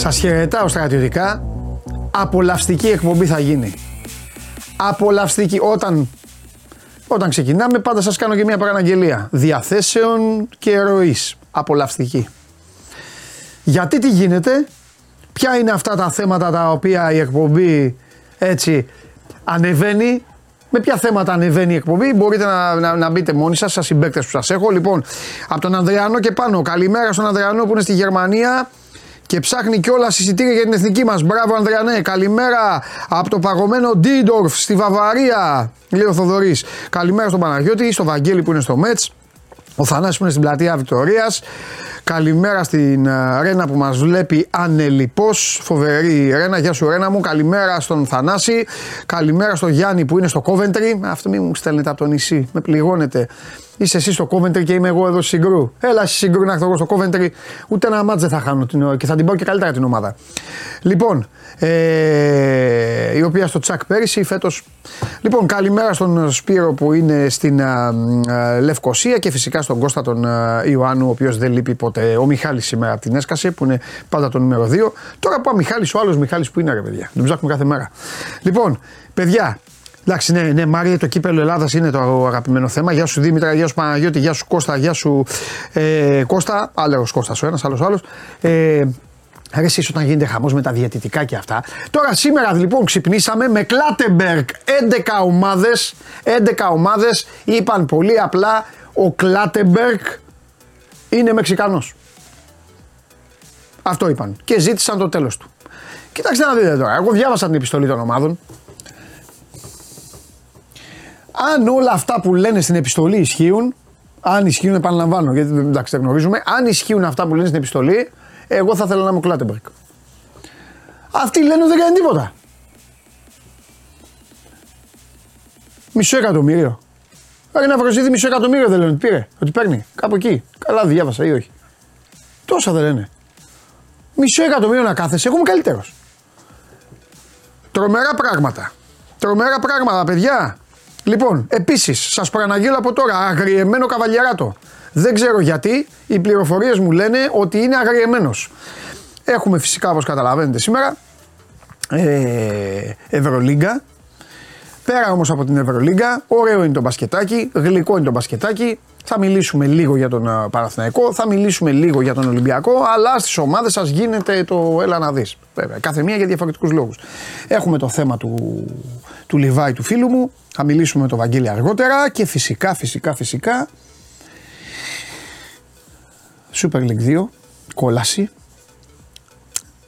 Σας χαιρετάω στρατιωτικά. Απολαυστική εκπομπή θα γίνει. Απολαυστική. Όταν ξεκινάμε πάντα σας κάνω και μια παραγγελία διαθέσεων και ροής. Απολαυστική. Γιατί τι γίνεται, ποια είναι αυτά τα θέματα τα οποία η εκπομπή έτσι ανεβαίνει, με ποια θέματα ανεβαίνει η εκπομπή, μπορείτε να μπείτε μόνοι σας, σας συμπαίκτες που σας έχω. Λοιπόν, από τον Ανδρεανό και πάνω, καλημέρα στον Ανδρεανό που είναι στη Γερμανία και ψάχνει κιόλας εισιτήρια για την εθνική μας. Μπράβο Ανδρεανέ, καλημέρα από το παγωμένο Ντίντορφ στη Βαβαρία, λέει ο Θοδωρής. Καλημέρα στον Παναγιώτη, στο Βαγγέλη που είναι στο Μέτς. Ο Θανάσης που είναι στην πλατεία Βικτωρίας. Καλημέρα στην Ρένα που μας βλέπει ανελιπώς. Φοβερή Ρένα, γεια σου Ρένα μου. Καλημέρα στον Θανάση. Καλημέρα στον Γιάννη που είναι στο Κόβεντρι. Αυτό μην μου στέλνετε από το νησί, με πληγώνετε. Είσαι εσύ στο Κόβεντρι και είμαι εγώ εδώ στη Συγκρού. Έλα στη Συγκρού να έρθω εγώ στο Κόβεντρι. Ούτε ένα μάτζ δεν θα χάνω την ώρα και θα την πάω και καλύτερα την ομάδα. Λοιπόν, η οποία στο τσακ πέρυσι, φέτος. Λοιπόν, καλημέρα στον Σπύρο που είναι στην Λευκοσία και φυσικά στον Κώστα τον Ιωάννου, ο οποίος δεν λείπει ποτέ. Ο Μιχάλης σήμερα από την έσκασε που είναι πάντα το νούμερο 2. Τώρα πάω Μιχάλης, ο άλλος Μιχάλης που είναι ρε παιδιά. Τον ψάχνουμε κάθε μέρα. Λοιπόν, παιδιά. Εντάξει, ναι, Μάρια, το κύπελλο Ελλάδας είναι το αγαπημένο θέμα. Γεια σου Δήμητρα, γεια σου Παναγιώτη, γεια σου Κώστα, γεια σου Κώστα. Άλλος Κώστας ο ένας, άλλος. Ρε εσείς όταν γίνεται χαμός με τα διαιτητικά και αυτά. Τώρα σήμερα λοιπόν ξυπνήσαμε με Κλάτεμπεργκ. 11 ομάδες είπαν πολύ απλά ο Κλάτεμπεργκ είναι Μεξικανός. Αυτό είπαν και ζήτησαν το τέλος του. Κοιτάξτε να δείτε τώρα, εγώ διάβασα την επιστολή των ομάδων. Αν όλα αυτά που λένε στην επιστολή ισχύουν, αν ισχύουν επαναλαμβάνω γιατί εντάξει δεν γνωρίζουμε, αν ισχύουν αυτά που λένε στην επιστολή, εγώ θα ήθελα να είμαι ο Κλάτεμπεργκ. Αυτοί λένε δεν κάνει τίποτα. $500,000. Άρα να βρει $500,000 δεν λένε ότι πήρε, ότι παίρνει, κάπου εκεί. Καλά διάβασα ή όχι. Τόσα δεν λένε. $500,000 να κάθεσαι, εγώ είμαι καλύτερος. Τρομερά πράγματα παιδιά. Λοιπόν, επίσης, σας παραναγγείλω από τώρα αγριεμένο καβαλιαράτο. Δεν ξέρω γιατί, οι πληροφορίες μου λένε ότι είναι αγριεμένος. Έχουμε φυσικά, όπως καταλαβαίνετε σήμερα, Ευρωλίγκα. Πέρα όμως από την Ευρωλίγκα, ωραίο είναι το μπασκετάκι, γλυκό είναι το μπασκετάκι. Θα μιλήσουμε λίγο για τον Παναθηναϊκό, θα μιλήσουμε λίγο για τον Ολυμπιακό, αλλά στις ομάδες σας γίνεται το έλα να δεις. Βέβαια, κάθε μία για διαφορετικούς λόγους. Έχουμε το θέμα του Λιβάη του φίλου μου, θα μιλήσουμε με τον Βαγγέλη αργότερα και φυσικά Super League 2, κόλαση.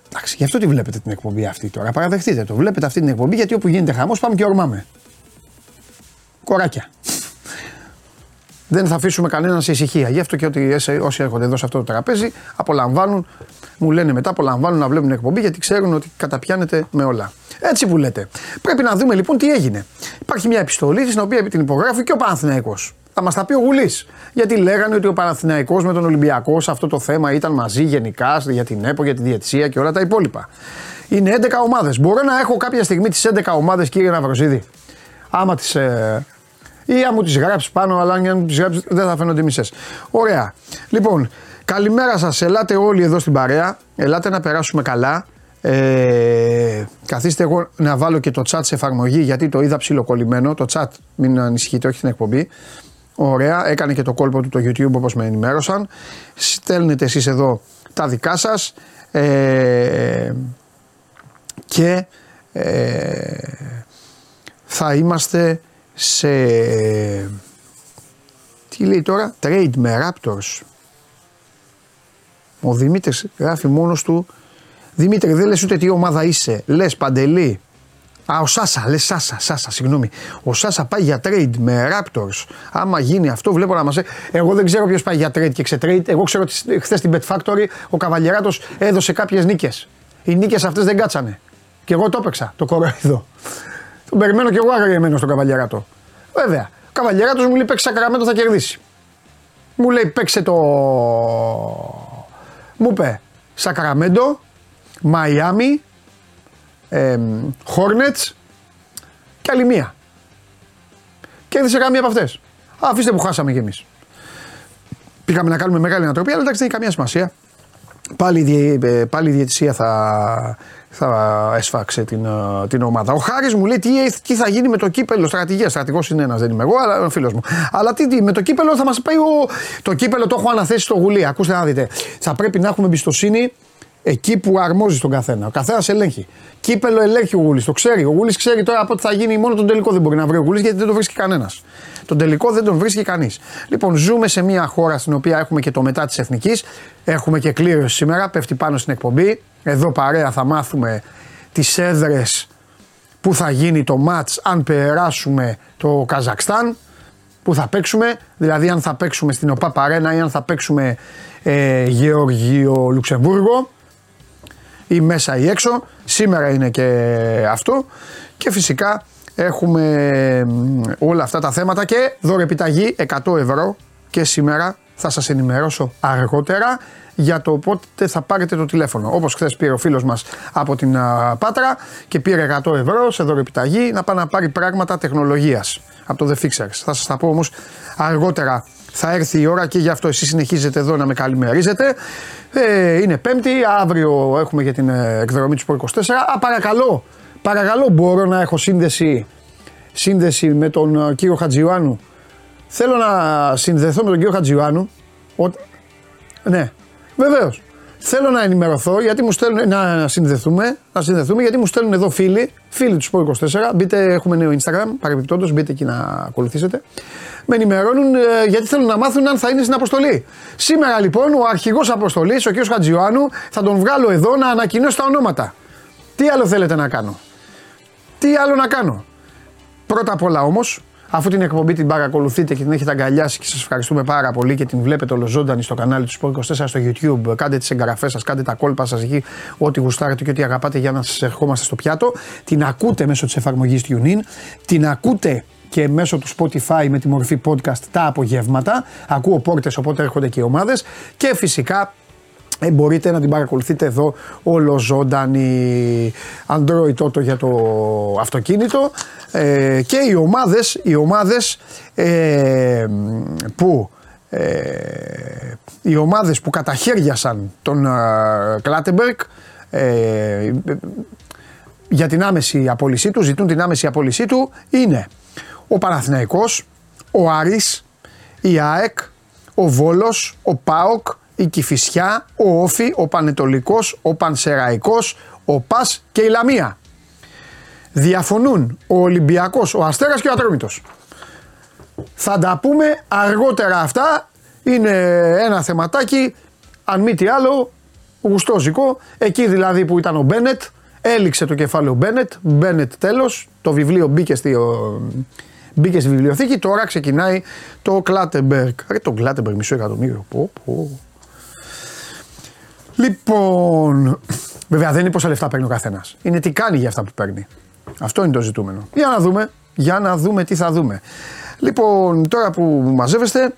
Εντάξει, γι' αυτό τη βλέπετε την εκπομπή αυτή τώρα, παραδεχτείτε το, βλέπετε αυτή την εκπομπή γιατί όπου γίνεται χαμός πάμε και ορμάμε. Κοράκια. Δεν θα αφήσουμε κανέναν σε ησυχία. Γι' αυτό και όσοι έρχονται εδώ σε αυτό το τραπέζι απολαμβάνουν, μου λένε μετά, απολαμβάνουν να βλέπουν εκπομπή γιατί ξέρουν ότι καταπιάνεται με όλα. Έτσι που λέτε. Πρέπει να δούμε λοιπόν τι έγινε. Υπάρχει μια επιστολή στην οποία την υπογράφει και ο Παναθηναϊκός. Θα μας τα πει ο Γουλής. Γιατί λέγανε ότι ο Παναθηναϊκός με τον Ολυμπιακό σε αυτό το θέμα ήταν μαζί γενικά για την ΕΠΟ, για τη διετησία και όλα τα υπόλοιπα. Είναι 11 ομάδες. Μπορώ να έχω κάποια στιγμή τις 11 ομάδες, κύριε Ναυροζίδη. Άμα τις. Ή αν μου τις γράψεις πάνω, αλλά αν μου τις γράψεις δεν θα φαίνονται μισές. Ωραία. Λοιπόν, καλημέρα σας. Ελάτε όλοι εδώ στην παρέα. Ελάτε να περάσουμε καλά. Καθίστε εγώ να βάλω και το chat σε εφαρμογή γιατί το είδα ψιλοκολλημένο. Το chat, μην ανησυχείτε, όχι την εκπομπή. Ωραία. Έκανε και το κόλπο του το YouTube όπως με ενημέρωσαν. Στέλνετε εσείς εδώ τα δικά σας. Και θα είμαστε σε, τι λέει τώρα, trade με Raptors. Ο Δημήτρης γράφει μόνος του. Δημήτρη, δεν λες ούτε τι ομάδα είσαι, λες Παντελή. Α, ο Σάσα, λες Σάσα, συγγνώμη. Ο Σάσα πάει για trade με Raptors. Άμα γίνει αυτό, βλέπω να μας. Εγώ δεν ξέρω ποιος πάει για trade και ξετρέιντ. Εγώ ξέρω ότι χθες στην Bet Factory ο Καβαλιεράτος έδωσε κάποιες νίκες. Οι νίκες αυτές δεν κάτσανε. Και εγώ το έπαιξα, το κοροϊδό. Τον περιμένω και εγώ αγριεμένο στον Καβαλιεράτο. Βέβαια, ο Καβαλιεράτος μου λέει παίξε Σακραμέντο θα κερδίσει. Μου λέει παίξε το. Μου είπε Σακραμέντο, Μαϊάμι, Χόρνετς και άλλη μία. Κέρδισε καμία από αυτές. Αφήστε που χάσαμε κι εμείς. Πήγαμε να κάνουμε μεγάλη ανατροπή, αλλά εντάξει δεν έχει καμία σημασία. Πάλι η διαιτησία θα έσφαξε την ομάδα. Ο Χάρης μου λέει τι θα γίνει με το κύπελο. Στρατηγός είναι ένας, δεν είμαι εγώ, αλλά ο φίλος μου. Αλλά τι με το κύπελο θα μας πάει το κύπελο το έχω αναθέσει στο Γουλή. Ακούστε να δείτε. Θα πρέπει να έχουμε εμπιστοσύνη εκεί που αρμόζει στον καθένα. Ο καθένας ελέγχει. Κύπελο ελέγχει ο Γουλής. Το ξέρει. Ο Γουλής ξέρει τώρα από τι θα γίνει. Μόνο τον τελικό δεν μπορεί να βρει ο Γουλής, γιατί δεν τον βρίσκει κανένας. Τον τελικό δεν τον βρίσκει κανείς. Λοιπόν, ζούμε σε μια χώρα στην οποία έχουμε και το μετά της εθνικής. Έχουμε και κλήρωση σήμερα. Πέφτει πάνω στην εκπομπή. Εδώ παρέα θα μάθουμε τις έδρες που θα γίνει το μάτς αν περάσουμε το Καζακστάν. Που θα παίξουμε, δηλαδή αν θα παίξουμε στην ΟΠΑΠ Αρένα ή αν θα παίξουμε Γεωργίο-Λουξεμβούργο. Ή μέσα ή έξω, σήμερα είναι και αυτό και φυσικά έχουμε όλα αυτά τα θέματα και δωρεπιταγή 100 ευρώ και σήμερα θα σας ενημερώσω αργότερα για το πότε θα πάρετε το τηλέφωνο. Όπως χθες πήρε ο φίλος μας από την Πάτρα και πήρε 100 ευρώ σε δωρεπιταγή να πάει να πάρει πράγματα τεχνολογίας από το The Fixers. Θα σας τα πω όμως αργότερα. Θα έρθει η ώρα και γι' αυτό εσείς συνεχίζετε εδώ να με καλημερίζετε. Είναι Πέμπτη, αύριο έχουμε για την εκδρομή του Sport 24. Παρακαλώ, μπορώ να έχω σύνδεση με τον κύριο Χατζιωάννου. Θέλω να συνδεθώ με τον κύριο Χατζιωάννου. Ναι, βεβαίως. Θέλω να ενημερωθώ γιατί μου στέλνουν. Να συνδεθούμε γιατί μου στέλνουν εδώ φίλοι του Sport 24. Μπείτε, έχουμε νέο Instagram, παρεμπιπτόντως, μπείτε εκεί να ακολουθήσετε. Με ενημερώνουν γιατί θέλουν να μάθουν αν θα είναι στην αποστολή. Σήμερα λοιπόν ο αρχηγός αποστολής, ο κ. Χατζιωάννου, θα τον βγάλω εδώ να ανακοινώσει τα ονόματα. Τι άλλο θέλετε να κάνω? Πρώτα απ' όλα όμως, αφού την εκπομπή την παρακολουθείτε και την έχετε αγκαλιάσει και σας ευχαριστούμε πάρα πολύ και την βλέπετε ολοζώντανη στο κανάλι του Sport24 στο YouTube, κάντε τις εγγραφές σας, κάντε τα κόλπα σας εκεί, ό,τι γουστάρετε και ό,τι αγαπάτε για να σας ερχόμαστε στο πιάτο. Την ακούτε μέσω της εφαρμογής TuneIn, την ακούτε και μέσω του Spotify με τη μορφή podcast τα απογεύματα. Ακούω πόρτες, οπότε έρχονται και οι ομάδες και φυσικά μπορείτε να την παρακολουθείτε εδώ όλο ζωντανή. Android τότε για το αυτοκίνητο και οι ομάδες που καταχέριασαν τον Κλάτεμπεργκ για την άμεση απόλυσή του, ζητούν την άμεση απόλυσή του, είναι ο Παναθηναϊκός, ο Άρης, η ΑΕΚ, ο Βόλος, ο ΠΑΟΚ, η Κηφισιά, ο Όφι, ο Πανετολικός, ο Πανσεραϊκός, ο ΠΑΣ και η Λαμία. Διαφωνούν ο Ολυμπιακός, ο Αστέρας και ο Ατρόμητος. Θα τα πούμε αργότερα αυτά, είναι ένα θεματάκι, αν μη τι άλλο, γουστόζικο, εκεί δηλαδή που ήταν ο Μπένετ, έληξε το κεφάλαιο Μπένετ τέλος, το βιβλίο μπήκε στη βιβλιοθήκη, τώρα ξεκινάει το Κλάτεμπεργκ. Ρε το Κλάτεμπεργκ, μισό εκατομμύριο. Λοιπόν, βέβαια δεν είναι πόσα λεφτά παίρνει ο καθένας. Είναι τι κάνει για αυτά που παίρνει. Αυτό είναι το ζητούμενο. Για να δούμε τι θα δούμε. Λοιπόν, τώρα που μαζεύεστε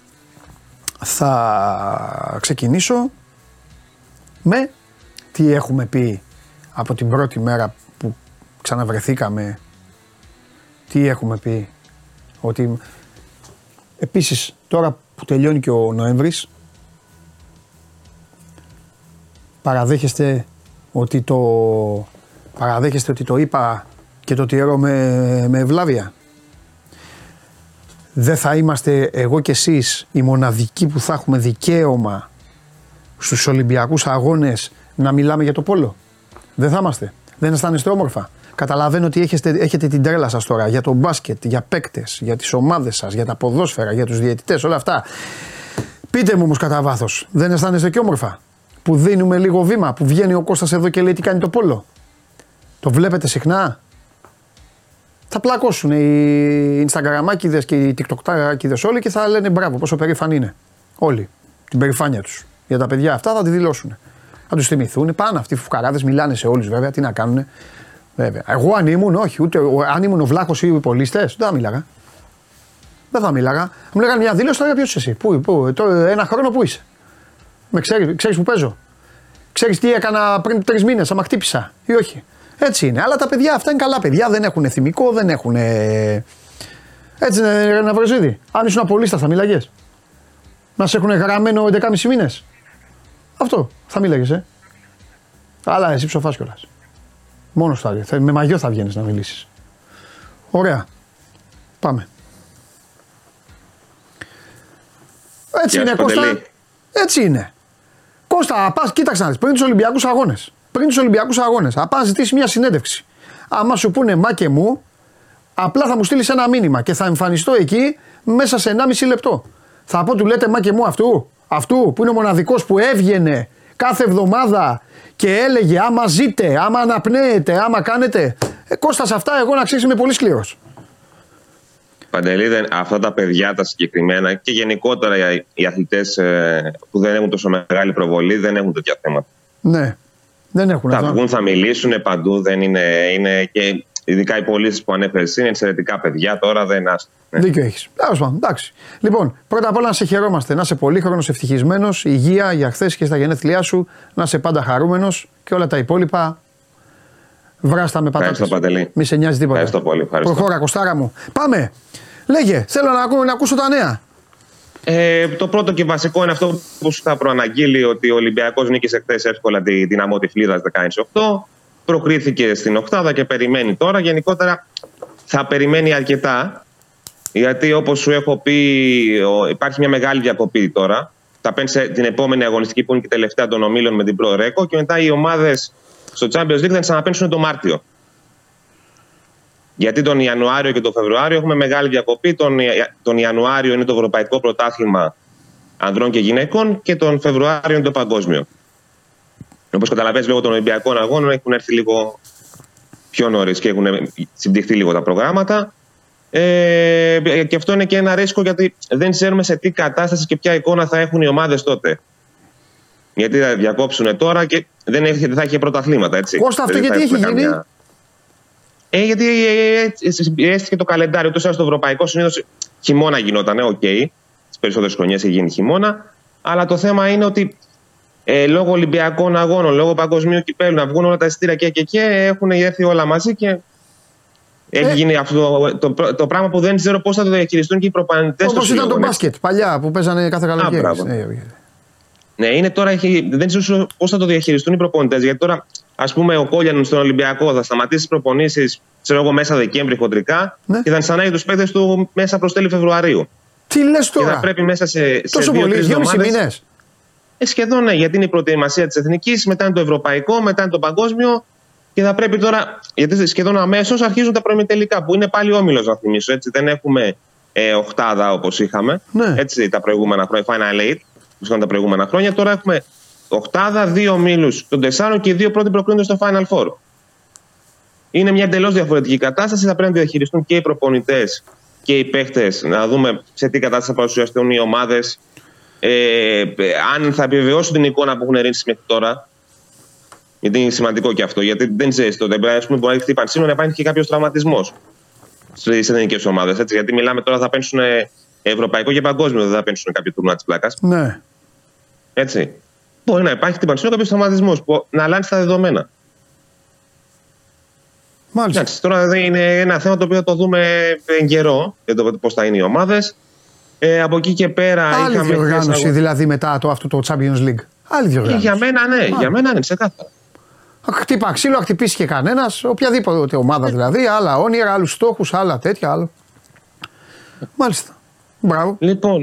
θα ξεκινήσω με τι έχουμε πει από την πρώτη μέρα που ξαναβρεθήκαμε. Τι έχουμε πει, ότι επίσης τώρα που τελειώνει και ο Νοέμβρης παραδέχεστε ότι το είπα και το τηρώ με ευλάβεια. Δεν θα είμαστε εγώ και εσείς οι μοναδικοί που θα έχουμε δικαίωμα στους Ολυμπιακούς Αγώνες να μιλάμε για το πόλο. Δεν θα είμαστε. Δεν αισθάνεστε όμορφα. Καταλαβαίνω ότι έχετε την τρέλα σας τώρα για το μπάσκετ, για παίκτες, για τις ομάδες σας, για τα ποδόσφαιρα, για τους διαιτητές, όλα αυτά. Πείτε μου όμως κατά βάθος, δεν αισθάνεστε και όμορφα που δίνουμε λίγο βήμα, που βγαίνει ο Κώστας εδώ και λέει τι κάνει το πόλο? Το βλέπετε συχνά? Θα πλακώσουν οι Instagramάκηδες και οι TikTokάκηδες όλοι και θα λένε μπράβο, πόσο περήφανοι είναι. Όλοι την περηφάνεια τους για τα παιδιά αυτά θα τη δηλώσουν. Θα τους θυμηθούν, πάνε αυτοί οι φουκαράδες, μιλάνε σε όλους βέβαια, τι να κάνουν. Βέβαια. Εγώ αν ήμουν, όχι, ούτε αν ήμουν ο Βλάχος ή οι πολίστες, δεν θα μίλαγα. Μου λέγανε μια δήλωση, θα έλεγα ποιος είσαι εσύ, ένα χρόνο που είσαι. Με ξέρεις που παίζω. Ξέρεις τι έκανα πριν 3 μήνες, άμα χτύπησα ή όχι. Έτσι είναι. Αλλά τα παιδιά αυτά είναι καλά παιδιά, δεν έχουν θυμικό, δεν έχουν. Έτσι είναι, Ναυροζίδη. Αν ήσουν απολύστας θα μιλάγες? Να σε έχουν γραμμένο 11,5 μήνες. Αυτό θα μίλαγες, Αλλά εσύ ψοφάς κιόλας. Μόνος θα, με μαγιό θα βγαίνεις να μιλήσεις. Ωραία. Πάμε. Έτσι είναι, Κώστα. Έτσι είναι. Κώστα, απάς, κοίταξε να δεις, πριν τους Ολυμπιακούς Αγώνες. Απάς ζητήσεις μια συνέντευξη. Άμα σου πούνε μα και μου, απλά θα μου στείλεις ένα μήνυμα και θα εμφανιστώ εκεί μέσα σε 1,5 λεπτό. Θα πω του λέτε μα και μου αυτού. Αυτού που είναι ο μοναδικός που έβγαινε κάθε εβδομάδα και έλεγε άμα ζείτε, άμα αναπνέετε, άμα κάνετε. Κώστα, σε αυτά εγώ να ξέρεις είμαι πολύ σκληρός. Παντελή, αυτά τα παιδιά τα συγκεκριμένα και γενικότερα οι αθλητές που δεν έχουν τόσο μεγάλη προβολή δεν έχουν τέτοια θέματα. Ναι, δεν έχουν. Θα βγουν, θα μιλήσουν παντού, δεν είναι και ειδικά οι πωλήσεις που ανέφερες είναι εξαιρετικά παιδιά, τώρα δεν άσχουν. Ναι. Δίκιο έχεις. Εντάξει. Λοιπόν, πρώτα απ' όλα να σε χαιρόμαστε, να είσαι πολύχρονος, ευτυχισμένος, υγεία για χθες και στα γενέθλιά σου, να είσαι πάντα χαρούμενος και όλα τα υπόλοιπα. Βράστα με πατάτες. Μη σε νοιάζει τίποτα. Ευχαριστώ πολύ. Ευχαριστώ. Προχώρα, Κωστάρα μου. Πάμε. Λέγε, θέλω να ακούσω τα νέα. Το πρώτο και βασικό είναι αυτό που σου θα προαναγγείλει ότι ο Ολυμπιακός νίκησε χθες εύκολα τη Δυναμό Τυφλίδας 19-8. Προκρίθηκε στην οκτάδα και περιμένει τώρα. Γενικότερα θα περιμένει αρκετά. Γιατί όπως σου έχω πει, υπάρχει μια μεγάλη διακοπή τώρα. Θα παίρνει την επόμενη αγωνιστική που είναι και τελευταία των ομίλων με την Προρέκο και μετά οι ομάδες. Στο Champions League θα ξαναπέμψουν τον Μάρτιο. Γιατί τον Ιανουάριο και τον Φεβρουάριο έχουμε μεγάλη διακοπή. Τον Ιανουάριο είναι το Ευρωπαϊκό Πρωτάθλημα Ανδρών και Γυναικών και τον Φεβρουάριο είναι το Παγκόσμιο. Όπως καταλαβαίνεις, λόγω των Ολυμπιακών Αγώνων έχουν έρθει λίγο πιο νωρίς και έχουν συμπτυχθεί λίγο τα προγράμματα. Και αυτό είναι και ένα ρίσκο γιατί δεν ξέρουμε σε τι κατάσταση και ποια εικόνα θα έχουν οι ομάδες τότε. Γιατί θα διακόψουν τώρα και δεν θα έχει πρωταθλήματα, έτσι. Κώστα, αυτό γιατί έχει γίνει. Καμιά... γιατί έστηκε το καλεντάριο. Τόσο στο ευρωπαϊκό συνήθως χειμώνα γινόταν. Τις περισσότερες χρονιές έχει γίνει χειμώνα. Αλλά το θέμα είναι ότι λόγω Ολυμπιακών Αγώνων, λόγω Παγκοσμίου Κυπέλλου να βγουν όλα τα εισιτήρια και έχουν έρθει όλα μαζί και. Έχει γίνει αυτό το πράγμα που δεν ξέρω πώς θα το διαχειριστούν και οι προπονητές. Όπως ήταν το μπάσκετ παλιά που παίζανε κάθε καλοκαίρι. Ναι, είναι τώρα, δεν ξέρω πώς θα το διαχειριστούν οι προπονητές. Γιατί τώρα, ας πούμε, ο Κόλιανος στον Ολυμπιακό θα σταματήσει τις προπονήσεις, ξέρω εγώ, μέσα Δεκέμβρη χοντρικά ναι. Και θα ξανάει τους παίκτες του μέσα προς τέλη Φεβρουαρίου. Τι λες τώρα? Και θα πρέπει μέσα σε τόσο πολύ, 2,5 μήνες. Σχεδόν ναι, γιατί είναι η προετοιμασία της Εθνικής, μετά είναι το Ευρωπαϊκό, μετά είναι το Παγκόσμιο. Και θα πρέπει τώρα, γιατί σχεδόν αμέσως αρχίζουν τα προημιτελικά που είναι πάλι όμιλος, να θυμίσω. Έτσι. Δεν έχουμε οκτάδα όπως είχαμε ναι. Έτσι, τα προηγούμενα χρόνια, Final 8. Τα προηγούμενα χρόνια. Τώρα έχουμε οκτάδα, δύο ομίλους των τεσσάρων και οι δύο πρώτοι προκρίνονται στο Final Four. Είναι μια εντελώς διαφορετική κατάσταση. Θα πρέπει να διαχειριστούν και οι προπονητές και οι παίχτες, να δούμε σε τι κατάσταση θα παρουσιαστούν οι ομάδες, αν θα επιβεβαιώσουν την εικόνα που έχουν ερήνσει μέχρι τώρα. Γιατί είναι σημαντικό και αυτό, γιατί δεν ξέρει τότε. Μπορεί να χτυπάνε σήμερα να υπάρχει και κάποιο τραυματισμό στις ελληνικές ομάδες. Γιατί μιλάμε τώρα θα παίξουν ευρωπαϊκό και παγκόσμιο, δεν θα παίξουν κάποιο τουρνουά της πλάκας. Ναι. Έτσι. Μπορεί να υπάρχει την πανσύνο κάποιο τραυματισμό που να αλλάξει τα δεδομένα. Μάλιστα. Εντάξει, τώρα είναι ένα θέμα το οποίο το δούμε εν καιρό για το πώς θα είναι οι ομάδες. Από εκεί και πέρα. Άλλη διοργάνωση δηλαδή μετά το Champions League. Άλλη διοργάνωση. Για μένα ναι, είναι ξεκάθαρα. Χτύπα ξύλο, χτυπήσει και κανένα, οποιαδήποτε ομάδα δηλαδή. Άλλα όνειρα, άλλου στόχου, άλλα τέτοια. Άλλο. Μάλιστα. Μπράβο. Λοιπόν,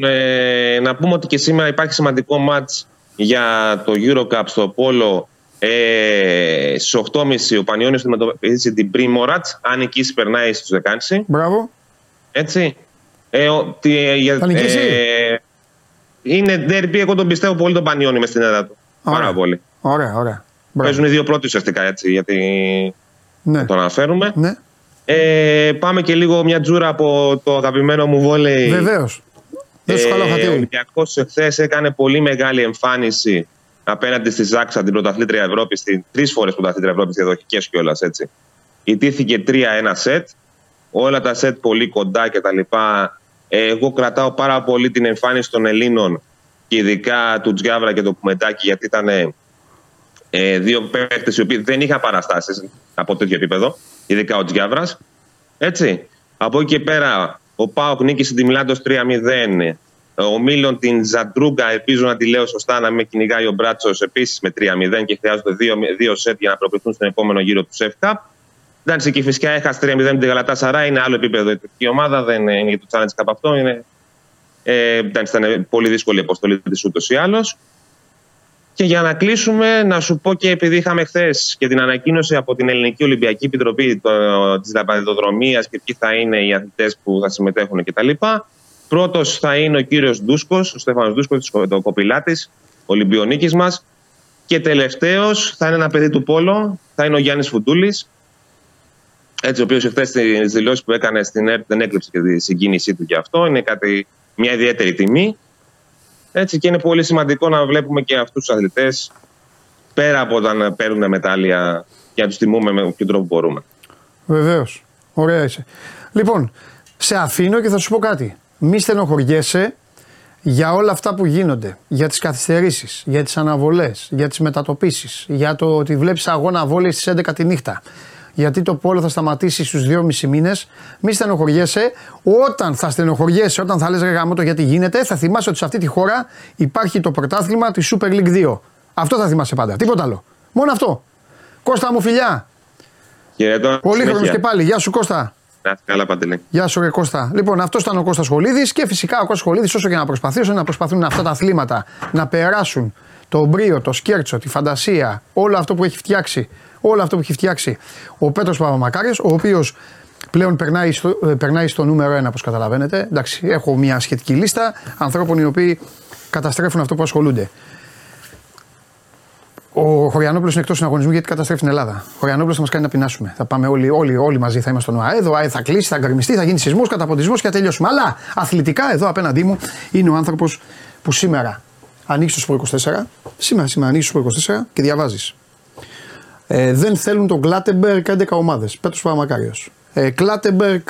να πούμε ότι και σήμερα υπάρχει σημαντικό μάτς για το EuroCup στο Πόλο. Στις 8.30 ο Πανιώνιος αντιμετωπίζει την Πρίμορατς. Αν νικήσει, περνάει στους 16. Μπράβο. Έτσι. Θα νικήσει. Είναι ντέρμπι, εγώ τον πιστεύω πολύ τον Πανιώνιο μες στην έδρα του. Ωραία. Πάρα πολύ. Ωραία. Παίζουν οι δύο πρώτοι ουσιαστικά, έτσι, γιατί ναι. Το αναφέρουμε. Ναι. Πάμε και λίγο μια τζούρα από το αγαπημένο μου βόλεϊ. Βεβαίως. Ο Ολυμπιακός εχθές έκανε πολύ μεγάλη εμφάνιση απέναντι στη Ζάξα, την πρωταθλήτρια Ευρώπης, τρεις φορές πρωταθλήτρια Ευρώπης, διαδοχικές κιόλας έτσι. Ιτήθηκε 3-1 σετ, όλα τα σετ πολύ κοντά κτλ. Εγώ κρατάω πάρα πολύ την εμφάνιση των Ελλήνων και ειδικά του Τζιάβρα και του Κουμεντάκη, γιατί ήταν δύο παίκτες οι οποίοι δεν είχαν παραστάσεις από τέτοιο επίπεδο. Ειδικά ο Τζιάβρας. Έτσι. Από εκεί και πέρα, ο ΠΑΟΚ νίκησε τη Μιλάντος 3-0. Ο Μίλον την Ζαντρούγκα, ελπίζω να τη λέω σωστά, να με κυνηγάει ο Μπράτσος επίσης με 3-0 και χρειάζονται 2 σετ για να προκριθούν στον επόμενο γύρο του ΣΕΦ Cup. Εντάξει, και η Φυσιά έχασε 3-0 με την Γαλατασαράι, είναι άλλο επίπεδο η τουρκική ομάδα, δεν είναι για το Challenge Cup αυτό. Είναι, ήταν πολύ δύσκολη η αποστολή της ούτως ή άλλως. Και για να κλείσουμε, να σου πω και επειδή είχαμε χθες και την ανακοίνωση από την Ελληνική Ολυμπιακή Επιτροπή της Λαμπαδοδρομίας και ποιοι θα είναι οι αθλητές που θα συμμετέχουν κτλ. Πρώτος θα είναι ο κύριος Ντούσκος, ο Στέφανος Ντούσκος, το κοπηλάτης, Ολυμπιονίκης μας. Και τελευταίος θα είναι ένα παιδί του Πόλο, θα είναι ο Γιάννης Φουντούλης. Έτσι, ο οποίος χθες τις δηλώσεις που έκανε στην ΕΡΤ δεν έκλειψε και τη συγκίνησή του για αυτό. Είναι μια ιδιαίτερη τιμή. Έτσι, και είναι πολύ σημαντικό να βλέπουμε και αυτούς τους αθλητές πέρα από όταν παίρνουν μετάλλια και να τους τιμούμε με ποιον τρόπο μπορούμε. Βεβαίως. Ωραία είσαι. Λοιπόν, σε αφήνω και θα σου πω κάτι. Μη στενοχωριέσαι για όλα αυτά που γίνονται, για τις καθυστερήσεις, για τις αναβολές, για τις μετατοπίσεις, για το ότι βλέπεις αγώνα βόλεϊ στις 11 τη νύχτα. Γιατί το πόλο θα σταματήσει στους 2,5 μήνες. Μη στενοχωριέσαι. Όταν θα στενοχωριέσαι, όταν θα λες ρε γαμώτο γιατί γίνεται, θα θυμάσαι ότι σε αυτή τη χώρα υπάρχει το πρωτάθλημα της Super League 2. Αυτό θα θυμάσαι πάντα. Τίποτα άλλο. Μόνο αυτό. Κώστα μου, φιλιά. Πολύ χρόνο και πάλι. Γεια σου, Κώστα. Καλά, Παντελή. Γεια σου, ρε Κώστα. Λοιπόν, αυτό ήταν ο Κώστας Χολίδης και φυσικά ο Κώστας Χολίδης, όσο και να προσπαθήσουν αυτά τα αθλήματα να περάσουν το μπρίο, το σκέρτσο, τη φαντασία, όλο αυτό που έχει φτιάξει. Όλο αυτό που έχει φτιάξει ο Πέτρος Παπαμακάρης, ο οποίος πλέον περνάει στο νούμερο 1, όπως καταλαβαίνετε. Εντάξει, έχω μια σχετική λίστα ανθρώπων οι οποίοι καταστρέφουν αυτό που ασχολούνται. Ο Χωριανόπουλος είναι εκτός συναγωνισμού γιατί καταστρέφει την Ελλάδα. Ο Χωριανόπουλος θα μας κάνει να πεινάσουμε. Θα πάμε όλοι μαζί, θα είμαστε στον ΟΑΕΔ, ο ΑΕΔ θα κλείσει, θα γκρεμιστεί, θα γίνει σεισμός, καταποντισμός και θα τελειώσουμε. Αλλά αθλητικά εδώ απέναντί μου είναι ο άνθρωπος που σήμερα ανοίγει στο Σπορ 24. Σήμερα ανοίγει στο Σπορ 24 και διαβάζει. Δεν θέλουν τον Κλάτεμπερκ 11 ομάδες. Πέτρος Παπαμακάριος. Κλάτεμπερκ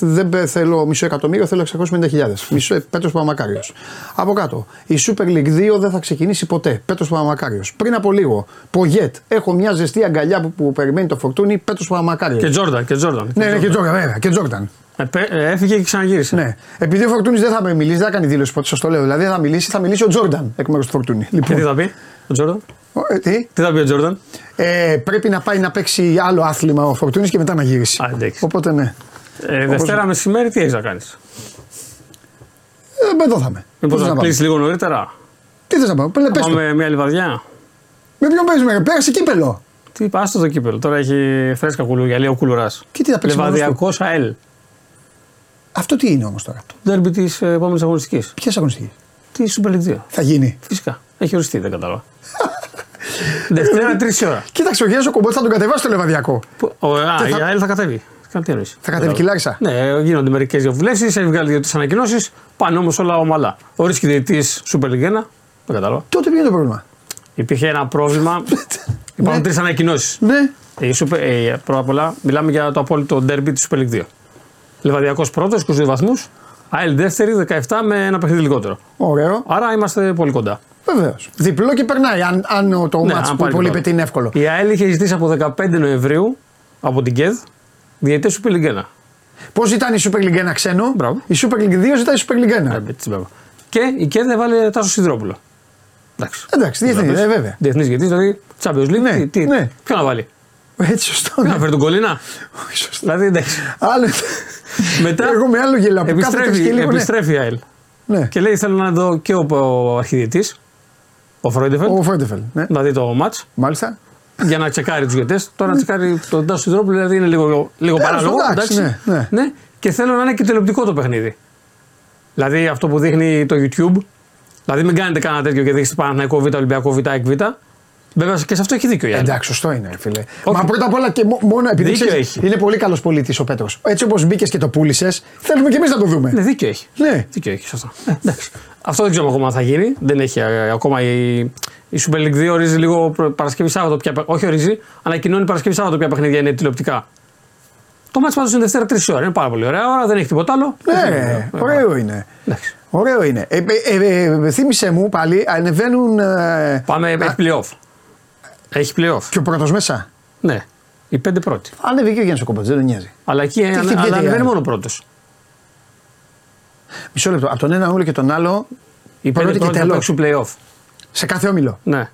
δεν θέλω μισό εκατομμύριο, θέλω 650.000. Πέτρος Παπαμακάριος. Από κάτω. Η Super League 2 δεν θα ξεκινήσει ποτέ. Πέτρος Παπαμακάριος. Πριν από λίγο. Πογιέτ. Έχω μια ζεστή αγκαλιά που περιμένει το φορτούνι. Πέτρος Παπαμακάριος. Και Τζόρνταν. Και Τζόρνταν. Έφυγε και ξαναγύρισε. Ναι. Επειδή ο Φορτούνης δεν θα με μιλήσει, δεν θα κάνει δήλωση ποτέ. Σας το λέω. Δηλαδή θα μιλήσει ο Τζόρνταν εκ μέρους του Φορτούνη. Λοιπόν. Τι θα πει ο Τζόρνταν. Τι θα πει ο Τζόρνταν. Πρέπει να πάει να παίξει άλλο άθλημα ο Φορτούνης και μετά να γυρίσει. Οπότε ναι. Δευτέρα μεσημέρι τι έχεις να κάνεις. Εδώ θα με. Μήπως να κλείσεις λίγο νωρίτερα. Τι θες να πάω. Πάμε μια λιβαδιά. Με ποιον παίζουμε. Πέρασε κύπελο. Τι πας στο κύπελο. Τώρα έχει φρέσκα κουλούρια. Λέει ο Κουλουράς. Λιβαδιακός ΑΕΛ. Αυτό τι είναι όμως τώρα. Το ντέρμπι της επόμενης αγωνιστικής. Ποιας αγωνιστικής. Της Super League 2. Θα γίνει. Φυσικά. Έχει οριστεί, δεν κατάλαβα. Δευτέρα 3 ώρα. Κοίταξε ο Γιάννης ο Κομπότης θα τον κατεβάσει το Λεβαδιακό. Η ΑΕΛ θα κατέβει. Θα κατέβει και η Λάρισα. Ναι, γίνονται μερικές διαβουλεύσεις, έχει βγάλει τις ανακοινώσεις. Πάνε όμως όλα ομαλά. Ορίστηκε διαιτητής Super League 1. Δεν κατάλαβα. Τότε ποιο είναι το πρόβλημα. Υπήρχε ένα πρόβλημα. Υπάρχουν τρεις ανακοινώσεις. Ναι. Πρώτα απ' όλα μιλάμε για το απόλυτο ντέρμπι της Super League 2. Λεβαδιακός πρώτος, 22 βαθμούς. ΑΕΛ δεύτερη, 17 με ένα παιχνίδι λιγότερο. Ωραίο. Άρα είμαστε πολύ κοντά. Βεβαίως. Διπλό και περνάει. Αν το μάτς που πολύ πετύχει είναι εύκολο. Η ΑΕΛ είχε ζητήσει από 15 Νοεμβρίου από την ΚΕΔ διαιτητές Super League 1. Πώς ζητάνε η Super League 1 ξένο. Μπράβο. Η Super League 2 ζητάει η Super League 1. Και η ΚΕΔ έβαλε Τάσο Σιδηρόπουλο. Εντάξει, διεθνής, βέβαια. Διεθνής διαιτητής, δηλαδή Champions League. Ποιο να βάλει. Έτσι, σωστό. Να φέρει τον Κολίνα. Όχι, σωστό. Δηλαδή εντάξει. Μετά εγώ με άλλο γελάω. Επιστρέφει η ΑΕΛ. Ναι. Και λέει: Θέλω να δω και ο αρχιδιαιτής, ο Φρόιντεφελ, ναι. Να δει το match. Μάλιστα. Για να τσεκάρει τους διαιτητές. Τώρα να τσεκάρει τον Τάσο Σιδηρόπουλο, δηλαδή είναι λίγο παράλογο. Εντάξει. Ναι. Και θέλω να είναι και τηλεοπτικό το παιχνίδι. Δηλαδή αυτό που δείχνει το YouTube. Δηλαδή μην κάνετε κανένα τέτοιο και δείχνει Παναθηναϊκό Β, Ολυμπιακό Β, ΑΕΚ Β. Βέβαια και σε αυτό έχει δίκιο η ΑΕΛ. Εντάξει, σωστό είναι, φίλε. Okay. Μα πρώτα απ' όλα και μόνο επειδή ξέρεις, είναι πολύ καλός πολίτης ο Πέτρος. Έτσι όπως μπήκες και το πούλησες, θέλουμε και εμείς να το δούμε. Ναι, δίκιο έχει. Ναι. Δίκιο έχει, σωστά. Αυτό δεν ξέρω ακόμα αν θα γίνει. Δεν έχει ακόμα η Super League 2 ορίζει λίγο Παρασκευή Σάββατο. Όχι ορίζει, ανακοινώνει Παρασκευή Σάββατο ποια παιχνίδια είναι τηλεοπτικά. Το μάτς πάντως είναι Δευτέρα 3 ώρα. Είναι πάρα πολύ ωραία ώρα, δεν έχει τίποτα άλλο. Ναι, ωραίο είναι. Ωραίο είναι. Θύμισε μου πάλι, ανεβαίνουν. Πάμε playoff. Έχει playoff. Και ο πρώτος μέσα. Ναι. Οι 5 πρώτοι. Ανέβηκε και ο Γιάννης ο Κομπότης, δεν τον νοιάζει. Αλλά εκεί ανεβαίνει μόνο πρώτος. Μισό λεπτό. Από τον ένα όμιλο και τον άλλο, η πρώτη και τελόξου playoff. Σε κάθε όμιλο. Ναι.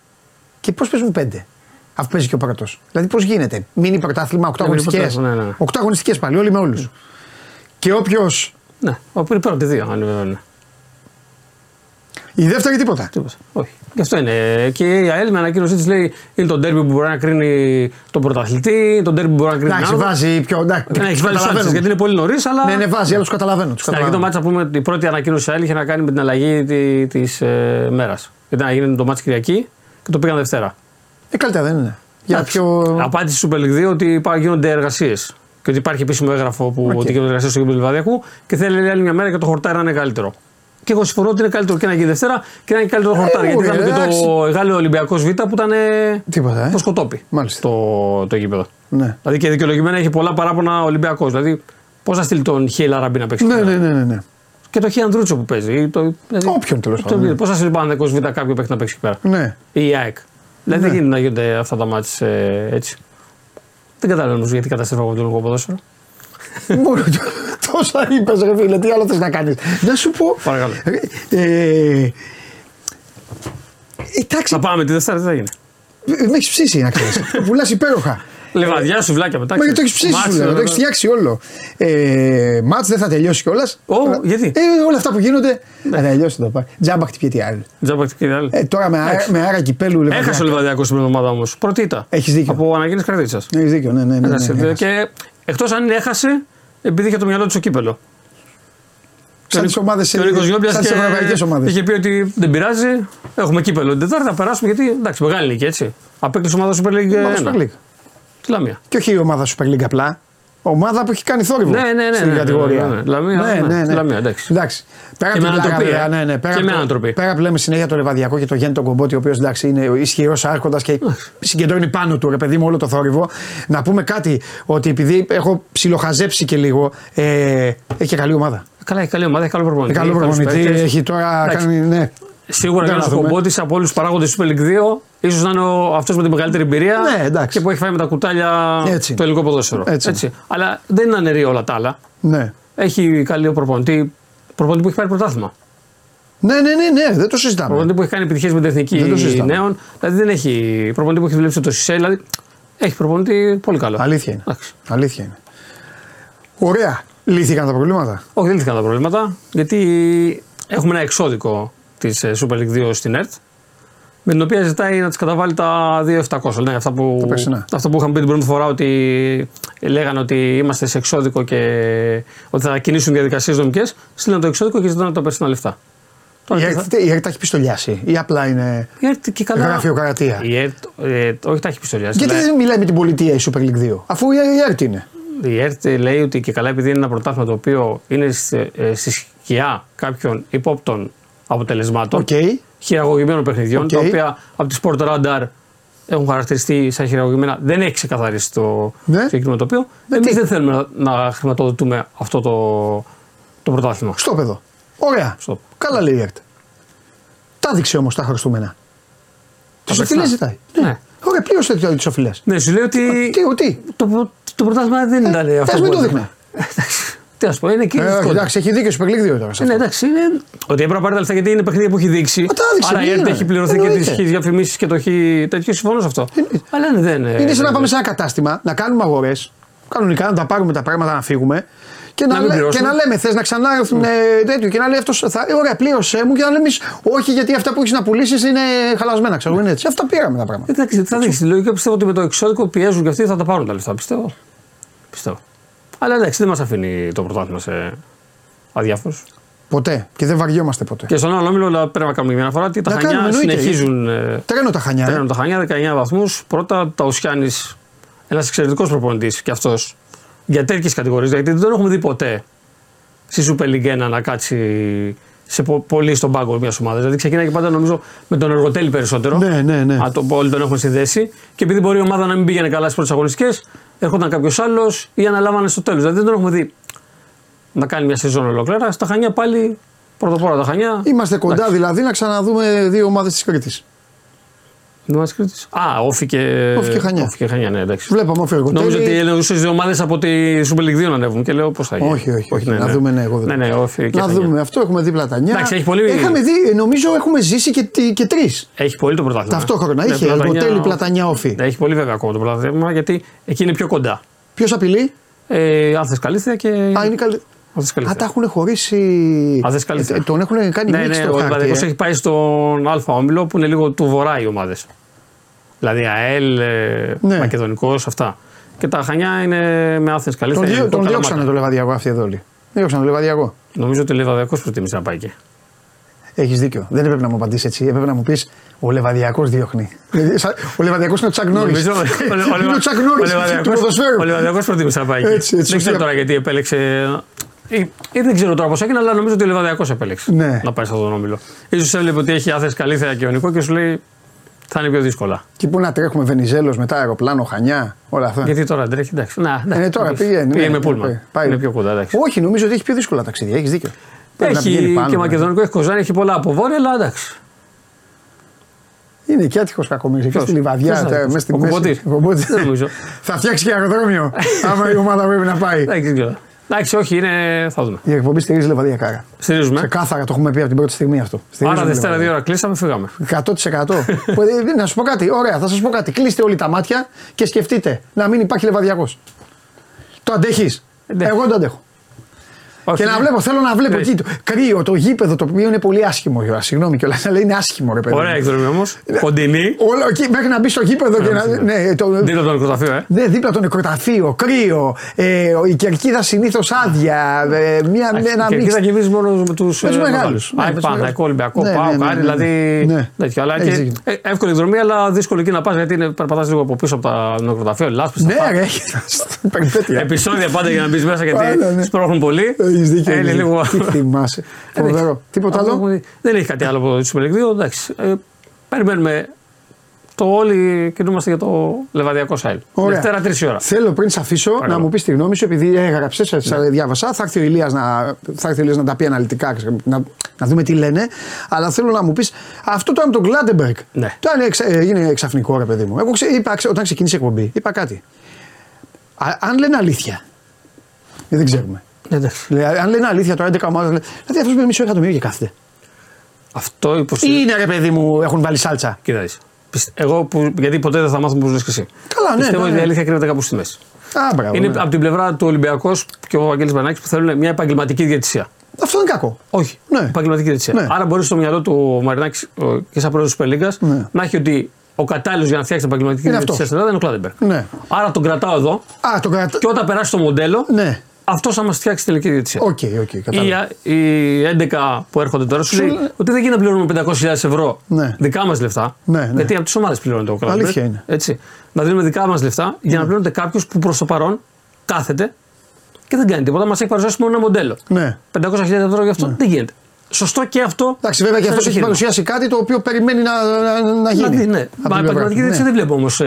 Και πώς παίζουν πέντε, αφού παίζει και ο πρώτος. Δηλαδή πώς γίνεται. Μίνι πρωτάθλημα, 8 αγωνιστικές. 8 αγωνιστικές πάλι, όλοι με όλους. Και όποιος. Ναι, όπου είναι πρώτη, δύο αν. Η δεύτερη τίποτα. Τίποτα. Όχι. Γι' αυτό είναι. Και η ΑΕΛ με ανακοίνωσή της λέει είναι το ντέρμπι που μπορεί να κρίνει τον πρωταθλητή, το ντέρμπι που μπορεί να κρίνει. Εντάξει, βάζει πιο. Εντάξει, έχει βάλει λάθος γιατί είναι πολύ νωρίς, αλλά. Ναι, ναι, βάζει, αλλά του καταλαβαίνω. Στην αρχή το μάτσα που πούμε, η πρώτη ανακοίνωση ΑΕΛ είχε να κάνει με την αλλαγή της μέρας. Ήταν να γίνει το μάτσα Κυριακή και το πήγαν Δευτέρα. Καλύτερα δεν είναι. Για πιο. Απάντηση του Super League 2 ότι γίνονται εργασίες. Και ότι υπάρχει επίσημο έγγραφο που ότι γίνονται εργασίες στο γήπεδο του Λιβαδιακού και θέλει άλλη μια μέρα και το χορτάρι να είναι καλύτερο. Και εγώ συμφωνώ ότι είναι καλύτερο και να γίνει Δευτέρα και να γίνει καλύτερο χορτάρι. Γιατί είδαμε και το Γάλλιο Ολυμπιακός Β που ήταν το σκοτόπι. Μάλιστα. Το γήπεδο. Ναι. Δηλαδή και δικαιολογημένα έχει πολλά παράπονα ο Ολυμπιακός. Δηλαδή πώς θα στείλει τον Χιέλ Αραμπί να παίξει. Ναι. Και το Χιέλ Ανδρούτσο που παίζει. Δηλαδή, όποιον τέλος πάντων. Πώς θα στείλει πάνω Ολυμπιακός Β κάποιο παίχτη να παίξει εκεί πέρα. Ναι. Ή η ΑΕΚ. Δηλαδή δεν γίνεται να γίνονται αυτά τα μάτς έτσι. Δεν καταλαβαίνω γιατί καταστρέφω από τον ελληνικό ποδόσφαιρο. Τόσα είπες ρε φίλε, τι άλλο θες να κάνεις. Να σου πω. Παρακαλώ. Εντάξει. Να πάμε τη Δευτέρα, τι θα γίνει. Με έχεις ψήσει να ξέρεις. Το πουλάς υπέροχα. Λεβαδιά σου βλάκια μετά. Μα το έχεις ψήσει σου λέω, το έχεις φτιάξει όλο. Μάτς δεν θα τελειώσει κιόλας. Γιατί. Όλα αυτά που γίνονται θα τελειώσει το πάει. Τζάμπα χτυπιέται άλλο. Τζάμπα χτυπιέται άλλο. Τώρα με άρα κυπέλου Λεβαδιακού. Έχασε ο Λεβαδιακός στην εβδομάδα όμως. Πρωτήτα. Έχεις δίκιο. Από ανακοίνωση Κρατήτσας. Έχεις δίκιο, ναι. Και εκτός αν έχασε. Επειδή είχε το μυαλό του στο κύπελο. Σαν τις ομάδες της ευρωπαϊκής ομάδας. Είχε πει ότι δεν πειράζει, έχουμε κύπελο. Την Τετάρτη θα περάσουμε γιατί. Εντάξει, μεγάλη νίκη έτσι. Απέκλεισε ομάδα Super League 1. Τη Λαμία. Και όχι η ομάδα Super League απλά. Ομάδα που έχει κάνει θόρυβο. Ναι. Στην κατηγορία. Λαμία, εντάξει. Πέρα από την ανατροπή. Πέρα που λέμε συνέχεια το Λεβαδιακό και το Γέννη τον Κομπότη, ο οποίος είναι ισχυρός άρχοντας και συγκεντρώνει πάνω του ρε παιδί μου όλο το θόρυβο. Να πούμε κάτι, ότι επειδή έχω ψιλοχαζέψει και λίγο, έχει και καλή ομάδα. Καλά, έχει καλή ομάδα, έχει καλό προπονητή. Καλό προπονητή, έχει τώρα κάνει. Σίγουρα είναι ο Κομπότης από όλους τους παράγοντες του Super League 2, ίσως να είναι αυτός με την μεγαλύτερη εμπειρία και που έχει φάει με τα κουτάλια το ελληνικό ποδόσφαιρο. Έτσι. Αλλά δεν είναι αναιρεί όλα τα άλλα. Ναι. Έχει καλό προπονητή που έχει πάρει πρωτάθλημα. Ναι, δεν το συζητάμε. Προπονητή που έχει κάνει επιτυχίες με την εθνική νέων. Δηλαδή δεν έχει. Προπονητή που έχει δουλέψει το ΣΥΣΕ. Δηλαδή έχει προπονητή πολύ καλό. Αλήθεια είναι. Ωραία. Λύθηκαν τα προβλήματα. Όχι, δεν λύθηκαν τα προβλήματα γιατί έχουμε ένα εξώδικο της Super League 2 στην ΕΡΤ, με την οποία ζητάει να της καταβάλει τα 2.700. Ναι, αυτά που είχαμε πει την πρώτη φορά ότι λέγανε ότι είμαστε σε εξώδικο και ότι θα κινήσουν διαδικασίες νομικές, στείλαν το εξώδικο και ζητάνε τα περσινά λεφτά. Η ΕΡΤ τα έχει πιστολιάσει ή απλά είναι γραφειοκρατία. Όχι, τα έχει πιστολιάσει. Γιατί δεν μιλάει με την πολιτεία η Super League 2, αφού η ΕΡΤ είναι. Η ΕΡΤ λέει ότι και καλά επειδή είναι ένα πρωτάθλημα το οποίο είναι στη σκιά κάποιων υπόπτων αποτελεσμάτων, χειραγωγημένων παιχνιδιών, τα οποία από τη Sport Radar έχουν χαρακτηριστεί σαν χειραγωγημένα, δεν έχει ξεκαθαρίσει το συγκεκριμένο τοπίο. Εμείς δεν θέλουμε να χρηματοδοτούμε αυτό το πρωτάθλημα. Στοπ εδώ. Ωραία. Stop. Καλά λέει η ΕΡΤ. Τα έδειξε όμως τα χρωστούμενα. Τις οφειλές ζητάει. Ναι. Ωραία, πλήρωσε τις οφειλές. Ναι, σου λέει ότι το πρωτάθλημα δεν ήταν αυτό. Μην το δείχνει. Είναι εντάξει, έχει δίκιο στο παιχνίδι τώρα. Ναι, εντάξει, είναι. Ότι έπρεπε να πάρει τα λεφτά γιατί είναι παιχνίδι που έχει δείξει. Άρα η ΕΡΤ έχει πληρωθεί και τι διαφημίσει και το έχει. Τέτοιο συμφωνώ σε αυτό. Αλλά δεν είναι. Είναι σαν να πάμε σε ένα κατάστημα, να κάνουμε αγορές. Κανονικά να τα πάρουμε τα πράγματα, να φύγουμε. Και να λέμε, θε να ξανάρθουν τέτοιο. Και να λέει αυτό. Ωραία, πλήρωσέ μου. Και να λέμε, όχι, γιατί αυτά που έχει να πουλήσει είναι χαλασμένα. Ξέρω, είναι έτσι. Αυτά πήραμε τα πράγματα. Εντάξει, θα δείξει τη λογική. Πιστεύω ότι με το εξώδικο πιέζουν και αυτοί θα τα πάρουν τα λεφτά. Πιστεύω. Αλλά εντάξει, δεν μας αφήνει το πρωτάθλημα σε αδιάφορους. Ποτέ. Και δεν βαριόμαστε ποτέ. Και στον άλλο όμιλο πρέπει να κάνουμε μια φορά. Τα Χανιά συνεχίζουν. Τρένο τα Χανιά. 19 βαθμούς. Πρώτα τα Οσιάνης, ένας εξαιρετικός προπονητής κι αυτός. Για τέτοιες κατηγορίες. Γιατί δεν τον έχουμε δει ποτέ στη Super League 1 να κάτσει πολύ στον πάγκο μιας ομάδας. Δηλαδή ξεκινάει και πάντα νομίζω με τον Εργοτέλη περισσότερο. Ναι. Όλοι τον έχουν συνδέσει. Και επειδή μπορεί η ομάδα να μην πήγαινε καλά στις πρώτες αγωνιστικές. Έρχονταν κάποιος άλλος ή αναλάμβανε στο τέλος. Δηλαδή δεν τον έχουμε δει να κάνει μια σεζόν ολόκληρα. Στα Χανιά πάλι πρωτοπόρα τα Χανιά. Είμαστε κοντά δηλαδή να ξαναδούμε δύο ομάδες της Κρήτης. Δημάσκης. Α, Όφη και Χανιά. Όφη και Χανιά, ναι, εντάξει. Βλέπαμε Όφη Εργοτέλη. Νομίζω ότι εννοούσε δύο ομάδες από τη Super League 2 να ανέβουν και λέω πώς θα γίνει. Όχι. Ναι. Να δούμε, ναι, εγώ δεν. Ναι, Όφη και να Χανιά. Δούμε, αυτό έχουμε δει Πλατανιά. Εντάξει, έχει πολύ... Έχαμε δει, νομίζω έχουμε ζήσει και τρεις. Έχει πολύ το πρωτάθλημα. Ταυτόχρονα. Είχε Εργοτέλη, Πλατανιά, Όφη. Έχει πολύ βέβαια ακόμα το πρωτάθλημα γιατί εκεί είναι πιο κοντά. Ποιο απειλεί? Άνθες Καλύθεια και. Α, είναι καλή. Α, τα έχουν χωρίσει. Τον έχουν κάνει μίξη στο χάρτη. Ναι, έχει πάει στον Α όμιλο που είναι λίγο του βορρά οι ομάδες. Δηλαδή ΑΕΛ, ναι. Μακεδονικός, αυτά. Και τα Χανιά είναι με Άνθες Καλύθεια. Τον διώξανε το Λεβαδιακό αυτοί εδώ όλοι. Διώξανε το Λεβαδιακό. Νομίζω ότι ο Λεβαδιακός προτίμησε να πάει εκεί. Έχεις δίκιο. Δεν έπρεπε να μου απαντήσεις έτσι. Έπρεπε να μου πεις ο Λεβαδιακός διώχνει. Ο Λεβαδιακός είναι ο Τσακ Νόρις. Είναι ο Τσακ Νόρις του ποδοσφαίρου. Ο Λεβαδιακός προτίμησε να πάει εκεί. Δεν ξέρω τώρα γιατί επέλεξε. Ή δεν ξέρω τώρα πώς έγινε, αλλά νομίζω ότι ο Λεβαδιακός επέλεξε να πάει σε αυτόν τον όμιλο. Ίσως έβλεπε ότι έχει Άνθες Καλύθεια και Ιωνικό και σου λέει θα είναι πιο δύσκολα. Και πού να τρέχουμε Βενιζέλος μετά, αεροπλάνο, Χανιά, όλα αυτά. Γιατί τώρα τρέχει, εντάξει. Τώρα πήγαινε με πούλμα. Είναι πιο κοντά, εντάξει. Όχι, νομίζω ότι έχει πιο δύσκολα ταξίδια. Έχεις δίκιο. Έχει και Μακεδονικό, έχει Κοζάνη, έχει πολλά από βόρεια, αλλά εντάξει. Είναι και άτυχος κακομοίρης, και στη Λιβαδιά, μέσα στην Κομπότη. Θα φτιάξει και αεροδρόμιο, άμα η ομάδα πρέπει να πάει. Εντάξει, όχι, είναι. Θα δούμε. Η εκπομπή στηρίζει Λεβαδιακάρα. Στηρίζουμε. Ξεκάθαρα, το έχουμε πει από την πρώτη στιγμή αυτό. Άρα, Δευτέρα, 2 ώρα κλείσαμε, φύγαμε. 100%. Να σου πω κάτι, ωραία, θα σας πω κάτι. Κλείστε όλοι τα μάτια και σκεφτείτε να μην υπάρχει Λεβαδιακός. Το αντέχεις? Εγώ το αντέχω. Όχι, και να βλέπω, θέλω να βλέπω εκεί κρύο το γήπεδο το οποίο είναι πολύ άσχημο. Συγγνώμη κιόλα, αλλά είναι άσχημο ρε παιδί. Ωραία εκδρομή όμως. Κοντινή. Όλο εκεί μέχρι να μπει στο γήπεδο και να. Ναι, δίπλα από το νεκροταφείο, Ναι, δίπλα από το νεκροταφείο, κρύο. Η κερκίδα συνήθως άδεια. Μια κερκίδα κερδίζει μόνο με τους μεγάλους. Παναθηναϊκό, Ολυμπιακό, ΠΑΟΚ, Άρη, δηλαδή. Εύκολη εκδρομή, αλλά δύσκολη εκεί να πας γιατί περπατάς λίγο από πίσω από το νεκροταφείο. Λάσπη. Ναι, επεισόδια πάντα για να μπει μέσα γιατί σπρώχνουν πολύ. Λίγο... Τι θυμάσαι. Φοβερό. Τίποτα άλλο. Δεν έχει κάτι άλλο από το Super League 2. Εντάξει. Περιμένουμε. Το όλοι κινούμαστε για το Λεβαδιακό ΣΑΕΛ. Δευτέρα 3 ώρα. Θέλω πριν σε αφήσω να μου πεις τη γνώμη σου, επειδή έγραψες, διάβασα. Θα έρθει ο Ηλίας να τα πει αναλυτικά, να δούμε τι λένε. Αλλά θέλω να μου πεις αυτό τώρα με τον Gladberg. Ναι. Τώρα είναι ξαφνικό ρε παιδί μου. Εγώ όταν ξεκίνησε η εκπομπή, είπα κάτι. Αν λένε αλήθεια. Δεν ξέρουμε. Αν λένε αλήθεια τώρα 11 ομάδες. Δηλαδή αυτό με μισό εκατομμύριο και κάθεται. Αυτό υποστηρίζει. Είναι ρε παιδί μου, έχουν βάλει σάλτσα. Κοιτάξτε. Εγώ γιατί ποτέ δεν θα μάθω που βρίσκεσαι εσύ. Καλά, ναι. Πιστεύω ότι η αλήθεια κρύβεται κάπου στη μέση. Είναι από την πλευρά του Ολυμπιακού και ο Βαγγέλης Μπανάκης που θέλουν μια επαγγελματική διαιτησία. Αυτό δεν είναι κακό. Όχι. Ναι. Επαγγελματική διαιτησία. Ναι. Άρα μπορεί στο μυαλό του Μαρινάκη και σαν πρόεδρο τη Πελίγκα να έχει ότι. Ο κατάλληλος για να φτιάξει την επαγγελματική διαιτησία στην Ελλάδα είναι ο Gladberg. Ναι. Άρα τον κρατάω εδώ και όταν περάσει το μοντέλο. Αυτό θα μα φτιάξει τελική διαιτησία. Οι 11 που έρχονται τώρα σου λέει ότι δεν γίνεται να πληρώνουμε 500.000 ευρώ δικά μα λεφτά. Γιατί από τι ομάδε πληρώνεται ο Gladberg. Αλήθεια είναι. Έτσι. Να δίνουμε δικά μα λεφτά για να πληρώνεται κάποιο που προ το παρόν κάθεται και δεν κάνει τίποτα. Μα έχει παρουσιάσει μόνο ένα μοντέλο. 500.000 ευρώ για αυτό δεν γίνεται. Σωστό και αυτό. Εντάξει, βέβαια και αυτό έχει παρουσιάσει κάτι το οποίο περιμένει να γίνει. Ναι, μα επαγγελματική διαιτησία δεν βλέπω όμως.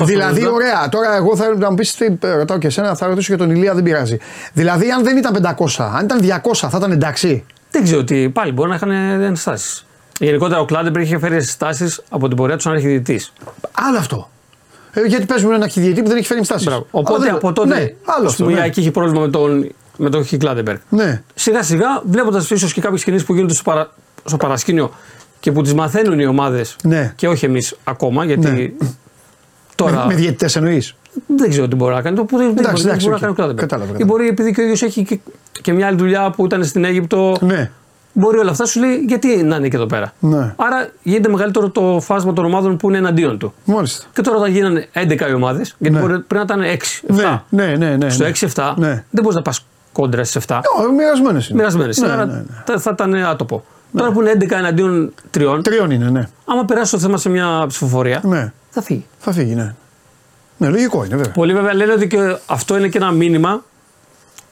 Δηλαδή, ωραία, τώρα εγώ θέλω να μου πεις, ρωτάω και εσένα, θα ρωτήσω και τον Ηλία, δεν πειράζει. Δηλαδή, αν δεν ήταν 500, αν ήταν 200, θα ήταν εντάξει. Δεν ξέρω τι, πάλι μπορεί να είχαν ενστάσεις. Γενικότερα, ο Gladberg είχε φέρει ενστάσεις από την πορεία του σαν αρχιδιαιτητής. Άλλο αυτό. Γιατί παίζουμε έναν αρχιδιαιτητή που δεν έχει φέρει ενστάσεις. Οπότε από τότε εκεί είχε πρόβλημα με τον. Με τον Gladberg. Ναι. Σιγά σιγά, βλέποντας ίσως και κάποιες κινήσεις που γίνονται στο παρασκήνιο και που τις μαθαίνουν οι ομάδες και όχι εμείς ακόμα. Γιατί τώρα. Με διαιτητές εννοείς. Δεν ξέρω τι μπορεί να κάνει. Δεν μπορεί να κάνει ο Gladberg. Ή μπορεί επειδή και ο ίδιος έχει και μια άλλη δουλειά που ήταν στην Αίγυπτο. Ναι. Μπορεί όλα αυτά σου λέει γιατί να είναι και εδώ πέρα. Ναι. Άρα γίνεται μεγαλύτερο το φάσμα των ομάδων που είναι εναντίον του. Μάλιστα. Και τώρα όταν γίνανε 11 οι ομάδες, γιατί πριν να ήταν 6-7. Στο 6-7 δεν μπορεί να πα. Κόντρα στις 7. Μοιρασμένες είναι. Θα ήταν άτομο. Τώρα που είναι 11 εναντίον 3. Τριών είναι, ναι. Άμα περάσει το θέμα σε μια ψηφοφορία, θα φύγει. Θα φύγει, ναι. Ναι, λογικό είναι βέβαια. Πολλοί βέβαια λένε ότι και αυτό είναι και ένα μήνυμα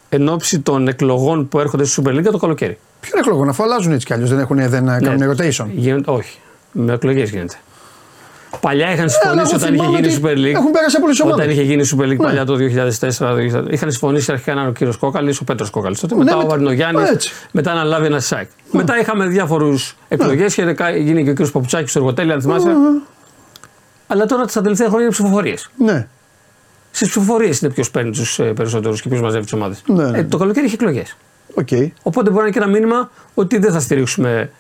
εν ώψη των εκλογών που έρχονται στη Super League το καλοκαίρι. Ποιον εκλογών, αφού αλλάζουν έτσι κι αλλιώς, δεν κάνουν rotation. Όχι. Με εκλογές γίνεται. Παλιά είχαν συμφωνήσει όταν είχε γίνει η Super League. Έχουν πέρασει από λησομάδες. Όταν είχε γίνει η Super League παλιά το 2004, είχαν συμφωνήσει αρχικά έναν ο κύριος Κόκαλης, ο Πέτρος Κόκαλης. Τότε μετά ο Βαρινογιάννης, μετά αναλάβει ένα ΣΑΕΚ. Μετά είχαμε διάφορους εκλογές, είχε γίνει και ο κύριος Παπουτσάκης στο Εργοτέλη, αν θυμάσαι. Αλλά τώρα τα τελευταία χρόνια είναι ψηφοφορίες. Ναι. Στις ψηφοφορίες είναι ποιος παίρνει τους περισσότερους και ποιος μαζεύει τις ομάδες. Ναι, ναι. Το καλοκαίρι έχει εκλογές. Okay. Οπότε μπορεί να είναι και ένα μήνυμα ότι δεν θα στηρίξουμε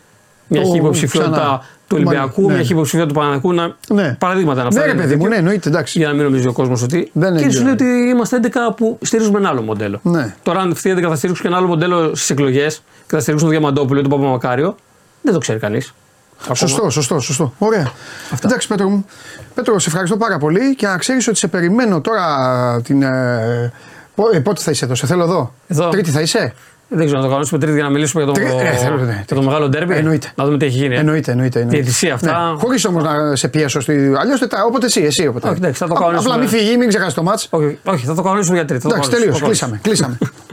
μια υποψηφιότητα του Ολυμπιακού, ναι, μια υποψηφιότητα του Παναθηναϊκού. Να... Ναι. Παραδείγματα να φέρουμε. Ναι, παιδί μου, ναι, εννοείται. Εντάξει. Για να μην νομίζει ο κόσμος ότι. Και σου λέει ότι είμαστε 11 που στηρίζουμε ένα άλλο μοντέλο. Ναι. Τώρα, αν αυτοί οι 11 θα στηρίξουν ένα άλλο μοντέλο στις εκλογές και θα στηρίξουν τον Διαμαντόπουλο ή τον Παπαμακάριο, δεν το ξέρει κανείς. Σωστό. Ωραία. Αυτά. Εντάξει, Πέτρο μου. Πέτρο, σε ευχαριστώ πάρα πολύ και να ξέρεις ότι σε περιμένω τώρα την. Πότε θα είσαι εδώ, σε θέλω εδώ. Τρίτη θα είσαι. Δεν ξέρω να το κανονίσουμε Τρίτη για να μιλήσουμε για το μεγάλο ντέρμπι. Εννοείται. Να δούμε τι έχει γίνει. Εννοείται. Η θυσία αυτά. Ναι. Χωρίς όμως να σε πιέσω. Αλλιώς όποτε εσύ. Όποτε. Όχι, εντάξει, θα το απλά μην φύγει, μην ξεχάσει το μάτς. Όχι, θα το κανονίσουμε για Τρίτη. Εντάξει, τελείως.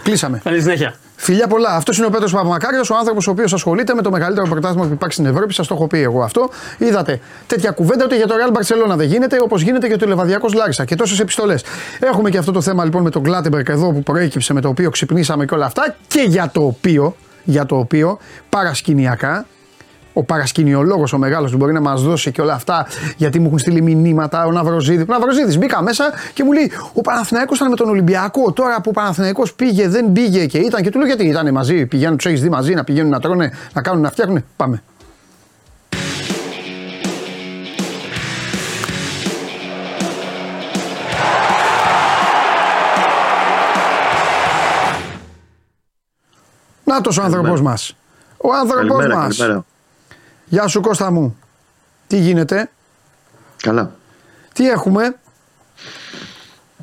Κλείσαμε. Καλή συνέχεια. Φιλιά πολλά. Αυτός είναι ο Πέτρος Παπαμακάριος, ο άνθρωπος ο οποίος ασχολείται με το μεγαλύτερο πρωτάθλημα που υπάρχει στην Ευρώπη. Σας το έχω πει εγώ αυτό. Είδατε τέτοια κουβέντα ούτε για το Real Barcelona δεν γίνεται, όπως γίνεται και το Λεβαδιακός Λάρισα και τόσες επιστολές. Έχουμε και αυτό το θέμα λοιπόν με τον Γκλάτεμπεργκ εδώ που προέκυψε, με το οποίο ξυπνήσαμε και όλα αυτά και για το οποίο παρασκηνιακά. Ο παρασκηνιολόγος ο μεγάλος που μπορεί να μας δώσει και όλα αυτά, γιατί μου έχουν στείλει μηνύματα, ο Ναυροζίδης. Ο Ναυροζίδης μπήκα μέσα και μου λέει: ο Παναθηναϊκός ήταν με τον Ολυμπιακό. Τώρα που ο Παναθηναϊκός πήγε, δεν πήγε και ήταν. Και του λέω: γιατί ήταν μαζί, πηγαίνουν, τους έχεις δει μαζί, να πηγαίνουν να τρώνε, να κάνουν, να φτιάχνουν. Πάμε. Νάτος ο άνθρωπος μας. Ο άνθρωπος μας. Γεια σου Κώστα μου. Τι γίνεται? Καλά. Τι έχουμε?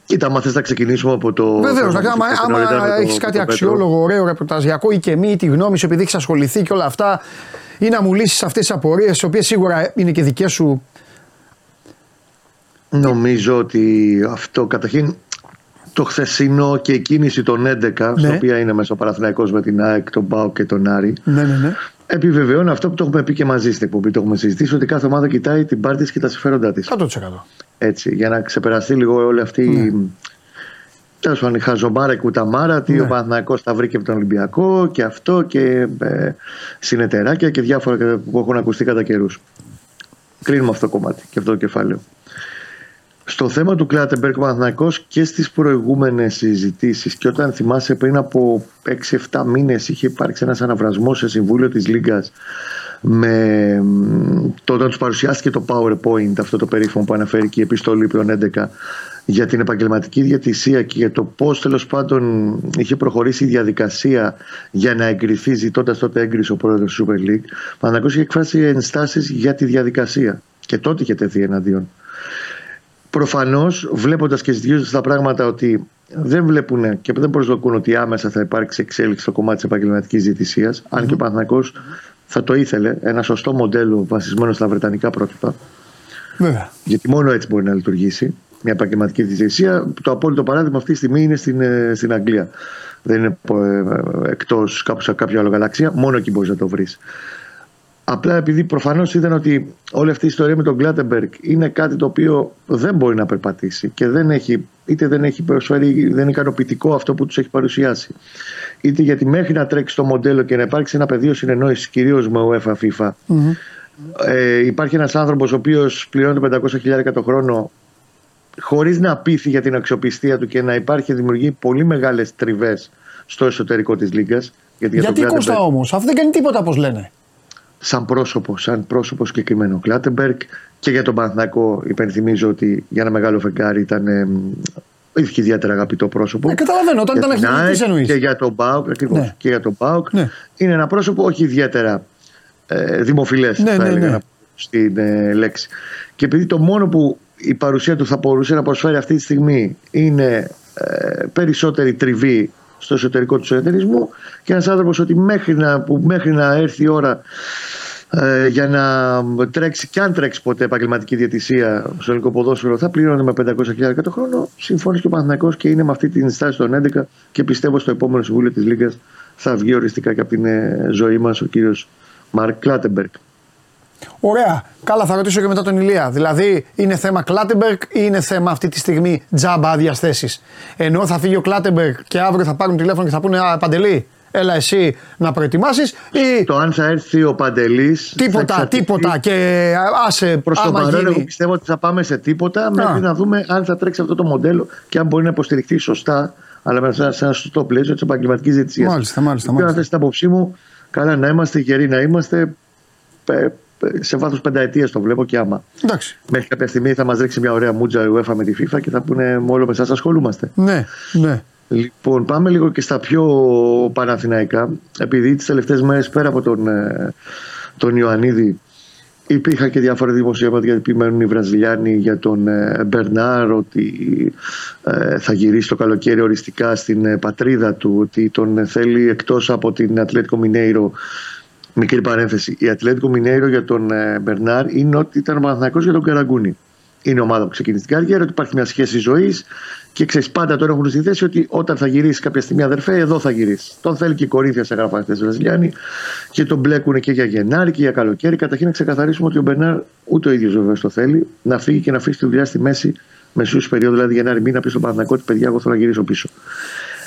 Κοίτα, άμα θες να ξεκινήσουμε από το... Βεβαίως, άμα έχεις κάτι αξιόλογο, ωραίο, ρεπορταζιακό ή και μη, τη γνώμη σου, επειδή έχεις ασχοληθεί και όλα αυτά, ή να μου λύσεις αυτές τις απορίες, τις οποίες σίγουρα είναι και δικές σου. Νομίζω ότι αυτό καταρχήν... Το χθεσινό και η κίνηση των 11, ναι, στην οποία είναι μέσα ο Παναθηναϊκός με την ΑΕΚ, τον ΠΑΟΚ και τον Άρη, ναι, επιβεβαιώνει αυτό που το έχουμε πει και μαζί στην εκπομπή. Το έχουμε συζητήσει ότι κάθε ομάδα κοιτάει την πάρτη της και τα συμφέροντά της. 100%. Έτσι, για να ξεπεραστεί λίγο όλη αυτή, ναι, τέλος πάντων, η χαζομπάρα και κουταμάρα, ότι ναι, ο Παναθηναϊκός θα βρει και από τον Ολυμπιακό και αυτό και συνεταιράκια και διάφορα που έχουν ακουστεί κατά καιρούς. Κρίνουμε αυτό το κομμάτι και αυτό το κεφάλαιο. Στο θέμα του Κλάτεμπεργκ, ο Παναθηναϊκός και στις προηγούμενες συζητήσεις και όταν θυμάσαι πριν από 6-7 μήνες είχε υπάρξει ένας αναβρασμός σε συμβούλιο της Λίγκας με το όταν τους παρουσιάστηκε το PowerPoint, αυτό το περίφημο που αναφέρει και η επιστολή των 11 για την επαγγελματική διατησία και για το πώς τέλος πάντων είχε προχωρήσει η διαδικασία για να εγκριθεί, ζητώντας τότε έγκριση ο πρόεδρος του Super League. Ο Παναθηναϊκός είχε εκφράσει ενστάσεις για τη διαδικασία και τότε είχε τεθεί εναντίον. Προφανώς, βλέποντας και συζητώντας τα πράγματα, ότι δεν βλέπουν και δεν προσδοκούν ότι άμεσα θα υπάρξει εξέλιξη στο κομμάτι της επαγγελματικής διαιτησίας, αν και ο Παναθηναϊκός θα το ήθελε, ένα σωστό μοντέλο βασισμένο στα βρετανικά πρότυπα. Βέβαια. Γιατί μόνο έτσι μπορεί να λειτουργήσει μια επαγγελματική διαιτησία. Το απόλυτο παράδειγμα αυτή τη στιγμή είναι στην Αγγλία. Δεν είναι εκτός κάποια άλλη γαλαξία, μόνο εκεί μπορείς να το βρεις. Απλά επειδή προφανώς είδαν ότι όλη αυτή η ιστορία με τον Γκλάτεμπεργκ είναι κάτι το οποίο δεν μπορεί να περπατήσει και δεν έχει προσφέρει, δεν είναι ικανοποιητικό αυτό που τους έχει παρουσιάσει. Είτε γιατί μέχρι να τρέξει το μοντέλο και να υπάρξει ένα πεδίο συνεννόησης, κυρίως με UEFA, FIFA, υπάρχει ένας άνθρωπος ο οποίος πληρώνει 500.000 το χρόνο χωρίς να πείθει για την αξιοπιστία του και να δημιουργεί πολύ μεγάλες τριβές στο εσωτερικό της Λίγκας. Γιατί Κώστα όμως, αυτό δεν κάνει τίποτα όπως λένε. Σαν πρόσωπο συγκεκριμένο ο Κλάτεμπεργκ και για τον Παναθηναϊκό υπενθυμίζω ότι για ένα μεγάλο φεγγάρι ήταν ιδιαίτερα αγαπητό πρόσωπο. Ναι, καταλαβαίνω, όταν ήταν αχιλητής εννοείς. Και για τον ΠΑΟΚ, ακριβώς, ναι, και για τον ΠΑΟΚ, ναι, είναι ένα πρόσωπο όχι ιδιαίτερα δημοφιλές, ναι, θα έλεγα, ναι, στην λέξη. Και επειδή το μόνο που η παρουσία του θα μπορούσε να προσφέρει αυτή τη στιγμή είναι περισσότερη τριβή στο εσωτερικό του εταιρισμού και ένας άνθρωπος ότι μέχρι να έρθει η ώρα για να τρέξει, και αν τρέξει ποτέ επαγγελματική διαιτησία στο ελληνικό ποδόσφαιρο, θα πληρώνει με 500.000 το χρόνο. Συμφώνησε και ο Παναθηναϊκός και είναι με αυτή την στάση των 11 και πιστεύω στο επόμενο συμβούλιο της Λίγκας θα βγει οριστικά και από την ζωή μας ο κύριος Μαρκ Κλάτεμπεργκ. Ωραία. Καλά, θα ρωτήσω και μετά τον Ηλία. Δηλαδή, είναι θέμα Κλάτεμπεργκ ή είναι θέμα αυτή τη στιγμή τζάμπα άδειας θέσης? Ενώ θα φύγει ο Κλάτεμπεργκ και αύριο θα πάρουν τηλέφωνο και θα πούνε Παντελή, έλα εσύ να προετοιμάσεις. Ή... Το αν θα έρθει ο Παντελής. Τίποτα. Και άσε προς το παρόν, εγώ πιστεύω ότι θα πάμε σε τίποτα. Μέχρι να δούμε αν θα τρέξει αυτό το μοντέλο και αν μπορεί να υποστηριχθεί σωστά. Αλλά μέσα σε ένα σωστό πλαίσιο τη επαγγελματική ζητησία. Μάλιστα. Ποιο να θέσει την άποψή μου, καλά να είμαστε, γεροί να είμαστε. Σε βάθος πενταετίας το βλέπω και άμα. Εντάξει. Μέχρι κάποια στιγμή θα μας ρίξει μια ωραία μούτζα η UEFA με τη FIFA και θα πούνε μόνο με σας ασχολούμαστε. Ναι. Λοιπόν, πάμε λίγο και στα πιο παναθηναϊκά. Επειδή τις τελευταίες μέρες πέρα από τον Ιωαννίδη υπήρχαν και διάφορα δημοσιεύματα, γιατί επιμένουν οι Βραζιλιάνοι για τον Μπερνάρ ότι θα γυρίσει το καλοκαίρι οριστικά στην πατρίδα του, ότι τον θέλει εκτός από την Ατλέτικο Μινέιρο. Μικρή παρένθεση. Η Ατλέτικο Μινέιρο για τον Μπερνάρ είναι ότι ήταν ο Παναθηναϊκός για τον Καραγκούνη. Είναι η ομάδα που ξεκίνησε την καριέρα, ότι υπάρχει μια σχέση ζωής και ξέρεις, πάντα τώρα έχουν στη θέση ότι όταν θα γυρίσει κάποια στιγμή, αδερφέ, εδώ θα γυρίσει. Τον θέλει και η κορύφια σε γραφαστές Βραζιλιάνοι και τον μπλέκουν και για Γενάρη και για καλοκαίρι. Καταρχήν να ξεκαθαρίσουμε ότι ο Μπερνάρ ούτε ο ίδιος βεβαίως το θέλει να φύγει και να αφήσει τη δουλειά στη μέση μεσούς περίοδο, δηλαδή Γενάρη μήνα, πει στον Παναθηναϊκό ότι παιδιά, εγώ θέλω να γυρίσω πίσω.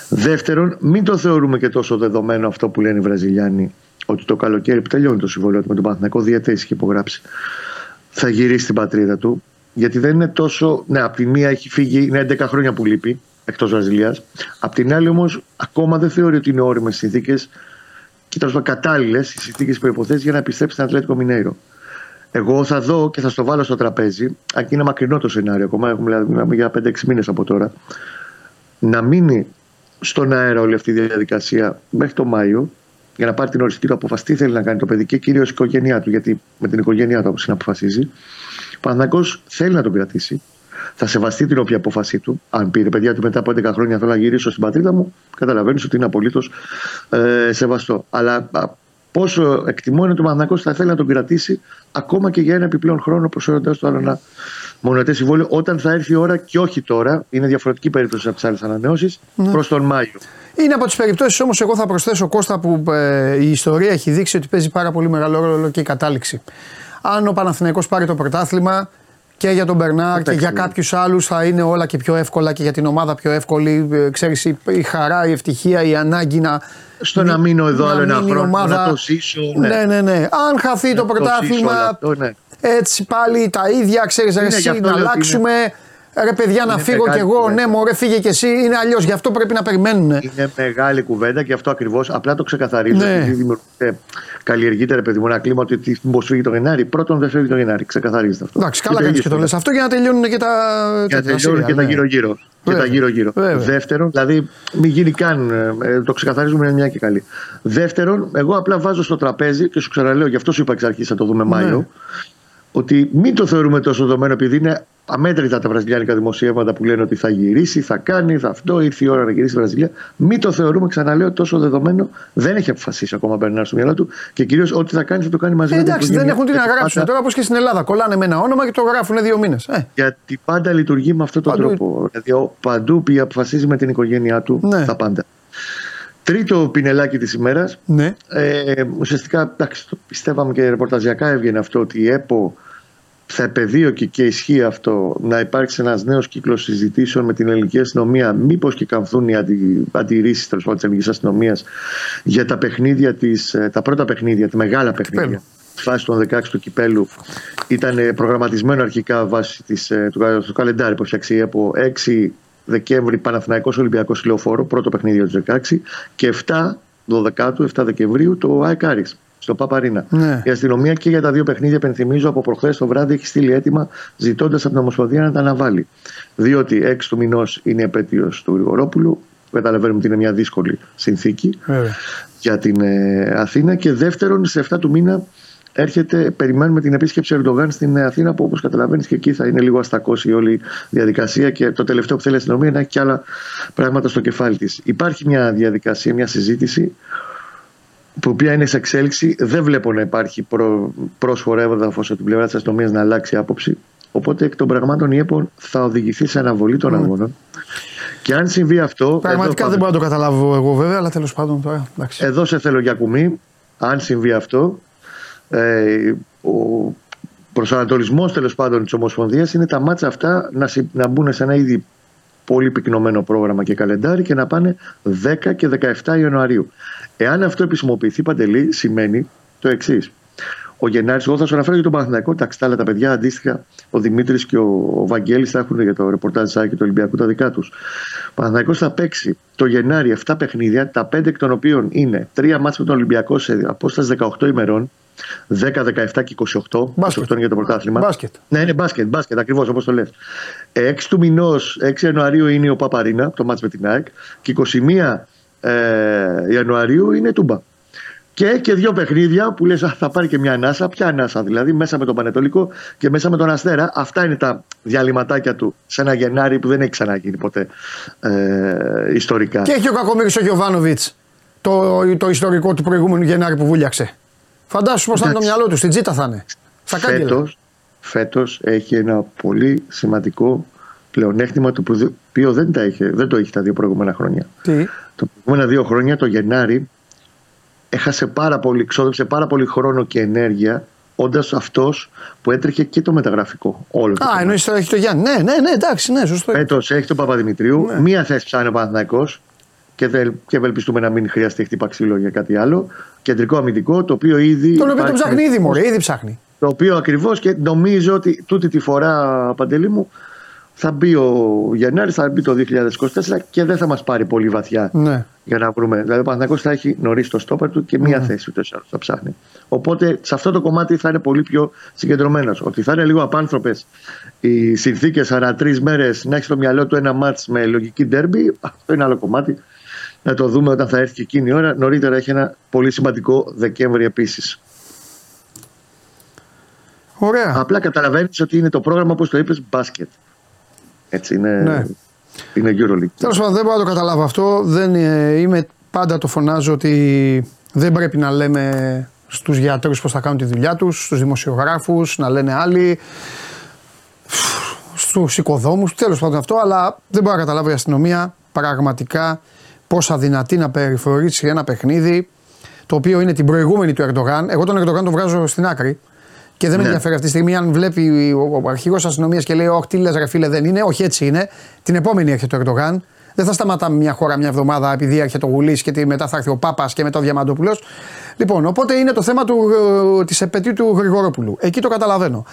Δεύτερον, μην το θεωρούμε και τόσο δεδομένο αυτό που λένε οι Βραζιλιάνοι, ότι το καλοκαίρι που τελειώνει το συμβόλαιο με τον Παναθηναϊκό, διαιτές και υπογράψει, θα γυρίσει στην πατρίδα του. Γιατί δεν είναι τόσο. Ναι, απ' τη μία έχει φύγει, είναι 11 χρόνια που λείπει εκτός Βραζιλίας. Απ' την άλλη όμως, ακόμα δεν θεωρεί ότι είναι όριμες συνθήκες και τέλος πάντων κατάλληλες οι συνθήκες προϋποθέσεις για να επιστρέψει στην Ατλέτικο Μινέιρο. Εγώ θα δω και θα στο βάλω στο τραπέζι, αν είναι μακρινό το σενάριο ακόμα, μιλάμε για 5-6 μήνες από τώρα, να μείνει στον αέρα όλη αυτή η διαδικασία μέχρι το Μάιο. Για να πάρει την οριστική του απόφαση, τι θέλει να κάνει το παιδί και κυρίως η οικογένειά του, γιατί με την οικογένειά του συναποφασίζει. Ο Παναθηναϊκός θέλει να τον κρατήσει. Θα σεβαστεί την όποια απόφαση του. Αν πήρε παιδιά του μετά από 11 χρόνια, θέλω να γυρίσω στην πατρίδα μου, καταλαβαίνεις ότι είναι απολύτως σεβαστό. Αλλά πόσο εκτιμώ είναι ότι ο Παναθηναϊκός θα θέλει να τον κρατήσει ακόμα και για ένα επιπλέον χρόνο, προσφέροντας το άλλο ένα μονοετές συμβόλαιο, όταν θα έρθει η ώρα και όχι τώρα. Είναι διαφορετική περίπτωση από τις άλλες ανανεώσεις, προς τον Μάιο. Είναι από τις περιπτώσεις όμως, εγώ θα προσθέσω, Κώστα, που η ιστορία έχει δείξει ότι παίζει πάρα πολύ μεγάλο ρόλο και η κατάληξη. Αν ο Παναθηναϊκός πάρει το πρωτάθλημα, και για τον Μπερνάρ και για κάποιους άλλους θα είναι όλα και πιο εύκολα και για την ομάδα πιο εύκολη. Ξέρεις, η χαρά, η ευτυχία, η ανάγκη να. Στο να μείνω εδώ άλλο ένα χρόνο, να το ζήσω. Ναι. Αν χαθεί το πρωτάθλημα, έτσι πάλι τα ίδια, ξέρεις, να αλλάξουμε. Ρε παιδιά, είναι να φύγω κι εγώ. Κουβέντα. Ναι, μωρέ, φύγε κι εσύ. Είναι αλλιώς. Γι' αυτό πρέπει να περιμένουν. Είναι μεγάλη κουβέντα και αυτό ακριβώς. Απλά το ξεκαθαρίζω. Ναι. Καλλιεργείται, ρε παιδί μου, ένα κλίμα ότι μήπως φύγει το Γενάρη. Πρώτον, δεν φεύγει το Γενάρη. Ξεκαθαρίζεται αυτό. Εντάξει, καλά κάνεις και το λες αυτό για να τελειώνουν και τα. Για να τελειώνουν και τα γύρω-γύρω. Δεύτερον, δηλαδή, μην γίνει καν. Το ξεκαθαρίζουμε, είναι μια και καλή. Δεύτερον, εγώ απλά βάζω στο τραπέζι και σου ξαναλέω, γι' αυτό σου είπα εξ αρχής, θα το δούμε Μάιο. Ότι μην το θεωρούμε τόσο δεδομένο, επειδή είναι αμέτρητα τα βραζιλιάνικα δημοσιεύματα που λένε ότι θα γυρίσει, θα κάνει, θα αυτό, ήρθε η ώρα να γυρίσει η Βραζιλία. Μην το θεωρούμε, ξαναλέω, τόσο δεδομένο. Δεν έχει αποφασίσει ακόμα ο Μπερνάρ στο μυαλό του και κυρίως ό,τι θα κάνει θα το κάνει μαζί με τον Μπερνάρ. Εντάξει, δεν έχουν τι να γράψουν τώρα, όπως και στην Ελλάδα. Κολλάνε με ένα όνομα και το γράφουν 2 μήνες. Γιατί πάντα λειτουργεί με αυτόν τον τρόπο. Δηλαδή, παντού αποφασίζει με την οικογένειά του τα πάντα. Τρίτο πινελάκι της ημέρας. Ναι. Ουσιαστικά, εντάξει, το πιστεύαμε και ρεπορταζιακά έβγαινε αυτό, ότι η ΕΠΟ θα επεδίωκε και ισχύει αυτό, να υπάρξει ένας νέος κύκλος συζητήσεων με την ελληνική αστυνομία. Μήπως και καμφθούν οι αντιρρήσεις της ελληνικής αστυνομίας για τα παιχνίδια της, τα πρώτα παιχνίδια, τα μεγάλα παιχνίδια. Στη φάση των 16 του κυπέλου ήταν προγραμματισμένο αρχικά βάσει του καλεντάρι που φτιάξει η ΕΠΟ. 6 Δεκέμβρη Παναθηναϊκός Ολυμπιακός Λεωφόρο, πρώτο παιχνίδι του 16, και 7 Δεκεμβρίου το ΑΕΚ Άρης στο Παπαρίνα. Ναι. Η αστυνομία και για τα 2 παιχνίδια, επενθυμίζω, από προχθές το βράδυ έχει στείλει αίτημα ζητώντας από την Ομοσπονδία να τα αναβάλει. Διότι 6 του μηνός είναι η επέτειος του Γρηγορόπουλου. Καταλαβαίνουμε ότι είναι μια δύσκολη συνθήκη για την Αθήνα. Και δεύτερον, σε 7 του μήνα περιμένουμε την επίσκεψη Ερντογάν στην Αθήνα, που όπως καταλαβαίνεις και εκεί θα είναι λίγο αστακός η όλη διαδικασία και το τελευταίο που θέλει η αστυνομία να έχει και άλλα πράγματα στο κεφάλι της. Υπάρχει μια διαδικασία, μια συζήτηση που οποία είναι σε εξέλιξη. Δεν βλέπω να υπάρχει πρόσφορα έδαφος από την πλευρά της αστυνομίας να αλλάξει άποψη. Οπότε εκ των πραγμάτων η ΕΠΟ θα οδηγηθεί σε αναβολή των αγώνων. Και αν συμβεί αυτό. Πραγματικά δεν μπορώ να το καταλάβω εγώ βέβαια, αλλά τέλος πάντων τώρα. Εντάξει. Εδώ σε θέλω για ακουμή. Αν συμβεί αυτό. Ο προσανατολισμός τέλος πάντων της Ομοσπονδίας είναι τα μάτσα αυτά να μπουν σε ένα ήδη πολύ πυκνωμένο πρόγραμμα και καλεντάρι και να πάνε 10 και 17 Ιανουαρίου. Εάν αυτό επισημοποιηθεί, Παντελή, σημαίνει το εξής. Ο Γενάρης, εγώ θα σου αναφέρω για τον Παναθηναϊκό, τα παιδιά αντίστοιχα, ο Δημήτρης και ο Βαγγέλης θα έχουν για το ρεπορτάζ ΣΑΕ και το Ολυμπιακού τα δικά τους. Ο Παναθηναϊκός θα παίξει το Γενάρη 7 παιχνίδια, τα 5 εκ των οποίων είναι 3 μάτς με τον Ολυμπιακό σε απόσταση 18 ημερών, 10, 17 και 28. Μπάσκετ. 28 είναι για το πρωτάθλημα. Μπάσκετ. Ναι, είναι μπάσκετ, ακριβώς όπως το λες. 6 του μηνός, 6 Ιανουαρίου είναι ο Παπαρίνα, το μάτς με την ΑΕΚ, και 21 Ιανουαρίου είναι Τούμπα. Και δύο παιχνίδια που λες θα πάρει και μια ανάσα. Ποια ανάσα δηλαδή, μέσα με τον Πανετολικό και μέσα με τον Αστέρα. Αυτά είναι τα διαλυματάκια του σε ένα Γενάρη που δεν έχει ξαναγίνει ποτέ ιστορικά. Και έχει ο Κακομοίρης ο Γιοβάνοβιτς το ιστορικό του προηγούμενου Γενάρη που βούλιαξε. Φαντάσου πως θα είναι το μυαλό του, στην Τζίτα θα είναι. Φέτος έχει ένα πολύ σημαντικό πλεονέκτημα το οποίο δεν το είχε τα δύο προηγούμενα χρόνια. Τι? Τα προηγούμενα δύο χρόνια το Γενάρη έχασε πάρα πολύ, ξόδεψε πάρα πολύ χρόνο και ενέργεια, όντας αυτός που έτρεχε και το μεταγραφικό. Όλο το εννοείς τώρα έχει το Γιάννη. Ναι, εντάξει, ναι, σωστό. Φέτος έχει τον Παπαδημητρίου. Ναι. Μία θέση ψάχνει ο Παναθηναϊκός και ευελπιστούμε να μην χρειαστεί χτύπαξιλο για κάτι άλλο. Κεντρικό αμυντικό, το οποίο ήδη. Τον οποίο τον ψάχνει ήδη, μωρέ, ήδη ψάχνει. Το οποίο ακριβώς και νομίζω ότι τούτη τη φορά, Παντελή μου, θα μπει ο Γενάρης, θα μπει το 2024 και δεν θα μας πάρει πολύ βαθιά για να βρούμε. Δηλαδή ο Παναθηναϊκός θα έχει νωρίς το στόπερ του και μία θέση ούτως άλλως θα ψάχνει. Οπότε σε αυτό το κομμάτι θα είναι πολύ πιο συγκεντρωμένος. Ότι θα είναι λίγο απάνθρωπες οι συνθήκες ανά τρεις μέρες να έχει στο μυαλό του ένα μάτς με λογική ντέρμπι, αυτό είναι άλλο κομμάτι. Να το δούμε όταν θα έρθει και εκείνη η ώρα. Νωρίτερα έχει ένα πολύ σημαντικό Δεκέμβρη επίσης. Ωραία. Απλά καταλαβαίνεις ότι είναι το πρόγραμμα όπως το είπες μπάσκετ. Έτσι είναι, είναι EuroLeague. Τέλος πάντων, δεν μπορώ να το καταλάβω αυτό. Είμαι πάντα το φωνάζω ότι δεν πρέπει να λέμε στους γιατρούς πώς θα κάνουν τη δουλειά τους, στους δημοσιογράφους, να λένε άλλοι, στους οικοδόμους, τέλος πάντων αυτό. Αλλά δεν μπορώ να καταλάβω η αστυνομία πραγματικά πόσα δυνατή να περιφορήσει ένα παιχνίδι το οποίο είναι την προηγούμενη του Ερντογάν. Εγώ τον Ερντογάν τον βγάζω στην άκρη. Και δεν με ενδιαφέρει αυτή τη στιγμή αν βλέπει ο αρχηγός αστυνομίας και λέει: «Ωχ, τι λες, ρε φίλε, δεν είναι». Όχι, έτσι είναι. Την επόμενη έρχεται ο Ερντογάν. Δεν θα σταματάμε μια χώρα μια εβδομάδα επειδή έρχεται ο Γουλής και μετά θα έρθει ο Πάπας και μετά ο Διαμαντόπουλος. Λοιπόν, οπότε είναι το θέμα της επετείου του Γρηγορόπουλου. Εκεί το καταλαβαίνω.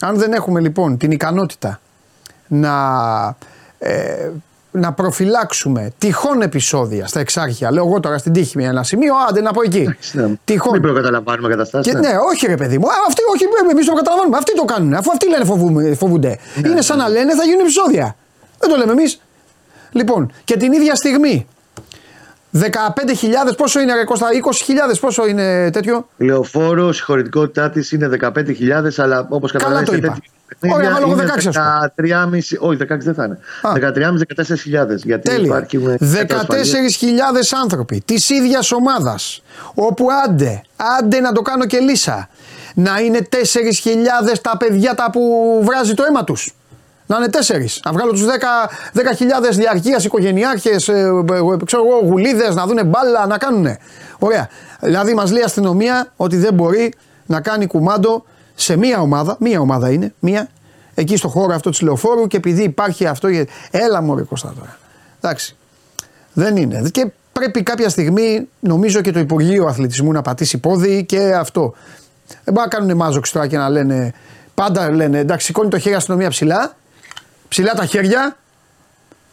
Αν δεν έχουμε λοιπόν την ικανότητα να προφυλάξουμε τυχόν επεισόδια στα εξάρχεια. Λέω εγώ τώρα στην τύχη με ένα σημείο, άντε να πω εκεί. Τυχόν. Μην προκαταλαμβάνουμε καταστάσεις. Ναι, όχι ρε παιδί μου, αυτοί, όχι εμείς το καταλαμβάνουμε. Αυτοί το κάνουν, αφού αυτοί λένε φοβούνται. Είναι σαν να λένε θα γίνουν επεισόδια. Δεν το λέμε εμείς. Λοιπόν, και την ίδια στιγμή 15.000 πόσο είναι ρε Κώστα, 20.000 πόσο είναι τέτοιο. Λεωφόρο, συγχωρητικότητά της είναι 15.000, αλλά όπως καταλαβαίνετε. Καλά το είπα. Ωραία, βάλω 16. 13,5, όχι 16 δεν θα είναι. 13,5-14.000. Γιατί υπάρχει 14.000 άνθρωποι της ίδιας ομάδας, όπου άντε να το κάνω και λύσα, να είναι 4.000 τα παιδιά τα που βράζει το αίμα τους. Να είναι 4. Να βγάλω τους 10.000 διαρκείας, οικογενειάρχες, ξέρω εγώ, γουλίδες, να δούνε μπάλα, να κάνουνε. Ωραία. Δηλαδή μας λέει η αστυνομία ότι δεν μπορεί να κάνει κουμάντο σε μία ομάδα είναι, εκεί στο χώρο αυτό της λεωφόρου και επειδή υπάρχει αυτό, έλα μωρέ Κώστα τώρα, εντάξει, δεν είναι και πρέπει κάποια στιγμή νομίζω και το Υπουργείο Αθλητισμού να πατήσει πόδι και αυτό, δεν μπορεί να κάνουν μάζοξη τώρα και να λένε, πάντα λένε εντάξει σηκώνει το χέρι αστυνομία ψηλά, ψηλά τα χέρια,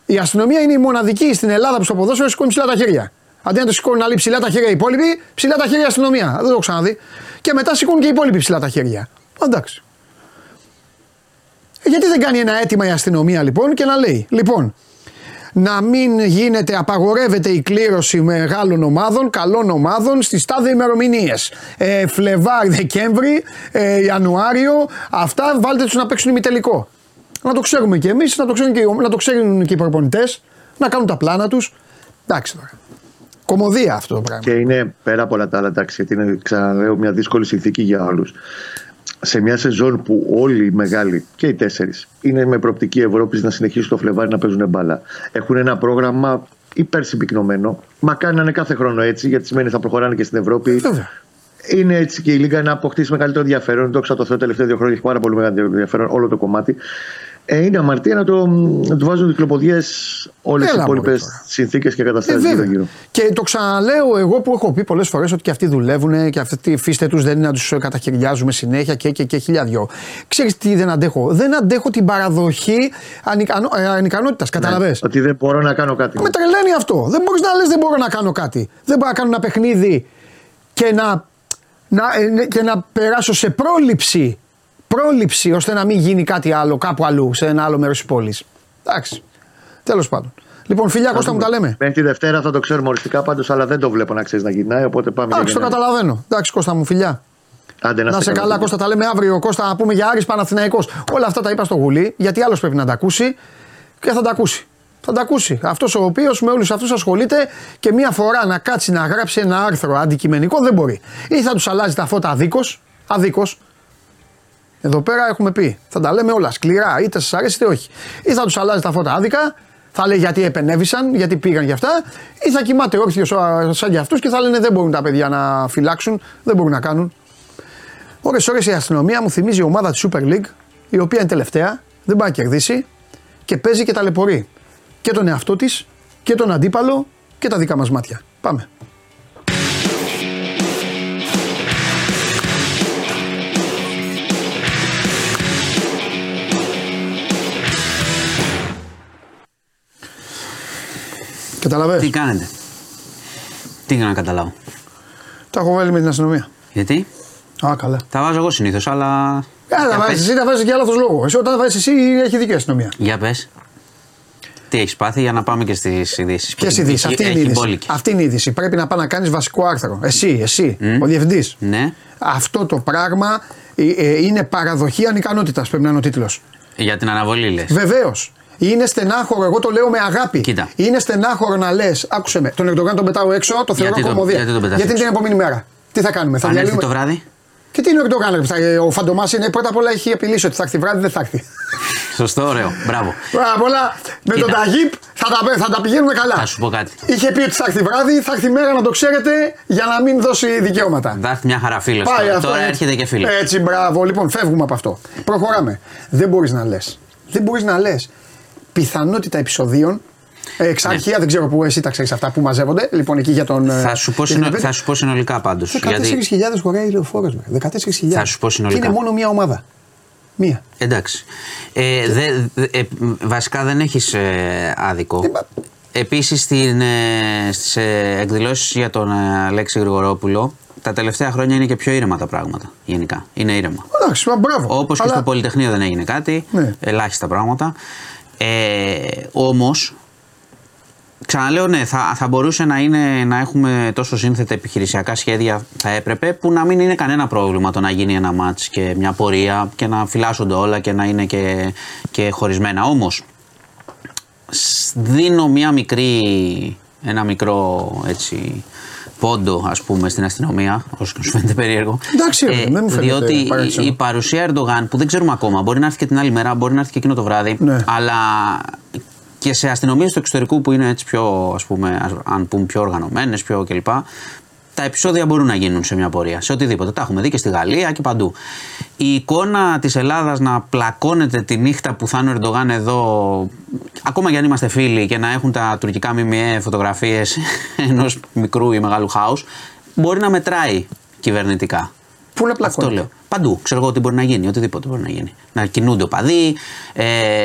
η αστυνομία είναι η μοναδική στην Ελλάδα που στο ποδόσφαιρο σηκώνει ψηλά τα χέρια. Αντί να το σηκώνουν άλλοι ψηλά τα χέρια οι υπόλοιποι, ψηλά τα χέρια αστυνομία. Δεν το ξαναδεί. Και μετά σηκώνουν και οι υπόλοιποι ψηλά τα χέρια. Εντάξει. Γιατί δεν κάνει ένα αίτημα η αστυνομία λοιπόν και να λέει: «Λοιπόν, να μην γίνεται, απαγορεύεται η κλήρωση μεγάλων ομάδων, καλών ομάδων στις τάδε ημερομηνίες. Φλεβάρι, Δεκέμβρη, Ιανουάριο, αυτά βάλτε τους να παίξουν ημιτελικό». Να το ξέρουμε κι εμείς, να το ξέρουν και οι προπονητές, να κάνουν τα πλάνα τους. Εντάξει τώρα. Κωμωδία αυτό το πράγμα. Και είναι πέρα από όλα τα άλλα, εντάξει, γιατί είναι ξαναλέω μια δύσκολη συνθήκη για όλους. Σε μια σεζόν που όλοι οι μεγάλοι και οι τέσσερις είναι με προοπτική Ευρώπης να συνεχίσουν το Φλεβάρι να παίζουν μπάλα. Έχουν ένα πρόγραμμα υπερσυμπυκνωμένο. Μακάρι να είναι κάθε χρόνο έτσι, γιατί σημαίνει θα προχωράνε και στην Ευρώπη. Είναι έτσι και η Λίγκα να αποκτήσει μεγαλύτερο ενδιαφέρον. Δόξα τω Θεώ, τελευταία 2 χρόνια έχει πάρα πολύ μεγάλο ενδιαφέρον όλο το κομμάτι. Είναι αμαρτία να του βάζουν δικλοπωδιές όλες τις υπόλοιπες συνθήκες και καταστάσεις γύρω. Και το ξαναλέω εγώ που έχω πει πολλές φορές ότι και αυτοί δουλεύουν και αυτοί φύστε τους, δεν είναι να τους καταχαιριάζουμε συνέχεια και χιλιάδιο. Ξέρεις τι δεν αντέχω? Δεν αντέχω την παραδοχή ανικανότητας. Καταλαβες. Ότι δεν μπορώ να κάνω κάτι. Με τρελαίνει αυτό. Δεν μπορείς να λες δεν μπορώ να κάνω κάτι. Δεν μπορώ να κάνω ένα παιχνίδι και να περάσω σε πρόληψη ώστε να μην γίνει κάτι άλλο κάπου αλλού, σε ένα άλλο μέρος της πόλης. Εντάξει. Τέλος πάντων. Λοιπόν, φιλιά, Κώστα μου, τα λέμε. Μέχρι τη Δευτέρα θα το ξέρουμε οριστικά πάντως, αλλά δεν το βλέπω να ξέρεις να γυρνάει. Οπότε πάμε. Εντάξει, το καταλαβαίνω. Εντάξει, Κώστα μου, φιλιά. Άντε, να σε καλά, Κώστα, τα λέμε αύριο. Κώστα, να πούμε για Άρης Παναθηναϊκός. Όλα αυτά τα είπα στο Γουλή, γιατί άλλος πρέπει να τα ακούσει και θα τα ακούσει. Θα τα ακούσει. Αυτός ο οποίος με όλους αυτούς ασχολείται και μία φορά να κάτσει να γράψει ένα άρθρο αντικειμενικό δεν μπορεί. Ή θα τους αλλάζει τα φώτα αδίκως. Εδώ πέρα έχουμε πει, θα τα λέμε όλα σκληρά, είτε σας αρέσει είτε όχι. Ή θα τους αλλάζει τα φώτα άδικα, θα λέει γιατί επενέβησαν, γιατί πήγαν για αυτά, ή θα κοιμάται όρθιος σαν για αυτούς και θα λένε δεν μπορούν τα παιδιά να φυλάξουν, δεν μπορούν να κάνουν. Ώρες η αστυνομία μου θυμίζει η ομάδα της Super League, η οποία είναι τελευταία, δεν πάει να κερδίσει και παίζει και ταλαιπωρεί και τον εαυτό της και τον αντίπαλο και τα δικά μας μάτια. Πάμε. Καταλαβαίνεις. Τι κάνετε? Τι να καταλάβω? Τα έχω βάλει με την αστυνομία. Γιατί? Α, καλά. Τα βάζω εγώ συνήθως, αλλά. Καλά, βάζεις εσύ, τα βάζεις για λάθος λόγο. Εσύ όταν βάζεις εσύ έχει δίκιο η αστυνομία. Για πες. Τι έχεις πάθει για να πάμε και στις ειδήσεις? Ποιες ειδήσεις? Αυτή είναι η είδηση. Πρέπει να πας να κάνεις βασικό άρθρο. Εσύ, ο διευθυντής. Ναι. Αυτό το πράγμα είναι παραδοχή ανικανότητας. Πρέπει να είναι ο τίτλος. Για την αναβολή λες. Βεβαίως. Είναι στενάχωρο, εγώ το λέω με αγάπη. Κοίτα. Είναι στενάχωρο να λες, άκουσε με, τον Ερντογκάν τον πετάω έξω, το θεωρώ κομμωδία. Γιατί την επόμενη μέρα. Τι θα κάνουμε, θα διαλύουμε. Το βράδυ. Και τι είναι ο Ερντογκάν, ο Φαντομάς είναι πρώτα απ' όλα έχει απειλήσει ότι θα έρθει βράδυ, δεν θα έρθει. Σωστό, ωραίο, μπράβο. Πρώτα απ' όλα με τον Ταγίπ θα τα πηγαίνουμε καλά. Θα σου πω κάτι. Είχε πει ότι θα έρθει βράδυ, θα έρθει μέρα να το ξέρετε για να μην δώσει δικαιώματα. Θα έρθει μια χαρά φίλος. Τώρα έρχεται και φίλος. Έτσι, μπράβο, λοιπόν, φεύγουμε από αυτό. Προχωράμε. Δεν μπορεί να λες. Πιθανότητα επεισοδίων, εξ αρχεία, ναι. Δεν ξέρω που εσύ τα ξέρεις αυτά που μαζεύονται. Λοιπόν, εκεί για τον. Θα σου πω συνολικά πάντως. 14.000 γιατί... χωράει λεωφόρος. 14.000. Θα σου πω συνολικά. Και είναι μόνο μία ομάδα. Μία. Εντάξει. Βασικά δεν έχεις άδικο. Επίσης στις εκδηλώσεις για τον Αλέξη Γρηγορόπουλο. Τα τελευταία χρόνια είναι και πιο ήρεμα τα πράγματα. Γενικά. Είναι ήρεμα. Εντάξει, μπράβο. Όπως και στο Πολυτεχνείο δεν έγινε κάτι. Ναι. Ελάχιστα πράγματα. Όμως, ξαναλέω, ναι, θα μπορούσε να έχουμε τόσο σύνθετα επιχειρησιακά σχέδια, θα έπρεπε, που να μην είναι κανένα πρόβλημα το να γίνει ένα μάτς και μια πορεία και να φυλάσσονται όλα και να είναι και χωρισμένα. Όμως, δίνω ένα μικρό έτσι, πόντο, ας πούμε, στην αστυνομία, όσο και να σου φαίνεται περίεργο. Εντάξει, διότι η παρουσία Ερντογάν, που δεν ξέρουμε ακόμα, μπορεί να έρθει και την άλλη μέρα, μπορεί να έρθει και εκείνο το βράδυ, ναι. Αλλά και σε αστυνομίες του εξωτερικού που είναι έτσι πιο, ας πούμε, αν πούμε πιο οργανωμένες, πιο κλπ. Τα επεισόδια μπορούν να γίνουν σε μια πορεία, σε οτιδήποτε. Τα έχουμε δει και στη Γαλλία και παντού. Η εικόνα της Ελλάδας να πλακώνεται τη νύχτα που θα είναι ο Ερντογάν εδώ, ακόμα και αν είμαστε φίλοι και να έχουν τα τουρκικά ΜΜΕ φωτογραφίες ενός μικρού ή μεγάλου χάους, μπορεί να μετράει κυβερνητικά. Πού να πλακώνεται? Αυτό λέω. Παντού. Ξέρω εγώ ότι μπορεί να γίνει, οτιδήποτε μπορεί να γίνει. Να κινούνται οπαδοί.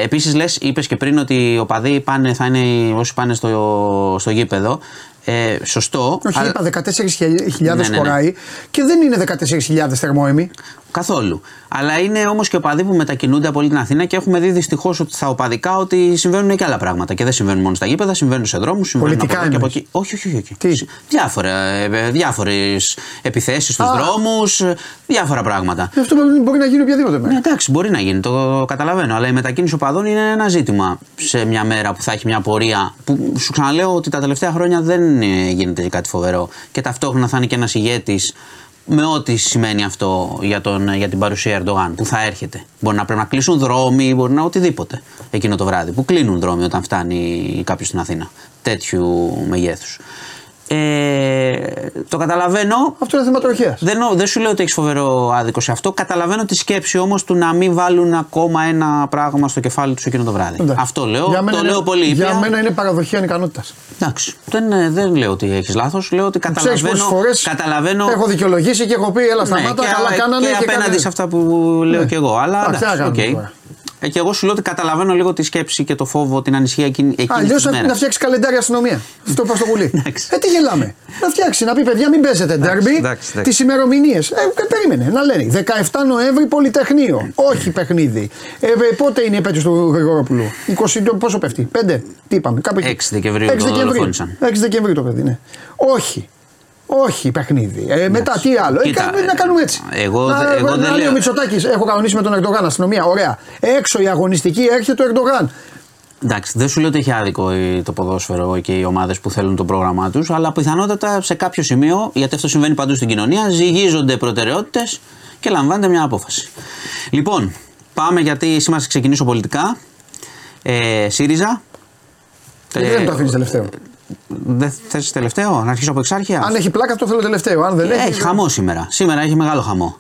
Επίσης, λες, είπες και πριν ότι οι οπαδοί θα είναι όσοι πάνε στο γήπεδο. Σωστό. Όχι, αλλά... είπα 14.000 χωράει και δεν είναι 14.000 θερμόαιμοι. Καθόλου. Αλλά είναι όμως και οπαδοί που μετακινούνται από όλη την Αθήνα και έχουμε δει δυστυχώς ότι στα οπαδικά ότι συμβαίνουν και άλλα πράγματα. Και δεν συμβαίνουν μόνο στα γήπεδα, συμβαίνουν σε δρόμους, συμβαίνουν πολιτικά από εκεί. Όχι. Διάφορες επιθέσεις στους δρόμους, διάφορα πράγματα. Αυτό μπορεί να γίνει οποιαδήποτε μέρα. Ναι, εντάξει, μπορεί να γίνει, το καταλαβαίνω. Αλλά η μετακίνηση οπαδών είναι ένα ζήτημα σε μια μέρα που θα έχει μια πορεία που σου ξαναλέω ότι τα τελευταία χρόνια δεν γίνεται κάτι φοβερό. Και ταυτόχρονα θα είναι και ένας ηγέτης. Με ό,τι σημαίνει αυτό για την παρουσία Ερντογάν που θα έρχεται. Μπορεί να πρέπει να κλείσουν δρόμοι, μπορεί να οτιδήποτε εκείνο το βράδυ. Που κλείνουν δρόμοι όταν φτάνει κάποιος στην Αθήνα. Τέτοιου μεγέθους. Το καταλαβαίνω. Αυτό είναι θέμα τροχέας. Δεν σου λέω ότι έχεις φοβερό άδικο σε αυτό. Καταλαβαίνω τη σκέψη όμως του να μην βάλουν ακόμα ένα πράγμα στο κεφάλι του εκείνο το βράδυ. Εντάξει. Αυτό λέω. Λέω πολύ ήπια. Για μένα είναι παραδοχή ανικανότητας. Εντάξει. Δεν λέω ότι έχεις λάθος. Λέω ότι καταλαβαίνω. Έχω δικαιολογήσει και έχω πει έλα σταμάτα. Καλά κάνανε. Και απέναντι σε αυτά που λέω και εγώ. Αλλά εντάξει. Και εγώ σου λέω ότι καταλαβαίνω λίγο τη σκέψη και το φόβο, την ανησυχία εκείνη τη μέρα. Αλλιώς να φτιάξει καλεντάρια αστυνομία. Στο πα στο πουλί. Τι γελάμε. Να φτιάξει, να πει παιδιά, μην παίζετε ντέρμπι. Τις ημερομηνίες. Περίμενε να λένε 17 Νοέμβρη Πολυτεχνείο. Όχι παιχνίδι. Πότε είναι η επέτειος του Γρηγορόπουλου. 20, πόσο πέφτει. 5. Τι είπαμε. Κάπου 6 Δεκεμβρίου. 6 Δεκεμβρίου το παιδί, ναι. Όχι. Όχι παιχνίδι. Μετά τι άλλο. Να κάνουμε έτσι. Εγώ δεν λέω. Ο Μητσοτάκης, έχω κανονίσει με τον Ερντογάν αστυνομία. Ωραία. Έξω η αγωνιστική έρχεται ο Ερντογάν. Εντάξει, δεν σου λέω ότι έχει άδικο το ποδόσφαιρο και οι ομάδες που θέλουν το πρόγραμμά τους, αλλά πιθανότατα σε κάποιο σημείο, γιατί αυτό συμβαίνει παντού στην κοινωνία, ζυγίζονται προτεραιότητες και λαμβάνεται μια απόφαση. Λοιπόν, πάμε γιατί σήμερα ξεκινήσω πολιτικά. ΣΥΡΙΖΑ. Δεν το αφήνει τελευταίο. Δεν θες τελευταίο, να αρχίσω από εξάρχεια. Αν έχει πλάκα, αυτό θέλω τελευταίο. Αν δεν έχει χαμό σήμερα. Σήμερα έχει μεγάλο χαμό.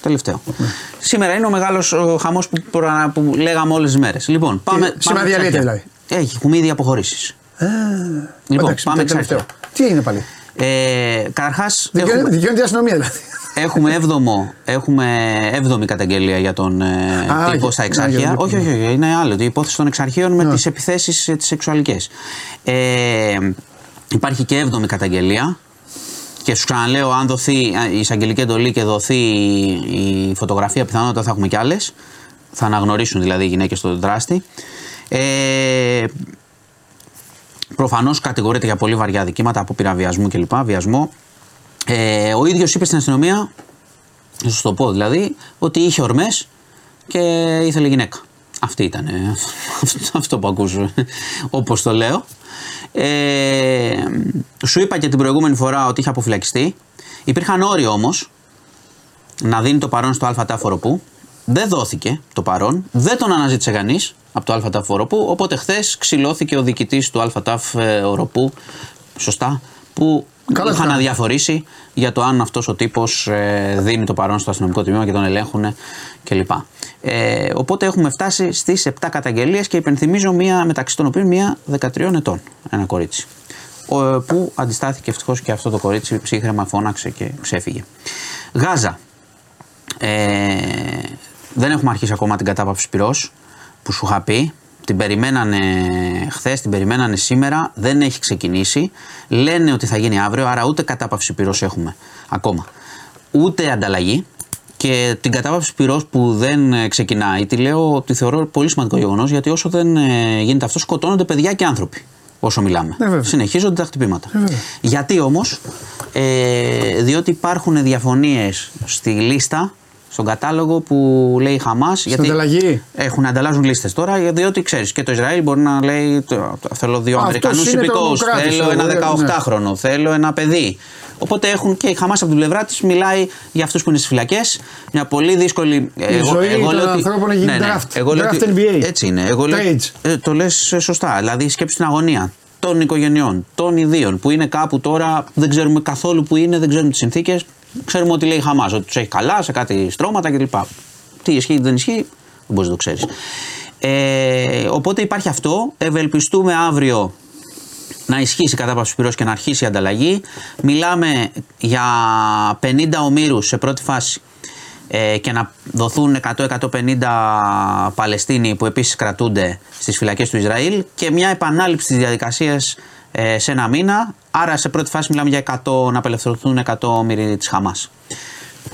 Τελευταίο. Ναι. Σήμερα είναι ο μεγάλος χαμός που λέγαμε όλες τις μέρες. Λοιπόν, πάμε. Σήμερα διαλύεται δηλαδή. Έχουμε ήδη αποχωρήσεις. Λοιπόν, εντάξει, πάμε τελευταίο. Τι έγινε πάλι. Καταρχάς. Δικαιώνεται η αστυνομία δηλαδή. Έχουμε 7η καταγγελία για τον τύπο στα εξάρχεια. Ναι, όχι, είναι άλλο. Η υπόθεση των εξαρχείων με τις επιθέσεις τις σεξουαλικές. Υπάρχει και 7η καταγγελία. Και σου ξαναλέω, αν δοθεί η εισαγγελική εντολή και δοθεί η φωτογραφία, πιθανότατα θα έχουμε κι άλλες. Θα αναγνωρίσουν δηλαδή οι γυναίκες τον δράστη. Προφανώς κατηγορείται για πολύ βαριά δικήματα, απόπειρα βιασμού κλπ. Βιασμό. Ο ίδιος είπε στην αστυνομία, θα σου το πω δηλαδή, ότι είχε ορμές και ήθελε γυναίκα. Αυτή ήταν, αυτό που ακούσω, όπως το λέω. Σου είπα και την προηγούμενη φορά ότι είχε αποφυλακιστεί. Υπήρχαν όροι όμως να δίνει το παρόν στο ΑΤΑΦΟΡΟΠΟΥ. Δεν δόθηκε το παρόν, δεν τον αναζήτησε κανείς από το ΑΤΑΦΟΡΟΠΟΥ, οπότε χθες ξυλώθηκε ο διοικητής του ΑΤΑΦΟΡΟΠΟΥ, σωστά, που... Καλά, είχαν αδιαφορήσει για το αν αυτός ο τύπος δίνει το παρόν στο αστυνομικό τμήμα και τον ελέγχουν κλπ. Οπότε έχουμε φτάσει στις 7 καταγγελίες και υπενθυμίζω μία, μεταξύ των οποίων μία 13 ετών, ένα κορίτσι. Που αντιστάθηκε ευτυχώς και αυτό το κορίτσι ψύχραιμα φώναξε και ξέφυγε. Γάζα. Δεν έχουμε αρχίσει ακόμα την κατάπαυση πυρός που σου είχα πει. Την περιμένανε χθες, την περιμένανε σήμερα, δεν έχει ξεκινήσει. Λένε ότι θα γίνει αύριο, άρα ούτε κατάπαυση πυρός έχουμε ακόμα. Ούτε ανταλλαγή. Και την κατάπαυση πυρός που δεν ξεκινάει, τη λέω ότι θεωρώ πολύ σημαντικό γεγονός, γιατί όσο δεν γίνεται αυτό, σκοτώνονται παιδιά και άνθρωποι. Όσο μιλάμε. Συνεχίζονται τα χτυπήματα. Γιατί όμως, διότι υπάρχουν διαφωνίες στη λίστα. Στον κατάλογο που λέει η Χαμάς. Στην ανταλλαγή. Έχουν ανταλλάζουν λίστες τώρα, διότι ξέρεις και το Ισραήλ μπορεί να λέει: θέλω 2 Αμερικανούς υπηκόους, θέλω ένα 18χρονο, θέλω ένα παιδί. Οπότε έχουν και η Χαμάς από την πλευρά της μιλάει για αυτούς που είναι στις φυλακές. Μια πολύ δύσκολη. Εγώ λέω ότι. Draft NBA. Έτσι είναι. Το λες σωστά. Δηλαδή σκέψου την αγωνία των οικογενειών, των ιδίων που είναι κάπου τώρα, δεν ξέρουμε καθόλου που είναι, δεν ξέρουμε τις συνθήκες. Ξέρουμε ότι λέει η Χαμάς, ότι τους έχει καλά σε κάτι στρώματα κλπ. Τι ισχύει, τι δεν ισχύει, δεν μπορείς να το ξέρεις. Οπότε υπάρχει αυτό. Ευελπιστούμε αύριο να ισχύσει η κατάπαυση πυρός και να αρχίσει η ανταλλαγή. Μιλάμε για 50 ομήρους σε πρώτη φάση και να δοθούν 100-150 Παλαιστίνοι που επίσης κρατούνται στις φυλακές του Ισραήλ και μια επανάληψη της διαδικασίας σε ένα μήνα. Άρα σε πρώτη φάση μιλάμε για 100, να απελευθερωθούν 100 ομήροι της Χαμάς.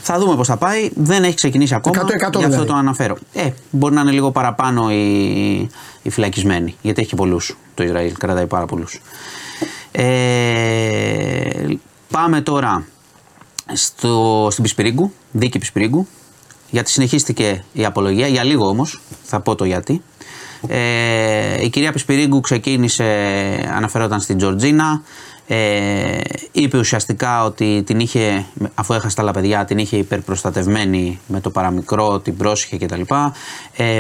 Θα δούμε πώς θα πάει. Δεν έχει ξεκινήσει ακόμα. 100-100 γι' αυτό δηλαδή. Το αναφέρω. Μπορεί να είναι λίγο παραπάνω οι φυλακισμένοι. Γιατί έχει και πολλούς το Ισραήλ. Κρατάει πάρα πολλούς. Πάμε τώρα στην Πισπυρίγκου. Δίκη Πισπυρίγκου. Γιατί συνεχίστηκε η απολογία. Για λίγο όμως. Θα πω το γιατί. Η κυρία Πισπυρίγκου ξεκίνησε, αναφερόταν στην Τζορτζίνα, είπε ουσιαστικά ότι την είχε, αφού έχασε τα άλλα παιδιά, την είχε υπερπροστατευμένη με το παραμικρό, την πρόσεχε κτλ.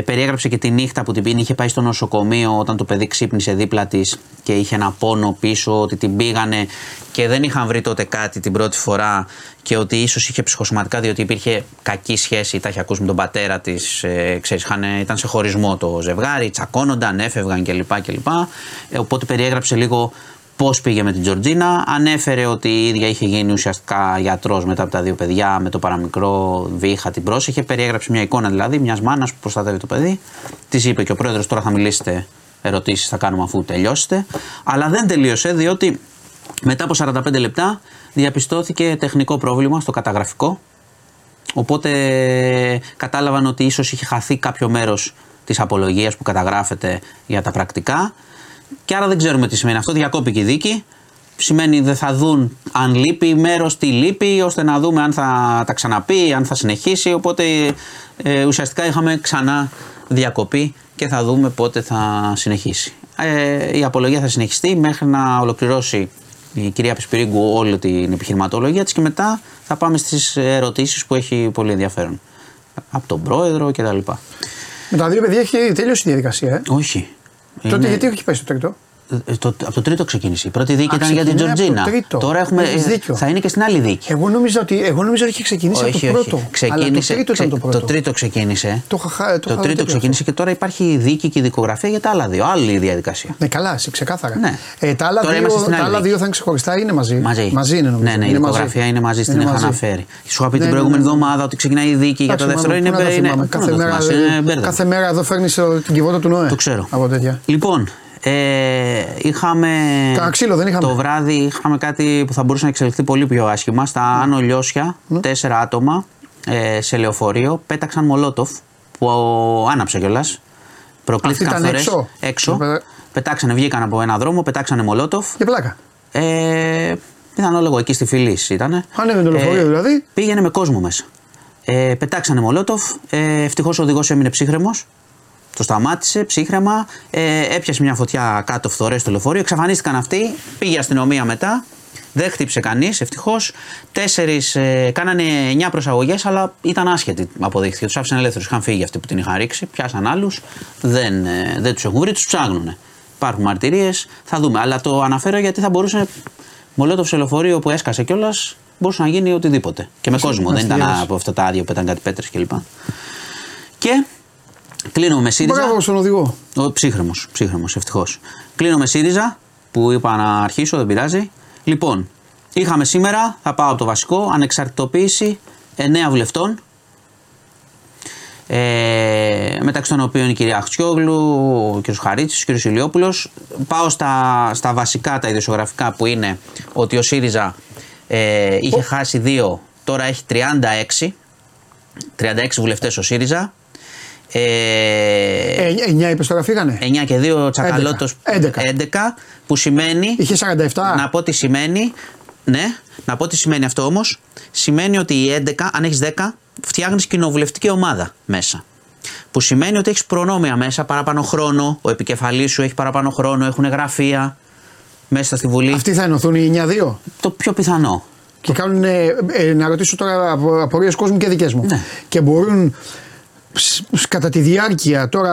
Περιέγραψε και τη νύχτα που την πήγε, είχε πάει στο νοσοκομείο όταν το παιδί ξύπνησε δίπλα της και είχε ένα πόνο πίσω, ότι την πήγανε και δεν είχαν βρει τότε κάτι την πρώτη φορά και ότι ίσως είχε ψυχοσωματικά διότι υπήρχε κακή σχέση, τα είχε ακούσει με τον πατέρα της, ξέρεις, ήταν σε χωρισμό το ζευγάρι, τσακώνονταν, έφευγαν κλπ. Οπότε περιέγραψε λίγο πώς πήγε με την Τζορτζίνα, ανέφερε ότι η ίδια είχε γίνει ουσιαστικά γιατρός μετά από τα δύο παιδιά, με το παραμικρό βήχα την πρόσεχε, περιέγραψε μια εικόνα δηλαδή μιας μάνας που προστατεύει το παιδί, της είπε και ο πρόεδρος τώρα θα μιλήσετε, ερωτήσεις θα κάνουμε αφού τελειώσετε, αλλά δεν τελείωσε διότι μετά από 45 λεπτά διαπιστώθηκε τεχνικό πρόβλημα στο καταγραφικό, οπότε κατάλαβαν ότι ίσως είχε χαθεί κάποιο μέρος της απολογίας που καταγράφεται για τα πρακτικά. Και άρα δεν ξέρουμε τι σημαίνει αυτό. Διακόπηκε η δίκη. Σημαίνει δεν θα δουν αν λείπει μέρος, τι λείπει, ώστε να δούμε αν θα τα ξαναπεί, αν θα συνεχίσει. Οπότε ουσιαστικά είχαμε ξανά διακοπή και θα δούμε πότε θα συνεχίσει. Η απολογία θα συνεχιστεί μέχρι να ολοκληρώσει η κυρία Πισπυρίγκου όλη την επιχειρηματολογία της και μετά θα πάμε στις ερωτήσεις που έχει πολύ ενδιαφέρον. Από τον πρόεδρο κτλ. Με τα δύο παιδιά έχει τελειώσει η διαδικασία. Όχι. Είναι... Τότε γιατί έχει πάει στο τρίτο. Από το τρίτο ξεκίνησε. Η πρώτη δίκη ήταν για την Τζορτζίνα. Τώρα έχουμε, θα είναι και στην άλλη δίκη. Εγώ νόμιζα ότι είχε ξεκινήσει από το πρώτο. Ξεκίνησε, αλλά το τρίτο ξεκίνησε. Το τρίτο ξεκίνησε και τώρα υπάρχει η δίκη και η δικογραφία για τα άλλα δύο. Άλλη διαδικασία. Ναι, καλά, ξεκάθαρα. Ναι. Τα άλλα δύο θα είναι ξεχωριστά, είναι μαζί. Μαζί είναι νομίζω. Ναι, η δικογραφία είναι μαζί, στην είχα αναφέρει. Σου είχα πει την προηγούμενη εβδομάδα ότι ξεκινάει η δίκη για το δεύτερο. Είναι κάθε μέρα εδώ φέρνει την κυβότητα του ΝΟΕ. Το ξέρω. Λοιπόν. Είχαμε το βράδυ είχαμε κάτι που θα μπορούσε να εξελιχθεί πολύ πιο άσχημα. Στα Άνω Λιώσια, 4 άτομα σε λεωφορείο πέταξαν μολότοφ που άναψε κιόλας. Προκλήθηκαν φορές έξω. Πετάξανε, βγήκαν από ένα δρόμο, πετάξανε μολότοφ. Και πλάκα. Ήταν όλο εκεί στη Φιλής ήτανε. Ανέβαινε το λεωφορείο δηλαδή. Πήγαινε με κόσμο μέσα. Πετάξανε μολότοφ. Ευτυχώς ο οδηγός έμεινε ψύχρεμος. Το σταμάτησε ψύχρεμα, έπιασε μια φωτιά κάτω φθορές στο λεωφορείο, εξαφανίστηκαν αυτοί, πήγε αστυνομία μετά, δεν χτύπησε κανείς ευτυχώς. 4 κάνανε 9 προσαγωγές, αλλά ήταν άσχετοι αποδείχθηκε. Τους άφησαν ελεύθερους, είχαν φύγει αυτοί που την είχαν ρίξει, πιάσαν άλλους, δεν τους έχουν βρει, τους ψάχνουν. Υπάρχουν μαρτυρίες, θα δούμε. Αλλά το αναφέρω γιατί θα μπορούσε μολότοφ σε λεωφορείο που έσκασε κιόλας, μπορούσε να γίνει οτιδήποτε. Και με κόσμο, δεν ήταν από αυτά τα άδεια που ήταν κάτι πέτρες κλπ. Και κλείνω με ΣΥΡΙΖΑ. Μπράβο στον οδηγό. Ψύχρεμος, ευτυχώς. Κλείνω με ΣΥΡΙΖΑ που είπα να αρχίσω, δεν πειράζει. Λοιπόν, είχαμε σήμερα, θα πάω από το βασικό, ανεξαρτητοποίηση 9 βουλευτών. Μεταξύ των οποίων η κυρία Χτσιόγλου, ο κ. Χαρίτσης, ο κ. Ηλιόπουλος. Πάω στα βασικά, τα ειδησιογραφικά που είναι ότι ο ΣΥΡΙΖΑ είχε χάσει 2, τώρα έχει 36 βουλευτές ο ΣΥΡΙΖΑ. 9 είπες τώρα φύγανε. 9 και 2 τσακαλώτος 11 που σημαίνει. Είχε 47. Να πω τι σημαίνει. Ναι, να πω τι σημαίνει αυτό όμως. Σημαίνει ότι οι 11, αν έχεις 10, φτιάχνεις κοινοβουλευτική ομάδα μέσα. Που σημαίνει ότι έχεις προνόμια μέσα, παραπάνω χρόνο. Ο επικεφαλής σου έχει παραπάνω χρόνο, έχουν γραφεία μέσα στη Βουλή. Αυτοί θα ενωθούν οι 9-2. Το πιο πιθανό. Και κάνουν. Να ρωτήσω τώρα απορίες κόσμου και δικές μου. Ναι. Και μπορούν. Κατά τη διάρκεια τώρα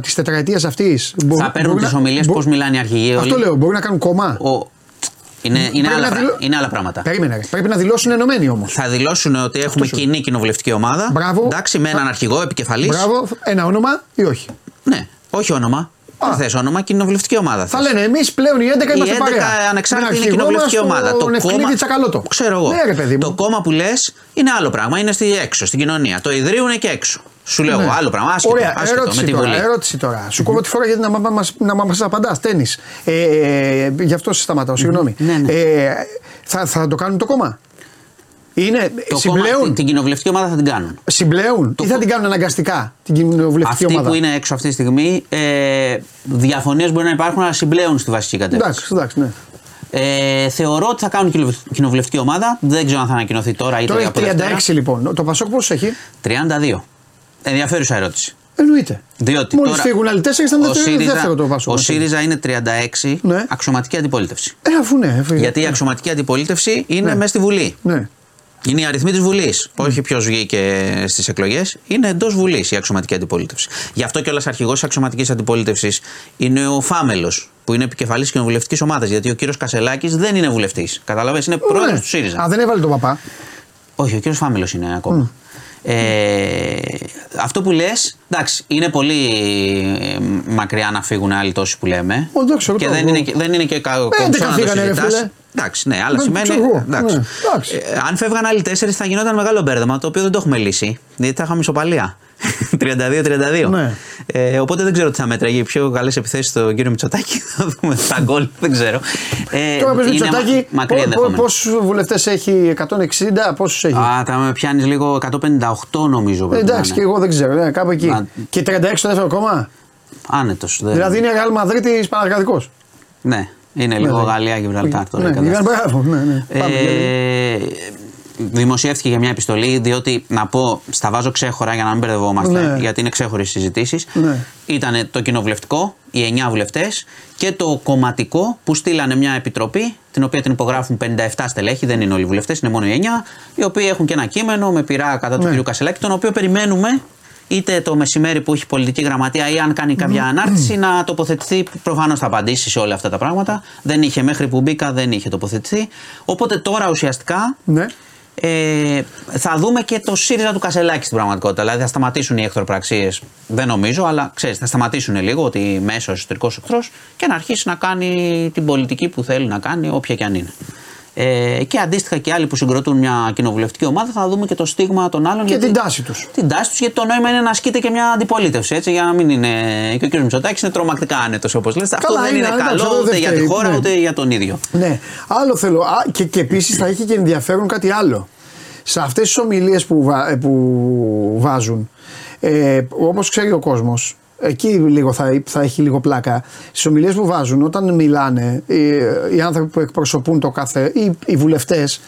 της τετραετίας αυτής. Θα παίρνουν τις ομιλίες πώς μιλάνε οι αρχηγοί. Αυτό λέω, μπορεί να κάνουν κόμμα. Είναι άλλα πράγματα. Περίμενε. Πρέπει να δηλώσουν ενωμένοι όμως. Θα δηλώσουν ότι έχουμε κοινή κοινοβουλευτική ομάδα. Μπράβο. Εντάξει, με έναν αρχηγό επικεφαλής. Μπράβο. Ένα όνομα ή όχι. Ναι, όχι όνομα. Δεν θες όνομα, κοινοβουλευτική ομάδα. Θα λένε εμείς πλέον οι 11 είμαστε παρέα. Οι 11 ανεξάρτητα είναι κοινοβουλευτική ομάδα. Το κόμμα που λες είναι άλλο πράγμα. Είναι έξω στην κοινωνία. Το ιδρύουν και έξω. Σου λέω ναι. Άλλο πράγμα, άσχετο, ωραία, άσχετο ερώτηση με τη Βουλή. Ερώτηση τώρα. Σου κόβω τη φορά γιατί να μας απαντάς, τένις. Γι' αυτό σε σταματάω, συγγνώμη. Ναι. Θα το κάνουν το κόμμα. Είναι, το κόμμα, την κοινοβουλευτική ομάδα θα την κάνουν. Συμπλέουν ή θα την κάνουν αναγκαστικά την κοινοβουλευτική ομάδα. Αυτοί που είναι έξω αυτή τη στιγμή, διαφωνίες μπορεί να υπάρχουν, αλλά συμπλέουν στη βασική κατεύθυνση. Εντάξει, ναι. Θεωρώ ότι θα κάνουν κοινοβουλευτική ομάδα. Δεν ξέρω αν θα ανακοινωθεί τώρα ή το 36 λοιπόν. Το Πασόκ πόσο έχει? 32. Ενδιαφέρουσα ερώτηση. Εννοείται. Διότι μόλις φύγουν άλλοι τέσσερις, ήταν δεύτερο το Πασόκ. Ο ΣΥΡΙΖΑ είναι 36, ναι. Αξιωματική αντιπολίτευση. Αφού ναι, αφού γιατί ναι. Η αξιωματική αντιπολίτευση είναι ναι. Μέσα στη Βουλή. Ναι. Είναι οι αριθμοί της Βουλής. Ναι. Όχι ποιος βγήκε στις εκλογές. Είναι εντός Βουλής η αξιωματική αντιπολίτευση. Γι' αυτό κιόλας αρχηγός αξιωματικής αντιπολίτευσης είναι ο Φάμελος, που είναι επικεφαλής κοινοβουλευτικής ομάδας. Γιατί ο κύριος Κασελάκης δεν είναι βουλευτής. Καταλαβαίνεις, είναι πρόεδρος ναι. Του ΣΥΡΙΖΑ. Α, δεν έβαλε τον παπά. Όχι, ο κύριος Φάμελος είναι ακόμα. Αυτό που λες, εντάξει, είναι πολύ μακριά να φύγουν άλλοι τόσοι που λέμε. Οντάξω, και δεν είναι και κομψό να το συζητάς. Εντάξει, ναι, αλλά σημαίνει. Εντάξει. Εντάξει. Αν φεύγαν άλλοι τέσσερις, θα γινόταν μεγάλο μπέρδεμα, το οποίο δεν το έχουμε λύσει. Γιατί θα είχαμε ισοπαλία. 32-32. Ναι. Οπότε δεν ξέρω τι θα μετραγεί. Πιο καλές επιθέσεις στον κύριο Μητσοτάκη. Θα δούμε τα γκολ, δεν ξέρω. Τώρα πες Μητσοτάκη, πόσους βουλευτές έχει, 160, πόσους έχει. Α, τα με πιάνεις λίγο, 158 νομίζω. Εντάξει, και εγώ δεν ξέρω, κάπου εκεί. Και 36 το δεύτερο κόμμα. Άνετος. Δηλαδή είναι Ρεάλ Μαδρίτης Παναργαδικός. Ναι. Είναι λίγο Γαλλία και Γιβραλτάρ τώρα. Δημοσιεύτηκε για μια επιστολή, διότι να πω, στα βάζω ξέχωρα για να μην μπερδευόμαστε, ναι. Γιατί είναι ξέχωρες συζητήσεις. Ναι. Ήταν το κοινοβουλευτικό, οι 9 βουλευτές, και το κομματικό που στείλανε μια επιτροπή, την οποία την υπογράφουν 57 στελέχη, δεν είναι όλοι οι βουλευτές, είναι μόνο οι 9, οι οποίοι έχουν και ένα κείμενο με πειρά κατά του ναι. Κ. Κασελάκη, τον οποίο περιμένουμε. Είτε το μεσημέρι που έχει πολιτική γραμματεία ή αν κάνει κάποια ανάρτηση να τοποθετηθεί, προφανώς θα απαντήσει σε όλα αυτά τα πράγματα. Δεν είχε, μέχρι που μπήκα δεν είχε τοποθετηθεί. Οπότε τώρα ουσιαστικά ναι. Θα δούμε και το ΣΥΡΙΖΑ του Κασελάκη στην πραγματικότητα. Δηλαδή θα σταματήσουν οι εχθροπραξίες, δεν νομίζω, αλλά ξέρεις, θα σταματήσουν λίγο ότι μέσω εσωτερικός εχθρός και να αρχίσει να κάνει την πολιτική που θέλει να κάνει, όποια και αν είναι. Και αντίστοιχα και άλλοι που συγκροτούν μια κοινοβουλευτική ομάδα θα δούμε και το στίγμα των άλλων. Και γιατί, την τάση τους. Την τάση τους, γιατί το νόημα είναι να ασκείται και μια αντιπολίτευση. Έτσι, για να μην είναι. Και ο κ. Μητσοτάκης είναι τρομακτικά άνετος, όπως λες. Αυτό δεν είναι καλό ούτε για τη χώρα ναι. Ούτε για τον ίδιο. Ναι. Άλλο θέλω. Και επίσης θα έχει και ενδιαφέρον κάτι άλλο. Σε αυτές τις ομιλίες που βάζουν, όπως ξέρει ο κόσμος. Εκεί λίγο θα έχει λίγο πλάκα. Στις ομιλίες που βάζουν, όταν μιλάνε οι άνθρωποι που εκπροσωπούν το κάθε ή οι βουλευτές,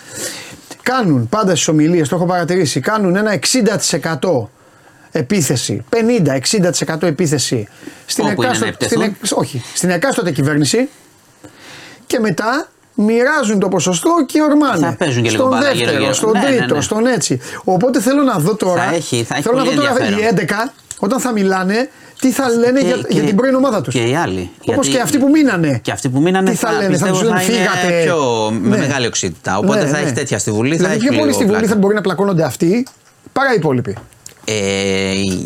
κάνουν πάντα στις ομιλίες, το έχω παρατηρήσει, κάνουν ένα 60% επίθεση, 50-60% επίθεση στην εκάστοτε κυβέρνηση και μετά μοιράζουν το ποσοστό και ορμάνε. Στον δεύτερο, γύρω. Στον τρίτο, ναι. Στον έτσι. Οπότε θέλω να δω τώρα, θέλω να δω τώρα οι 11 όταν θα μιλάνε. Τι θα λένε για την πρώην ομάδα τους. Και οι άλλοι. Όπως και αυτοί που μείνανε. Και αυτοί που μείνανε τι θα λένε, θα τους λένε φύγατε. Πιο, ναι. Με μεγάλη οξύτητα. Οπότε ναι, θα έχει τέτοια στη Βουλή. Δηλαδή πιο πολύ στη Βουλή πλάκα. Θα μπορεί να πλακώνονται αυτοί παρά οι υπόλοιποι.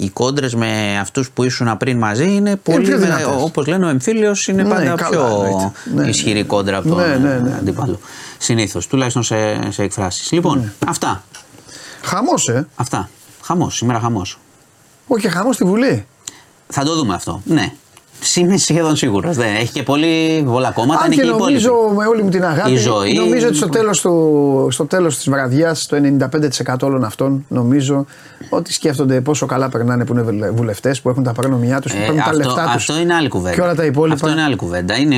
Οι κόντρες με αυτούς που ήσουν πριν μαζί είναι πολύ. Όπως λένε, ο εμφύλιος είναι ναι, πάντα καλά, πιο ναι. Ισχυρή κόντρα από τον αντίπαλο. Συνήθως, τουλάχιστον σε εκφράσεις. Λοιπόν, αυτά. Χαμός, αυτά. Χαμός, σήμερα χαμός. Όχι, χαμός στη Βουλή. Θα το δούμε αυτό. Ναι. Είμαι σχεδόν σίγουρος. Έχει και πολλά κόμματα. Αν και νομίζω με όλη μου την αγάπη, νομίζω ότι στο τέλος της βραδιάς, το 95% όλων αυτών, νομίζω ότι σκέφτονται πόσο καλά περνάνε που είναι βουλευτές, που έχουν τα προνομιά τους, που παίρνουν τα λεφτά τους. Αυτό είναι άλλη κουβέντα. Και όλα τα υπόλοιπα. Αυτό είναι άλλη κουβέντα. Είναι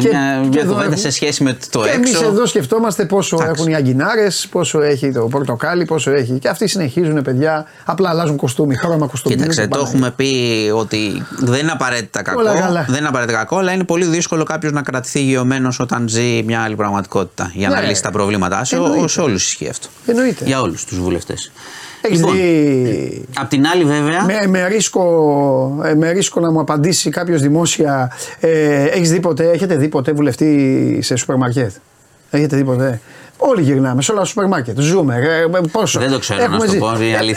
μια κουβέντα σε σχέση με το έξω. Εμείς εδώ σκεφτόμαστε πόσο έχουν οι αγκινάρες, πόσο έχει το πορτοκάλι, πόσο έχει. Και αυτοί συνεχίζουν, παιδιά, απλά αλλάζουν κοστούμι, χρώμα κοστούμι. Κοίταξε, το έχουμε πει ότι δεν είναι απαραίτητα κακό. Δεν είναι απαραίτητα κακό, αλλά είναι πολύ δύσκολο κάποιος να κρατηθεί γεωμένος όταν ζει μια άλλη πραγματικότητα για να λύσει τα προβλήματά σου. Σε όλους ισχύει αυτό. Εννοείται. Για όλους τους βουλευτές. Έχεις λοιπόν, δει. Απ' την άλλη, βέβαια. Με ρίσκο να μου απαντήσει κάποιος δημόσια. Έχετε δει ποτέ βουλευτή σε σούπερ μάρκετ? Έχετε δει ποτέ? Όλοι γυρνάμε σε όλα τα σούπερ μάρκετ. Ζούμε. Πόσο. Δεν το ξέρω να σου το πω.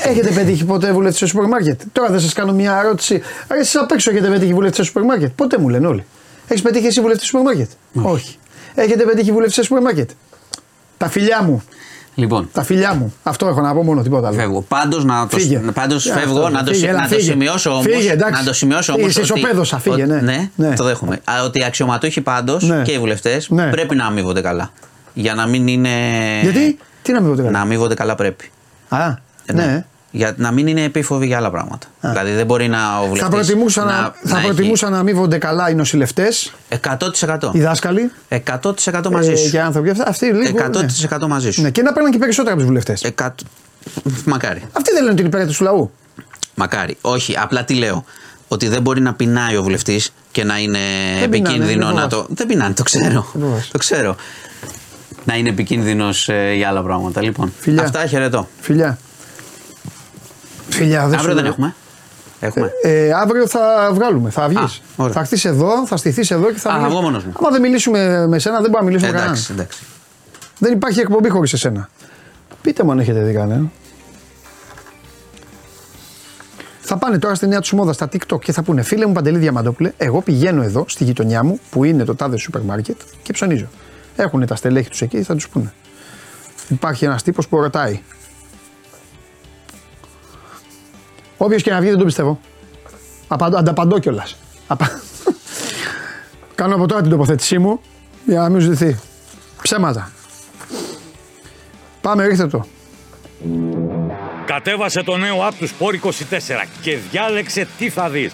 Έχετε πετύχει ποτέ βουλευτή στο σούπερ μάρκετ? Τώρα δεν σας κάνω μια ερώτηση. Εσείς απ' έξω έχετε πετύχει βουλευτή στο σούπερ μάρκετ? Ποτέ, μου λένε όλοι. Έχεις πετύχει εσύ βουλευτή στο σούπερ μάρκετ? Όχι. Έχετε πετύχει βουλευτή στο σούπερ μάρκετ? Τα φιλιά μου. Λοιπόν. Τα φιλιά μου. Αυτό έχω να πω, μόνο τίποτα άλλο. Φεύγω. Πάντως φεύγω να το σημειώσω όμως. Εσύ ισοπαίδωσα, φύγε. Ναι, το δέχομαι. Ότι οι αξιωματούχοι πάντως και οι βουλευτές πρέπει να αμείβονται καλά. Για να μην είναι. Γιατί? Τι να αμείβονται καλά? Να αμείβονται καλά πρέπει. Ναι. Για να μην είναι επίφοβοι για άλλα πράγματα. Δηλαδή δεν μπορεί να ο βουλευτής. Θα προτιμούσα να αμείβονται καλά οι νοσηλευτές. 100%. Οι δάσκαλοι. 100% μαζί σου. Και άνθρωποι αυτοί λίγο. 100% ναι. Μαζί σου. Ναι. Και να παίρνουν και περισσότερα από τους βουλευτές. Μακάρι. Αυτοί δεν λένε την υπέρ του λαού. Μακάρι. Όχι, απλά τι λέω. ότι δεν μπορεί να πεινάει ο βουλευτής και να είναι επικίνδυνο να το. Δεν πεινάνε, το ξέρω. Το ξέρω. Να είναι επικίνδυνος για άλλα πράγματα. Λοιπόν, φιλιά. Αυτά, χαιρετώ. Φιλιά. Φιλιά, αύριο δεν έχουμε. Αύριο θα βγάλουμε, θα βγεις. Θα χτίσει εδώ, θα στηθείς εδώ και θα βγάλει. Εγώ μόνος μου. Άμα δεν μιλήσουμε με σένα, δεν μπορούμε να μιλήσουμε με κανέναν. Εντάξει. Δεν υπάρχει εκπομπή χωρίς εσένα. Πείτε μου αν έχετε δει κανένα. Θα πάνε τώρα στη νέα τους μόδα στα TikTok και θα πούνε: φίλε μου Παντελή Διαμαντόπουλε, εγώ πηγαίνω εδώ στη γειτονιά μου που είναι το τάδε σούπερ μάρκετ και ψωνίζω. Έχουν τα στελέχη τους εκεί, θα τους πούνε. Υπάρχει ένας τύπος που ρωτάει. Όποιος και να βγει δεν τον πιστεύω. Ανταπαντώ κιόλας. Κάνω από τώρα την τοποθέτησή μου για να μην ζητηθεί. Ψέματα. Πάμε, ρίχτε το. Κατέβασε το νέο app του Sport 24 και διάλεξε τι θα δεις.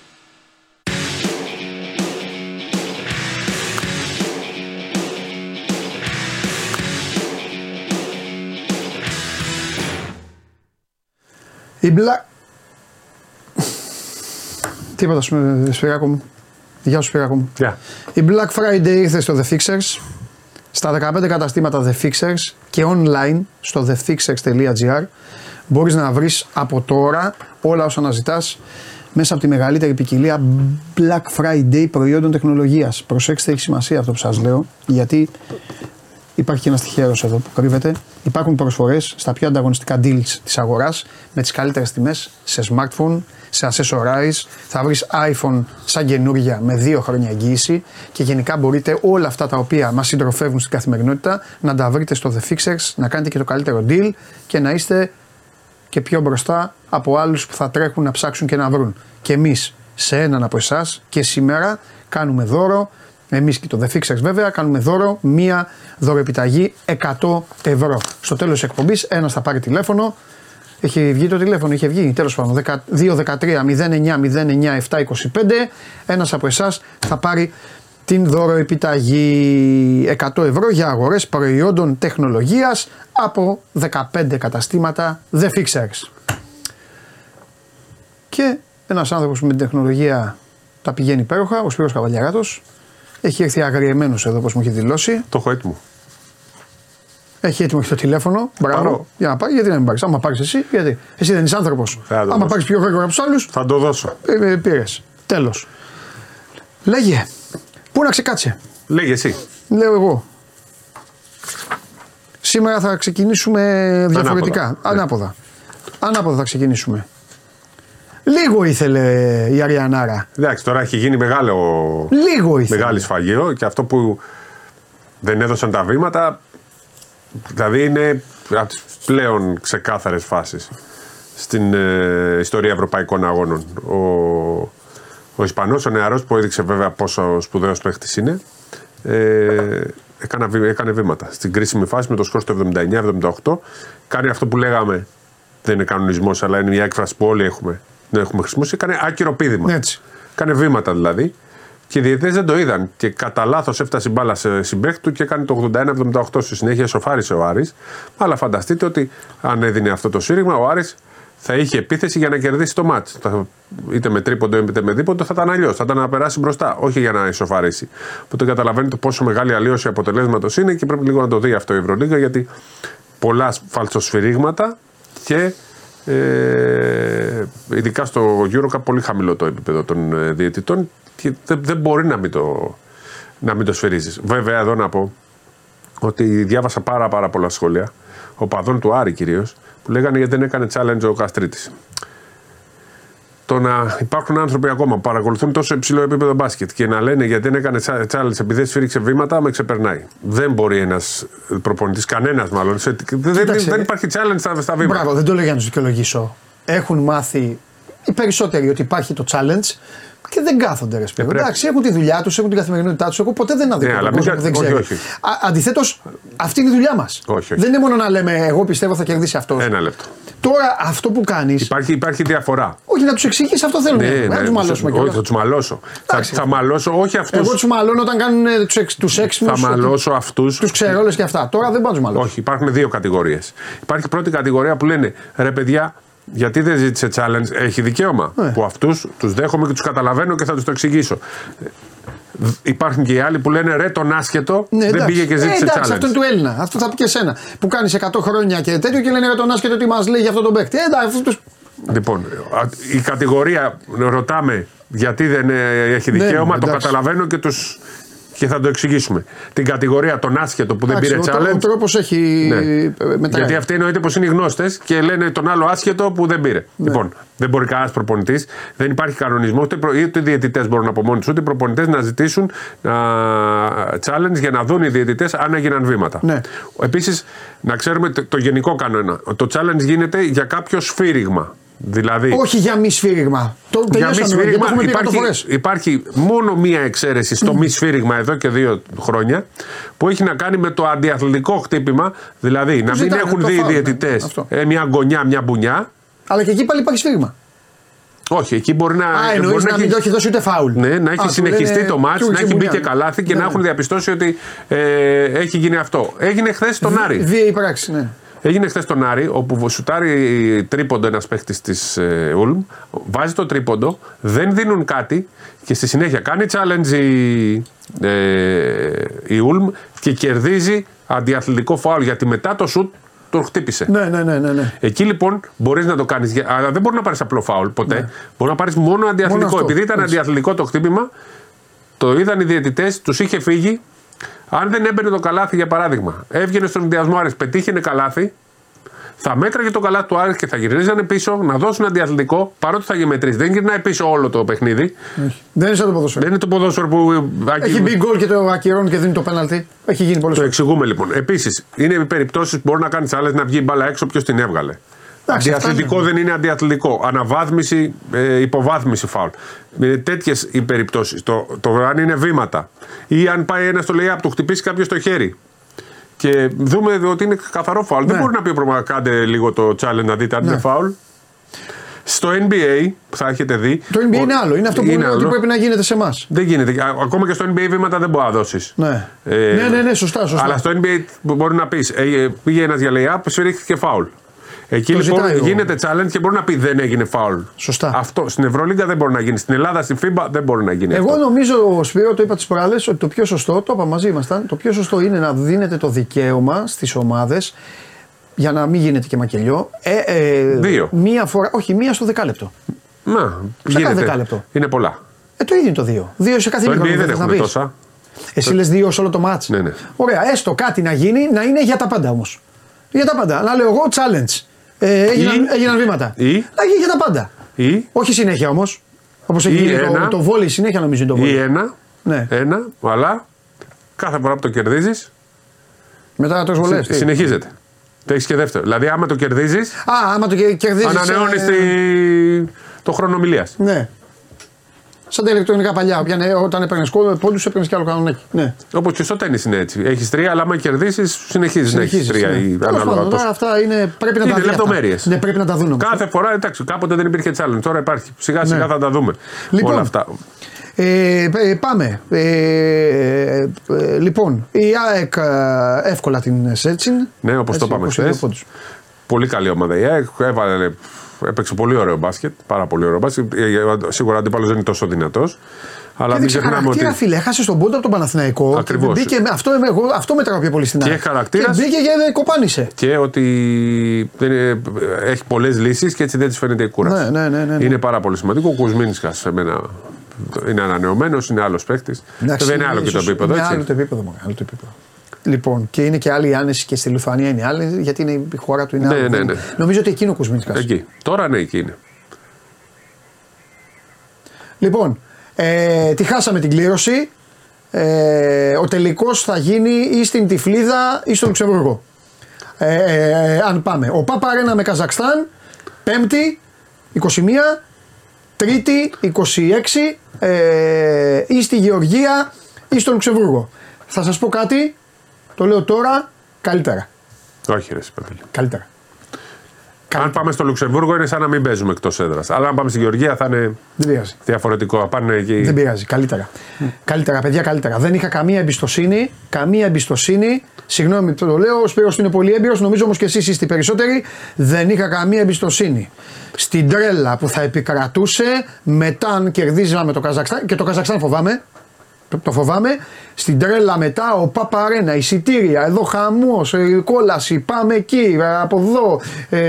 Τίποτα Σπυράκο μου. Γεια σου Σπυράκο μου. Yeah. Η Black Friday ήρθε στο The Fixers, στα 15 καταστήματα The Fixers και online στο thefixers.gr. Μπορείς να βρεις από τώρα όλα όσα αναζητάς μέσα από τη μεγαλύτερη ποικιλία Black Friday προϊόντων τεχνολογίας. Προσέξτε, έχει σημασία αυτό που σας λέω, γιατί υπάρχει και ένας τυχαίρος εδώ που κρύβεται. Υπάρχουν προσφορές στα πιο ανταγωνιστικά deals της αγοράς με τις καλύτερες τιμές σε smartphone, σε accessories. Θα βρεις iPhone σαν καινούργια με 2 χρόνια εγγύηση και γενικά μπορείτε όλα αυτά τα οποία μας συντροφεύουν στην καθημερινότητα να τα βρείτε στο The Fixers, να κάνετε και το καλύτερο deal και να είστε και πιο μπροστά από άλλους που θα τρέχουν να ψάξουν και να βρουν. Και εμείς σε έναν από εσάς και σήμερα κάνουμε δώρο. Εμείς και το The Fixers βέβαια κάνουμε δώρο, μία δωρεπιταγή 100 ευρώ. Στο τέλος της εκπομπής ένας θα πάρει τηλέφωνο, έχει βγει το τηλέφωνο, είχε βγει τέλος πάντων 2-13-09-09-725, ένας από εσάς θα πάρει την δωρεπιταγή 100 ευρώ για αγορές προϊόντων τεχνολογίας από 15 καταστήματα The Fixers. Και ένας άνθρωπος που με την τεχνολογία τα πηγαίνει υπέροχα, ο Σπύρος Καβαλιαράτος, έχει έρθει αγριεμένος εδώ, όπως μου έχει δηλώσει. Το έχω έτοιμο. Έχει έτοιμο και το τηλέφωνο. Μπράβο. Πάρω. Για να πάρει, γιατί να μην πάρει. Άμα πάρει εσύ, γιατί. Εσύ δεν είσαι άνθρωπος. Άμα πάρει πιο γρήγορα από του άλλου. Θα το δώσω. Πήρες. Τέλος. Λέγε. Πού να ξεκάτσε. Λέγε εσύ. Λέω εγώ. Σήμερα θα ξεκινήσουμε διαφορετικά. Ανάποδα. Ναι. Ανάποδα θα ξεκινήσουμε. Λίγο ήθελε η Αριανάρα. Εντάξει, τώρα έχει γίνει μεγάλη σφαγείο και αυτό που δεν έδωσαν τα βήματα, δηλαδή είναι από τις πλέον ξεκάθαρες φάσεις στην ιστορία ευρωπαϊκών αγώνων. Ο Ισπανός, ο νεαρός που έδειξε βέβαια πόσο σπουδαίος παίχτης είναι, έκανε βήματα. Στην κρίσιμη φάση με το σκορ στο 79-78, κάνει αυτό που λέγαμε, δεν είναι κανονισμός αλλά είναι μια έκφραση που όλοι έχουμε. Δεν έχουμε χρησιμοποιήσει, έκανε άκυρο πήδημα. Κάνε βήματα δηλαδή. Και οι διαιτητές δεν το είδαν. Και κατά λάθος έφτασε η μπάλα σε συμπαίχτη του και έκανε το 81-78. Στη συνέχεια σοφάρισε ο Άρης. Αλλά φανταστείτε ότι αν έδινε αυτό το σύρριγμα, ο Άρης θα είχε επίθεση για να κερδίσει το μάτς. Είτε με τρίποντο είτε με δίποντο, θα ήταν αλλιώς. Θα ήταν να περάσει μπροστά, όχι για να ισοφαρίσει. Οπότε καταλαβαίνετε πόσο μεγάλη αλλίωση αποτελέσματος είναι και πρέπει λίγο να το δει αυτό η Ευρωλίγκα, γιατί πολλά φαλτσοσφυρίγματα και. Ειδικά στο EuroCup πολύ χαμηλό το επίπεδο των διαιτητών και δεν μπορεί να μην το σφυρίζεις. Βέβαια εδώ να πω ότι διάβασα πάρα πολλά σχόλια οπαδών του Άρη κυρίως που λέγανε γιατί δεν έκανε challenge ο Καστρίτης. Το να υπάρχουν άνθρωποι ακόμα που παρακολουθούν τόσο υψηλό επίπεδο μπάσκετ και να λένε γιατί δεν έκανε challenge επειδή σφύριξε βήματα, με ξεπερνάει. Δεν μπορεί ένας προπονητής, κανένας μάλλον. Δεν υπάρχει challenge στα βήματα. Μπράβο, δεν το λέω για να τους δικαιολογήσω. Έχουν μάθει οι περισσότεροι ότι υπάρχει το challenge Και δεν κάθονται ρε Σπύρο. Εντάξει, έχουν τη δουλειά τους, έχουν την καθημερινότητά τους. Εγώ ποτέ δεν αδικώ τον κόσμο που δεν ξέρει. Αντιθέτως, αυτή είναι η δουλειά μας. Δεν είναι μόνο να λέμε εγώ πιστεύω θα κερδίσει αυτός. Ένα λεπτό. Τώρα αυτό που κάνεις. Υπάρχει διαφορά. Όχι, να τους εξηγείς αυτό θέλουμε. Ναι, να τους μαλώσουμε κιόλας. Όχι, θα τους μαλώσω. Θα μαλώσω, όχι αυτούς. Εγώ τους μαλώνω όταν κάνουν τους έξυπνους. Θα μαλώσω αυτούς. Τους ξέρω όλες και αυτά. Τώρα δεν πάω να τους μαλώσω. Όχι, υπάρχουν δύο κατηγορίες. Υπάρχει πρώτη κατηγορία που λένε ρε παιδιά. Γιατί δεν ζήτησε challenge, έχει δικαίωμα. Yeah. Που αυτούς τους δέχομαι και τους καταλαβαίνω και θα τους το εξηγήσω. Υπάρχουν και οι άλλοι που λένε ρε τον άσχετο ναι, δεν πήγε και ζήτησε challenge. Αυτό είναι του Έλληνα, αυτό θα πει και εσένα. Που κάνεις 100 χρόνια και τέτοιο και λένε ρε τον άσχετο τι μας λέει για αυτό τον παίκτη. Λοιπόν, η κατηγορία ρωτάμε γιατί δεν έχει δικαίωμα, το καταλαβαίνω και τους... Και θα το εξηγήσουμε. Την κατηγορία των άσχετων που δεν πήρε challenge. Ο τρόπος έχει μεταγραφεί. Γιατί αυτοί εννοείται πως είναι οι γνώστες και λένε τον άλλο άσχετο που δεν πήρε. Ναι. Λοιπόν, δεν μπορεί κανένας προπονητής, δεν υπάρχει κανονισμός, ούτε οι διαιτητές μπορούν από μόνοι τους, ούτε οι προπονητές να ζητήσουν challenge για να δουν οι διαιτητές αν έγιναν βήματα. Ναι. Επίσης, να ξέρουμε το γενικό κανόνα. Το challenge γίνεται για κάποιο σφύριγμα. Δηλαδή, όχι για μη σφύριγμα. Το τελειώσαμε, το υπάρχει μόνο μία εξαίρεση στο μη σφύριγμα εδώ και 2 χρόνια που έχει να κάνει με το αντιαθλητικό χτύπημα. Δηλαδή να μην έχουν δύο διαιτητές μια γωνιά, μια μπουνιά. Αλλά και εκεί πάλι υπάρχει σφύριγμα. Όχι, εκεί μπορεί να. Εννοείς να μην το έχει δώσει ούτε φάουλ. Ναι, να έχει συνεχιστεί το μάτς, να έχει μπει και καλάθι και να έχουν διαπιστώσει ότι έχει γίνει αυτό. Έγινε χθες τον Άρη. Βία η πράξη, ναι. Έγινε χθες τον Άρη, όπου σουτάρει τρίποντο ένας παίχτης της Ulm, βάζει το τρίποντο, δεν δίνουν κάτι και στη συνέχεια κάνει challenge η Ulm και κερδίζει αντιαθλητικό φάουλ γιατί μετά το σουτ τον χτύπησε. Ναι. Εκεί λοιπόν μπορείς να το κάνεις, αλλά δεν μπορεί να πάρεις απλό φάουλ ποτέ, ναι. Μπορεί να πάρεις μόνο αντιαθλητικό. Μόνο αυτό, επειδή ήταν αντιαθλητικό το χτύπημα, το είδαν οι διαιτητές, τους είχε φύγει. Αν δεν έμπαινε το καλάθι, για παράδειγμα, έβγαινε στον ενδιασμό Άρης, πετύχαινε καλάθι, θα μέτραγε το καλάθι του Άρης και θα γυρίζανε πίσω να δώσουν αντιαθλητικό, παρότι θα γεμετρήσει. Δεν γυρνάει πίσω όλο το παιχνίδι. Έχει. Δεν είναι σαν το ποδόσφαιρο. Δεν είναι το ποδόσφαιρο που. Έχει μπει γκολ και το ακυρώνει και δίνει το πέναλτι. Έχει γίνει πολλές φορές. Το εξηγούμε λοιπόν. Επίσης, είναι περιπτώσεις που μπορεί να κάνει άλλες να βγει η μπάλα έξω, ποιος την έβγαλε. Αντιαθλητικό δεν είναι αντιαθλητικό. Αναβάθμιση, υποβάθμιση φάουλ. Είναι τέτοιες οι περιπτώσεις. Το αν είναι βήματα ή αν πάει ένας στο lay-up, του χτυπήσει κάποιος το χέρι και δούμε ότι είναι καθαρό φάουλ. Ναι. Δεν μπορεί να πει ο πρόβλημα, κάντε λίγο το challenge να δείτε αν είναι φάουλ. Στο NBA θα έχετε δει. Το NBA είναι άλλο. Είναι αυτό που είναι ότι πρέπει να γίνεται σε εμάς. Δεν γίνεται. Ακόμα και στο NBA βήματα δεν μπορεί να δώσεις. Ναι. Σωστά. Αλλά στο NBA μπορεί να πεις πήγε ένας για lay-up, σφυρίχθηκε φάουλ. Εκεί λοιπόν γίνεται challenge και μπορεί να πει δεν έγινε φάουλ. Σωστά. Αυτό στην Ευρωλίγκα δεν μπορεί να γίνει. Στην Ελλάδα, στην FIBA δεν μπορεί να γίνει. Εγώ νομίζω, Σπύρο, το είπα τις προάλλες, ότι το πιο σωστό, το είπα μαζί ήμασταν, το πιο σωστό είναι να δίνετε το δικαίωμα στις ομάδες για να μην γίνεται και μακελιό. Μία φορά, όχι, μία στο δεκάλεπτο. Να, σε κάθε δεκάλεπτο. Είναι πολλά. Το ίδιο είναι το 2. 2 σε κάθε μικρό. Δεν έχουμε τόσα. Εσύ λες 2 σε όλο το μάτς. Ναι. Ωραία, έστω κάτι να γίνει, να είναι για τα πάντα όμως. Για τα πάντα. Να λέω εγώ challenge. Έγιναν βήματα. Δηλαδή για τα πάντα. Όχι συνέχεια όμως. Όπως έχει γίνει το βόλι, συνέχεια νομίζω είναι το βόλι. Ένα, αλλά κάθε φορά που το κερδίζεις. Μετά το βολές. Συνεχίζεται. Το έχεις και δεύτερο. Δηλαδή άμα το κερδίζεις. Άμα το κερδίζεις. Ανανεώνεις το χρόνο ομιλίας. Ναι. Σαν τα ηλεκτρονικά παλιά. Όταν έπαιρνες πόντους, έπαιρνες κι άλλο κανονάκι. Ναι. Όπως και στο τένις είναι έτσι. Έχεις 3, αλλά άμα κερδίσεις, συνεχίζεις να έχεις 3. Αυτά είναι. Πρέπει να τα δούμε. Είναι λεπτομέρειες. Ναι, πρέπει να τα δούμε. Κάθε φορά, εντάξει, κάποτε δεν υπήρχε challenge. Τώρα υπάρχει. Σιγά-σιγά θα τα δούμε. Λοιπόν, όλα αυτά. Πάμε. Λοιπόν, η ΑΕΚ εύκολα την Σέτσιν. Ναι, όπως το είπαμε χθες. Πολύ καλή ομάδα η ΑΕΚ. Έπαιξε πολύ ωραίο μπάσκετ, πάρα πολύ ωραίο μπάσκετ. Σίγουρα ο αντίπαλος δεν είναι τόσο δυνατός. Αλλά δεν ξεχνάμε ότι. Έχει φίλε, έχασε τον πόντο από τον Παναθηναϊκό. Ακριβώς. Αυτό μετράω πιο πολύ στην ΑΕΚ. Και χαρακτήρας. Και μπήκε και κοπάνισε. Και ότι έχει πολλές λύσεις και έτσι δεν της φαίνεται η κούραση. Ναι. Είναι πάρα πολύ σημαντικό. Ο Κουσμίνσκας σε μένα είναι ανανεωμένος, είναι άλλος παίκτης. Δεν είναι άλλο και το επίπεδο. Είναι άλλο το επίπεδο. Λοιπόν, και είναι και άλλη άνεση και στη Λιθουανία είναι άλλη, γιατί είναι η χώρα του είναι άλλη. Ναι. Νομίζω ότι εκείνο ο Κουσμίνσκας. Εκεί. Τώρα ναι, εκεί είναι. Λοιπόν, τη χάσαμε την κλήρωση. Ο τελικός θα γίνει ή στην Τυφλίδα ή στο Λουξεμβούργο. Αν πάμε. Ο Παπαρένα με Καζακστάν, 5η, 21. Τρίτη 26 ή στη Γεωργία ή στο Λουξεμβούργο. Θα σας πω κάτι, το λέω τώρα, καλύτερα. Όχι ρε Σιπατήλη. Καλύτερα. Αν πάμε στο Λουξεμβούργο είναι σαν να μην παίζουμε εκτός έδρας. Αλλά αν πάμε στη Γεωργία θα είναι διαφορετικό. Πάνε εκεί... Δεν πειράζει. Καλύτερα. Καλύτερα, παιδιά, καλύτερα. Δεν είχα καμία εμπιστοσύνη. Καμία εμπιστοσύνη. Συγγνώμη το λέω. Ο Σπύρος είναι πολύ έμπειρος. Νομίζω όμως και εσείς είστε περισσότεροι. Δεν είχα καμία εμπιστοσύνη στην τρέλα που θα επικρατούσε μετά αν κερδίζαμε το Καζακστάν. Και το Καζακστάν φοβάμαι. Το φοβάμαι. Στην τρέλα μετά ο Παπαρένα, εισιτήρια, εδώ χαμός, κόλαση, πάμε εκεί, από εδώ.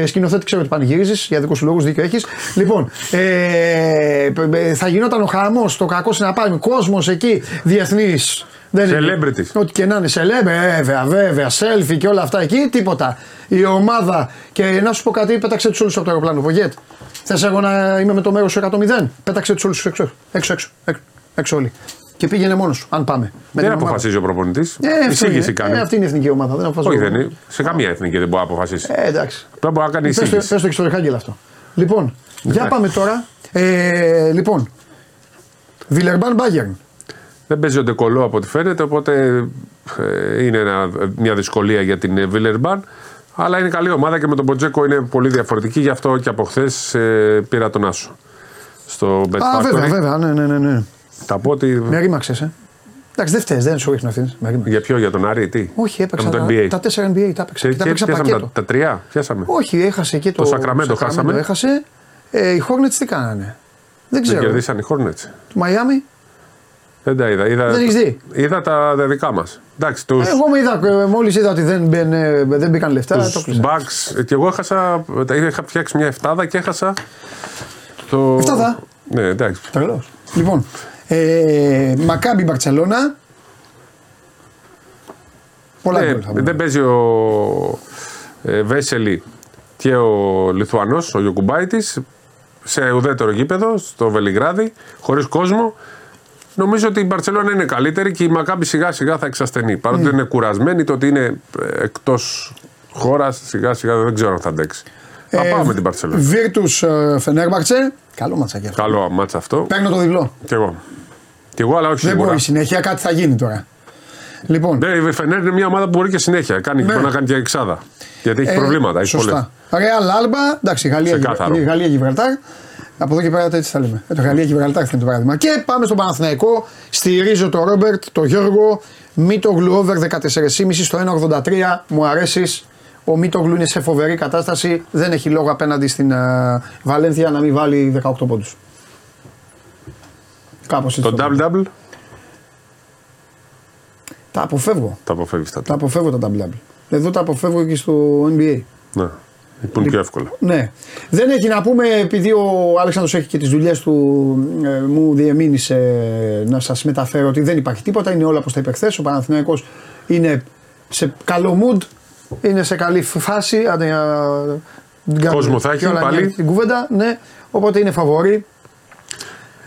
Σκηνοθέτη, ξέρω ότι πανηγυρίζεις, για δικούς σου λόγους, δίκιο έχεις. Λοιπόν, θα γινόταν ο χαμός, το κακό συναπάρει, κόσμος εκεί, διεθνής. Celebrities. Ό,τι και να είναι, βέβαια, selfie και όλα αυτά εκεί, τίποτα. Η ομάδα, και να σου πω κάτι, πέταξε τους όλους από το αεροπλάνο, Βογγέτ. Θες εγώ να είμαι με το μέρος 100, πέταξε τους όλους έξω όλοι. Και πήγαινε μόνο σου, αν πάμε. Δεν αποφασίζει ομάδα. Ο προπονητή. Εισήγηση κάνει. Αυτή είναι η εθνική ομάδα. Δεν αποφασίζει. Όχι, δεν είναι. Σε καμία εθνική δεν μπορεί να αποφασίσει. Εντάξει. Πρέπει να κάνει εισήγηση. Πες το και στο Ρεχάγγελ αυτό. Λοιπόν, για πάμε τώρα. Λοιπόν, Βιλερμπάν Μπάγερν. Δεν παίζει ο Ντεκολό από ό,τι φαίνεται, οπότε είναι μια δυσκολία για την Βιλερμπάν. Αλλά είναι καλή ομάδα και με τον Μποτζέκο είναι πολύ διαφορετική. Γι' αυτό και από χθε πήρα τον Άσο. Στο Betfactory. Βέβαια, ναι. Τα πω ότι... Με ρίμαξες, Εντάξει, δεν φταίς, δεν σου ρίχνω αυτήν. Για ποιο, για τον Άρη, τι. Όχι, έπαιξα τα 4 NBA, τα έπαιξα. Τα 3, πιάσαμε. Όχι, έχασε και το Σακραμέντο, χάσαμε. Έχασε. Οι Hornets τι κάνανε. Δεν ξέρω. Δεν κερδίσαν οι Hornets. Το Μαϊάμι. Δεν τα είδα. Δεν έχεις δει. Είδα τα δικά μας. Εντάξει, τους... Εγώ με είδα, μόλις είδα ότι δεν μπήκαν λεφτά. Τους Bucks, και εγώ έχασα, είχα φτιάξει μια εφτάδα και έχασα το... Εφτάδα. Ναι, εντάξει. Τελώς. Λοιπόν. Μακάμπι Μπαρτσελώνα. Δεν παίζει ο Βέσελη και ο Λιθουανός, ο Γιοκουμπάιτης, σε ουδέτερο γήπεδο, στο Βελιγράδι, χωρίς κόσμο. Νομίζω ότι η Μπαρτσελώνα είναι καλύτερη και η Μακάμπι σιγά σιγά θα εξασθενεί. Παρότι είναι κουρασμένη, το ότι είναι εκτός χώρας, σιγά σιγά δεν ξέρω αν θα αντέξει. Θα πάμε με την Μπαρτσελώνα. Βίρτους Φενέρμπαχτσε. Καλό ματσάκι αυτό. Καλό ματσα αυτό. Παίρνω το διπλό. Κι εγώ, αλλά όχι σίγουρα. Δεν μπορεί συνέχεια, κάτι θα γίνει τώρα. Λοιπόν. Η Φενέρ είναι μια ομάδα που μπορεί και συνέχεια. Κάνει, μπορεί να κάνει και εξάδα. Γιατί έχει προβλήματα. Έχει σωστά. Ρεάλ Άλμπα, εντάξει, Γαλλία Γιβραλτάρ. Από εδώ και πέρα έτσι θα λέμε. Γαλλία Γιβραλτάρ είναι το παράδειγμα. Και πάμε στο Παναθηναϊκό. Στηρίζω το Ρόμπερτ, το Γιώργο. Μίτογλου over 14,5 στο 1,83. Μου αρέσει. Ο Μίτογλου είναι σε φοβερή κατάσταση, δεν έχει λόγο απέναντι στην Βαλένθια να μην βάλει 18 πόντους. Κάπως έτσι. Το double-double. Τα αποφεύγω. Τα αποφεύγω τα double-double. Εδώ τα αποφεύγω και στο NBA. Ναι, λοιπόν πιο εύκολα. Ναι. Δεν έχει να πούμε, επειδή ο Αλέξανδρος έχει και τις δουλειές του, μου διεμήνησε να σας μεταφέρω ότι δεν υπάρχει τίποτα, είναι όλα όπως τα είπε χθες. Ο Παναθηναϊκός είναι σε καλό mood. Είναι σε καλή φάση, κόσμο θα έχει πάλι την κουβέντα, ναι, οπότε είναι φαβορή.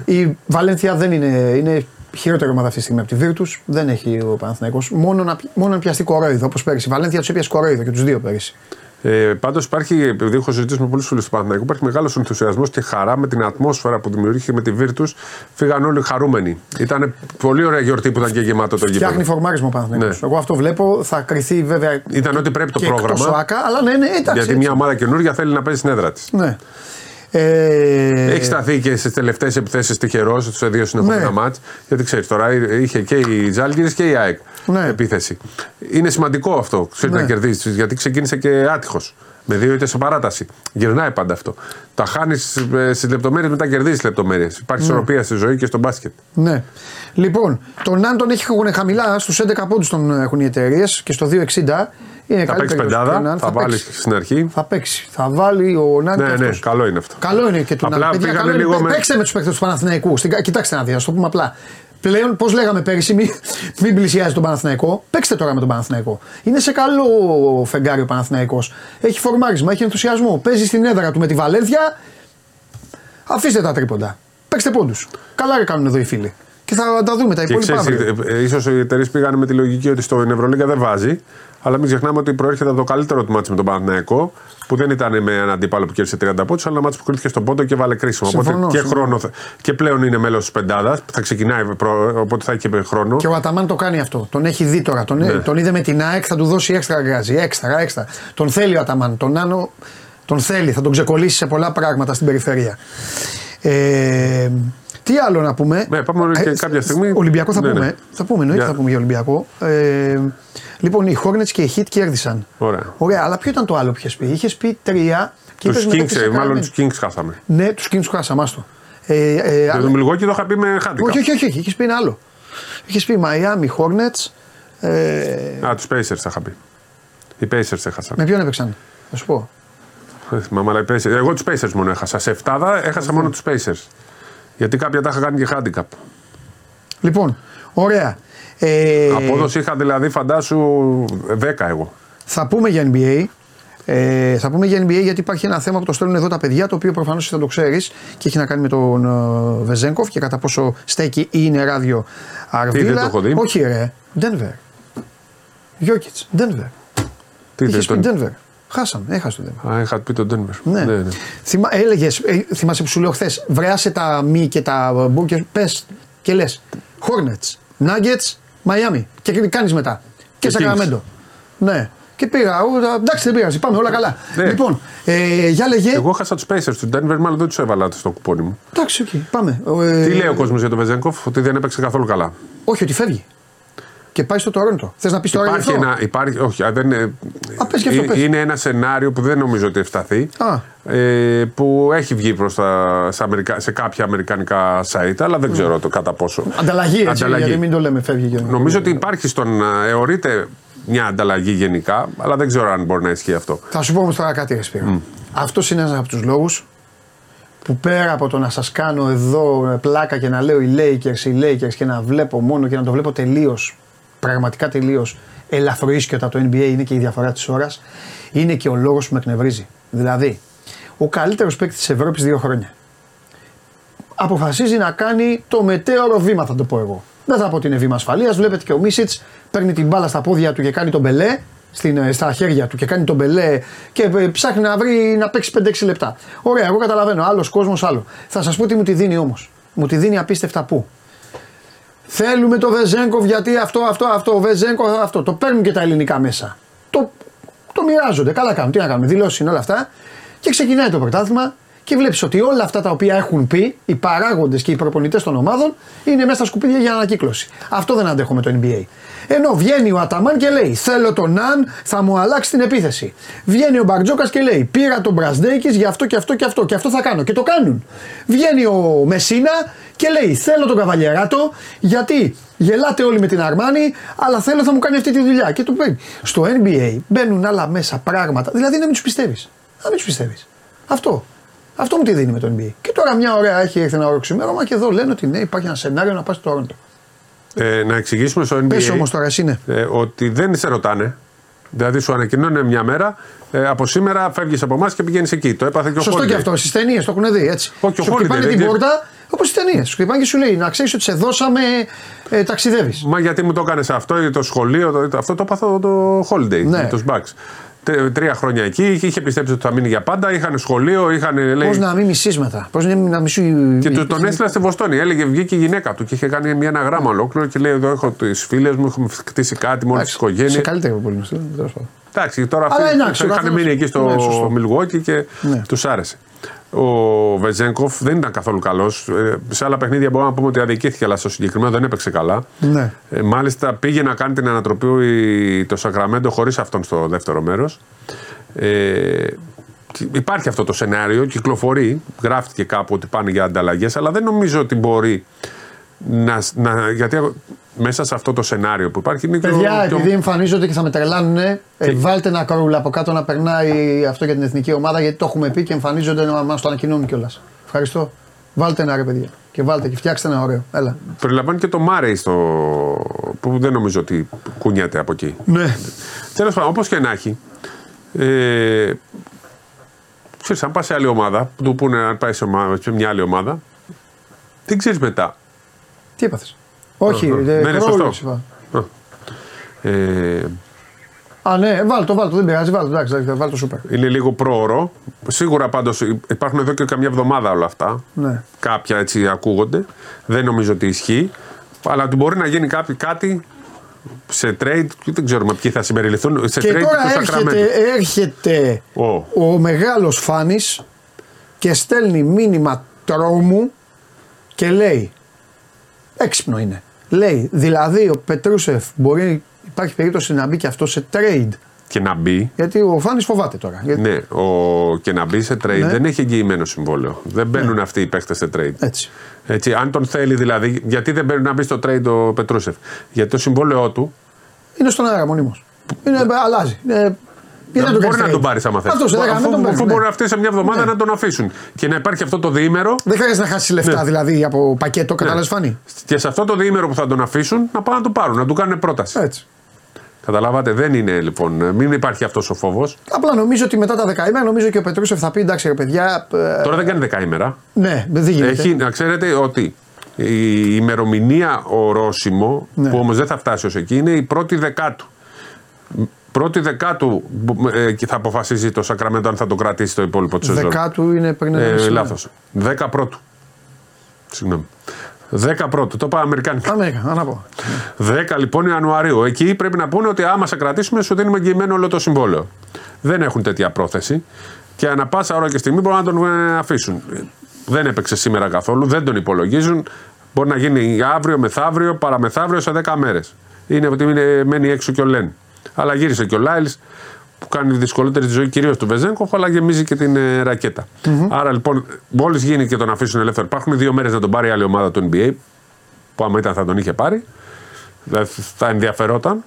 Η Βαλένθια δεν είναι χειρότερη ομάδα αυτή τη στιγμή από τη Βίρτους, δεν έχει ο Παναθηναϊκός, μόνο να πιαστεί κορόιδο όπως πέρυσι. Η Βαλένθια τους έπιασε κορόιδο και τους δύο πέρυσι. Πάντως υπάρχει, επειδή έχω συζητήσει με πολλούς φίλους του Παναθηναϊκού, υπάρχει μεγάλος ενθουσιασμός και χαρά με την ατμόσφαιρα που δημιουργήθηκε με τη Βίρτους. Φύγαν όλοι χαρούμενοι. Ήταν πολύ ωραία γιορτή που ήταν και γεμάτο το γήπεδο. Φτιάχνει φορμάρισμα ο Παναθηναϊκός. Ναι. Εγώ αυτό βλέπω. Θα κριθεί βέβαια. Ήταν ό,τι πρέπει το πρόγραμμα. Άκα, αλλά ναι, εντάξει, γιατί έτσι. Μια ομάδα καινούργια θέλει να παίζει στην έδρα της. Ναι. Έχει σταθεί και στις τελευταίες επιθέσεις τυχερός σε δύο συνεχόμενα μάτς. Γιατί ξέρεις τώρα, είχε και η Ζάλγκιρις και η ΑΕΚ επίθεση. Είναι σημαντικό αυτό να κερδίσεις, γιατί ξεκίνησε και άτυχος. Με δύο ήττες σε παράταση. Γυρνάει πάντα αυτό. Τα χάνεις στις λεπτομέρειες, μετά κερδίζεις λεπτομέρειες. Υπάρχει ισορροπία στη ζωή και στο μπάσκετ. Ναι. Λοιπόν, τον Άντων έχουν χαμηλά, στους 11 πόντους τον έχουν οι εταιρείες και στο 2,60. Είναι θα παίξει πεντάδα, θα βάλει στην αρχή. Θα παίξει, θα βάλει ο Νάντι. Ναι, καλό είναι αυτό. Καλό είναι και του Νάντι. Παίξε με τους παίκτες του Παναθηναϊκού. Κοιτάξτε να δει, το πούμε απλά. Πλέον, πώς λέγαμε πέρυσι, μην πλησιάζει τον Παναθηναϊκό. Παίξτε τώρα με τον Παναθηναϊκό. Είναι σε καλό φεγγάρι ο Παναθηναϊκός. Έχει φορμάρισμα, έχει ενθουσιασμό. Παίζει στην έδρα του με τη Βαλένθια. Αφήστε τα τρίποντα. Παίξτε πόντους. Καλά κάνουν εδώ οι φίλοι. Και θα τα δούμε τα υπόλοιπα. Ίσως οι εταιρείες πήγαν με τη λογική ότι στο Ευρωλίγκα δεν βάζει. Αλλά μην ξεχνάμε ότι προέρχεται το καλύτερο του μάτς με τον Παναθηναϊκό, που δεν ήταν με έναν αντίπαλο που κέρδισε 30 πόντους, αλλά ένα μάτς που κρίθηκε στον πόντο και βάλε κρίσιμο. Συμφωνώ, οπότε και, χρόνο, και πλέον είναι μέλος της πεντάδας, θα ξεκινάει, οπότε θα έχει χρόνο. Και ο Αταμάν το κάνει αυτό. Τον έχει δει τώρα. Τον, ναι. Τον είδε με την ΑΕΚ, θα του δώσει έξτρα γκάζι. Έξτρα. Τον θέλει ο Αταμάν. Τον Νάνο τον θέλει. Θα τον ξεκολλήσει σε πολλά πράγματα στην περιφέρεια. Τι άλλο να πούμε. Ναι, πάμε και κάποια στιγμή. Ολυμπιακό θα πούμε. Ναι. Θα πούμε, εννοείται, θα πούμε για Ολυμπιακό. Λοιπόν, οι Hornets και οι Heat κέρδισαν. Ωραία. Ωραία, αλλά ποιο ήταν το άλλο που είχε πει. Είχε πει 3 και τους Kings, μάλλον τους Kings χάσαμε. Ναι, τους Kings χάσαμε, άστο. Για τον Μιλγόκι το είχα πει με χάντικα. Όχι, είχε πει ένα άλλο. Είχε πει Miami, Hornets. Τους Pacers θα είχα πει. Οι Pacers έχασαν. Με ποιον έπαιξαν, θα σου πω. Εγώ τους Pacers μόνο έχασα. Σε 7 έχασα μόνο τους Pacers. Γιατί κάποια τα είχα κάνει και handicap. Λοιπόν, ωραία. Απόδοση είχα δηλαδή φαντάσου 10 εγώ. Θα πούμε για NBA. Θα πούμε για NBA γιατί υπάρχει ένα θέμα που το στέλνουν εδώ τα παιδιά, το οποίο προφανώς θα το ξέρεις και έχει να κάνει με τον Βεζένκοφ και κατά πόσο στέκει ή είναι ράδιο Αρβίλα. Τι δεν το έχω δει. Όχι ρε, Denver. Γιόκιτς, Denver. Τι είχες πει Denver. Χάσαμε, έχασε τον Denver. Α, είχα πει τον Denver. Ναι. Ναι. Θυμάσαι που σου λέω χθες, βρεάσε τα μη και τα μπούκερ, πες και λες Hornets, Nuggets, Miami και κάνεις μετά και Sacramento. Ναι. Και πήγα, εντάξει δεν πήγα, πάμε όλα καλά. Ναι. Λοιπόν, για λέγε. Εγώ χάσα τους Pacers του Denver, μάλλον δεν τους έβαλα στο κουπόνι μου. Εντάξει, okay, πάμε. Τι λέει ο κόσμος για τον Βεζένκοφ, ότι δεν έπαιξε καθόλου καλά. Όχι, ότι φεύγει. Και πάει στο Τορόντο. Θες να πεις τώρα για αυτό. Υπάρχει, όχι, πες. Είναι ένα σενάριο που δεν νομίζω ότι ευσταθεί. Που έχει βγει προς τα, σε κάποια αμερικανικά site, αλλά δεν ξέρω το κατά πόσο. Ανταλλαγή. Γιατί μην το λέμε φεύγει. Για νομίζω ότι υπάρχει στον, εωρείται μια ανταλλαγή γενικά, αλλά δεν ξέρω αν μπορεί να ισχύει αυτό. Θα σου πω όμως τώρα κάτι Σπύρο. Αυτός είναι ένας από τους λόγους που πέρα από το να σας κάνω εδώ πλάκα και να λέω οι Lakers, οι Lakers και να βλέπω μόνο και να το βλέπω τελείως. Πραγματικά τελείως ελαφροίσκετα το NBA είναι και η διαφορά της ώρας, είναι και ο λόγος που με εκνευρίζει. Δηλαδή, ο καλύτερος παίκτης της Ευρώπης 2 χρόνια αποφασίζει να κάνει το μετέωρο βήμα, θα το πω εγώ. Δεν θα πω ότι είναι βήμα ασφαλείας. Βλέπετε και ο Μίσιτς παίρνει την μπάλα στα πόδια του και κάνει τον μπελέ, στα χέρια του και κάνει τον μπελέ και ψάχνει να βρει να παίξει 5-6 λεπτά. Ωραία, εγώ καταλαβαίνω. Άλλος κόσμος, άλλο. Θα σας πω τι μου τη δίνει όμως. Μου τη δίνει απίστευτα που. Θέλουμε το Βεζένκοφ γιατί αυτό, Βεζένκοφ αυτό. Το παίρνουν και τα ελληνικά μέσα. Το μοιράζονται. Καλά κάνουν. Τι να κάνουμε, δηλώσεις είναι όλα αυτά. Και ξεκινάει το πρωτάθλημα και βλέπεις ότι όλα αυτά τα οποία έχουν πει οι παράγοντες και οι προπονητές των ομάδων είναι μέσα στα σκουπίδια για ανακύκλωση. Αυτό δεν αντέχω με το NBA. Ενώ βγαίνει ο Αταμάν και λέει: θέλω τον Ναν, θα μου αλλάξει την επίθεση. Βγαίνει ο Μπαρτζόκας και λέει: πήρα τον Μπρασδέικης για αυτό και αυτό και αυτό και αυτό θα κάνω. Και το κάνουν. Βγαίνει ο Μεσίνα και λέει: θέλω τον Καβαλιεράτο, γιατί γελάτε όλοι με την Αρμάνη, αλλά θέλω θα μου κάνει αυτή τη δουλειά. Και το παίρνει. Στο NBA μπαίνουν άλλα μέσα πράγματα. Δηλαδή να μην τους πιστεύεις. Αυτό μου τη δίνει με το NBA. Και τώρα μια ωραία έχει έρθει ένα ωραίο ξημέρωμα και εδώ λένε ότι ναι, υπάρχει ένα σενάριο να πας στο Τορόντο. Να εξηγήσουμε στο NBA. Πες όμως τώρα, εσύ ναι. Ότι δεν σε ρωτάνε. Δηλαδή σου ανακοινώνουν μια μέρα, από σήμερα φεύγεις από εμάς και πηγαίνεις εκεί. Το έπαθε και ο Holiday. Σωστό και αυτό. Στις ταινίες το έχουν δει έτσι. Σου χτυπάνε την πόρτα όπως στις ταινίες. Σου χτυπάνε και σου λέει να ξέρεις ότι σε δώσαμε ταξιδεύεις. Μα γιατί μου το έκανες αυτό, το σχολείο, αυτό το έπαθε το Holiday, ναι. Το Bucks. 3 χρόνια εκεί, είχε πιστέψει ότι θα μείνει για πάντα, είχαν σχολείο, είχαν. Πώς να μην μισείς μετά, πώς να μισεί. Και τον έστειλα στη Βοστόνη, έλεγε βγήκε η γυναίκα του και είχε κάνει μια αναγράμμα ολόκληρο και λέει: εδώ έχω τις φίλες μου, έχουμε χτίσει κάτι, μόλις τις οικογένειες. Σε καλύτερη πολύ να στείλω. Εντάξει, τώρα αυτοί είχαν μείνει εκεί στο Μιλγουόκι και τους άρεσε. Ο Βεζένκοφ δεν ήταν καθόλου καλός. Σε άλλα παιχνίδια μπορούμε να πούμε ότι αδικήθηκε, αλλά στο συγκεκριμένο δεν έπαιξε καλά. Ναι. Μάλιστα πήγε να κάνει την ανατροπή το Σακραμέντο χωρίς αυτόν στο δεύτερο μέρος. Υπάρχει αυτό το σενάριο, κυκλοφορεί, γράφτηκε κάπου ότι πάνε για ανταλλαγές, αλλά δεν νομίζω ότι μπορεί να γιατί μέσα σε αυτό το σενάριο που υπάρχει. Παιδιά, επειδή εμφανίζονται και θα με τρελάνουν, βάλτε ένα κρούλα από κάτω να περνάει αυτό για την εθνική ομάδα, γιατί το έχουμε πει και εμφανίζονται να μας το ανακοινώνουν κιόλας. Ευχαριστώ. Βάλτε ένα ρε παιδιά. Και βάλτε και φτιάξτε ένα ωραίο. Έλα. Περιλαμβάνει και το Μάρεϊ που δεν νομίζω ότι κουνιέται από εκεί. Ναι. Τέλος πάντων, όπως και να έχει. Ξέρεις, αν πας σε άλλη ομάδα, που του πούνε να πάει σε μια άλλη ομάδα, δεν ξέρεις μετά. Τι έπαθες. Όχι, δεν είναι σωστό. Α, ναι, βάλ το, δεν πειράζει, βάλ το σούπερ. Είναι λίγο πρόωρο. Σίγουρα πάντως υπάρχουν εδώ και καμιά εβδομάδα όλα αυτά. Ναι. Κάποια έτσι ακούγονται. Δεν νομίζω ότι ισχύει. Αλλά μπορεί να γίνει κάτι σε trade, δεν ξέρουμε ποιοι θα συμπεριληφθούν. Σε και trade τώρα έρχεται ο μεγάλος Φάνης και στέλνει μήνυμα τρόμου και λέει, έξυπνο είναι, λέει δηλαδή ο Πετρούσεφ μπορεί, υπάρχει περίπτωση να μπει και αυτό σε trade. Και να μπει. Γιατί ο Φάνης φοβάται τώρα. Γιατί... Ναι, και να μπει σε trade, ναι. Δεν έχει εγγυημένο συμβόλαιο. Δεν μπαίνουν, ναι, αυτοί οι παίκτες σε trade. Έτσι. Αν τον θέλει δηλαδή, γιατί δεν μπαίνουν να μπει στο trade ο Πετρούσεφ? Γιατί το συμβόλαιό του είναι στον αέρα μονίμως. Αλλάζει. Μπορεί να τον πάρει άμα θέλει. Αφού μπορεί αυτοί σε μια εβδομάδα, ναι, να τον αφήσουν. Και να υπάρχει αυτό το διήμερο. Δεν χρειάζεται να χάσει λεφτά, ναι, δηλαδή από πακέτο, κατάλαβε, ναι, Φάνη. Και σε αυτό το διήμερο που θα τον αφήσουν να πάνε να τον πάρουν, να του κάνουν πρόταση. Έτσι. Καταλάβατε, δεν είναι λοιπόν, μην υπάρχει αυτός ο φόβος. Απλά νομίζω ότι μετά τα 10 ημέρα, νομίζω και ο Πετρούσεφ θα πει εντάξει ρε παιδιά. Τώρα δεν κάνει 10 ημέρα. Ναι, δεν γίνεται. Έχει, να ξέρετε ότι η ημερομηνία ορόσημο, ναι, που όμως δεν θα φτάσει ως εκεί, είναι η 1η Δεκάτου. 1η Δεκάτου θα αποφασίζει το Σακραμέντο αν θα το κρατήσει το υπόλοιπο της σεζόν. Δεκάτου είναι πριν. Λάθος. 10 πρώτου. Συγγνώμη. 10 πρώτου, το είπα αμερικάνικα. Αμερικάνικα, 10 λοιπόν Ιανουαρίου. Εκεί πρέπει να πούνε ότι άμα σε κρατήσουμε, σου δίνουμε εγγυημένο όλο το συμβόλαιο. Δεν έχουν τέτοια πρόθεση και ανά πάσα ώρα και στιγμή μπορούν να τον αφήσουν. Δεν έπαιξε σήμερα καθόλου, δεν τον υπολογίζουν. Μπορεί να γίνει αύριο, μεθαύριο, παραμεθαύριο, σε 10 μέρες. Είναι ότι μένει έξω και ο Λέν. Αλλά γύρισε και ο Λάιλς που κάνει δυσκολότερη τη ζωή κυρίως του Βεζένκοφ, αλλά γεμίζει και την ρακέτα. Mm-hmm. Άρα λοιπόν, μόλις γίνει και τον αφήσουν ελεύθερο, υπάρχουν 2 μέρες να τον πάρει η άλλη ομάδα του NBA, που άμα ήταν θα τον είχε πάρει, δηλαδή θα ενδιαφερόταν.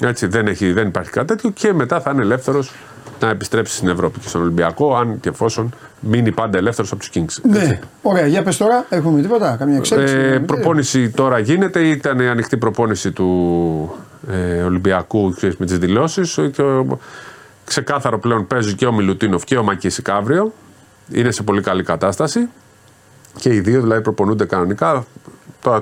Έτσι, δεν υπάρχει κάτι τέτοιο και μετά θα είναι ελεύθερος να επιστρέψει στην Ευρώπη και στον Ολυμπιακό, αν και εφόσον μείνει πάντα ελεύθερος από τους Kings. Ναι, ωραία, για πες τώρα, έχουμε τίποτα, καμία εξέλιξη? Προπόνηση τώρα γίνεται, ήταν η ανοιχτή προπόνηση του Ολυμπιακού, ξέρεις, με τις δηλώσεις. Ξεκάθαρο πλέον, παίζει και ο Μιλουτίνοφ και ο Μακίσικ αύριο. Είναι σε πολύ καλή κατάσταση και οι δύο δηλαδή προπονούνται κανονικά.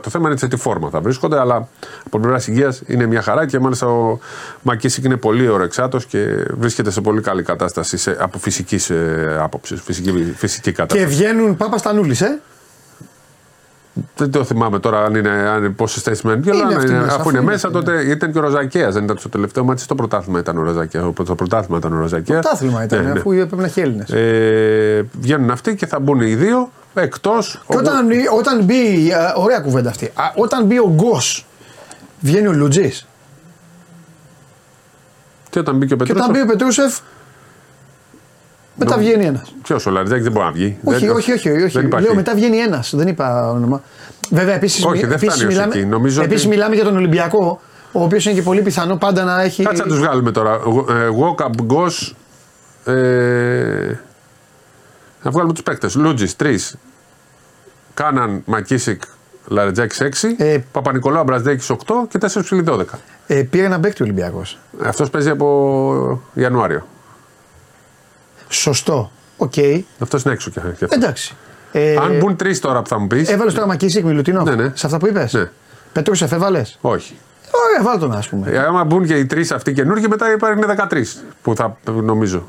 Το θέμα είναι σε τι φόρμα θα βρίσκονται, αλλά από πλευρά υγεία είναι μια χαρά και μάλιστα ο Μακίσικ είναι πολύ ωρεξάτος και βρίσκεται σε πολύ καλή κατάσταση από φυσικής άποψης, φυσική κατάσταση. Και βγαίνουν Παπαστανούλης, Δεν το θυμάμαι τώρα αν είναι πόσες θέσεις μένουν. Αφού είναι μέσα, τότε ήταν και ο Ροζακέας. Δεν ήταν στο τελευταίο μάτι, στο πρωτάθλημα ήταν ο Ροζακέας. Το πρωτάθλημα ήταν ο Ροζακέας. Αφού έπρεπε να έχει Έλληνες. Βγαίνουν αυτοί και θα μπουν οι δύο. Εκτός. Και όταν μπει. Ωραία κουβέντα αυτή. Όταν μπει ο Γκος, βγαίνει ο Λουτζής. Και όταν μπει και ο Πετρούσεφ. Μετά βγαίνει ένας. Ποιος, ο Λαριτζάκη δεν μπορεί να βγει? Όχι. Λέω μετά βγαίνει ένας. Δεν είπα όνομα. Βέβαια επίσης. Όχι, δεν φτάνει ως εκεί. Επίσης μιλάμε για τον Ολυμπιακό, ο οποίος είναι και πολύ πιθανό πάντα να έχει. Κάτσε να τους βγάλουμε τώρα. Walk-up, Γκος. Να βγάλουμε τους παίκτες. Λούτζης 3, Κάναν, Μακίσικ, Λαριτζάκης 6, Παπα-Νικολάου, Μπραζδέκης 8 και 4 ψηλοί 12. Πήρε ένα παίκτη ο Ολυμπιακός. Αυτός παίζει από Ιανουάριο. Σωστό. Οκ. Okay. Αυτός είναι έξω και αυτό. Εντάξει. Αν μπουν 3 τώρα που θα μου πεις. Έβαλες τώρα Μακίσικ, Μιλουτίνοφ. Ναι. Σε αυτά που είπες. Ναι. Πετρούσεφ έβαλες? Όχι. Ωραία, βάλ' τον ας πούμε. Άμα μπουν και οι 3 αυτοί καινούργοι, μετά υπάρχουν 13 που θα νομίζω.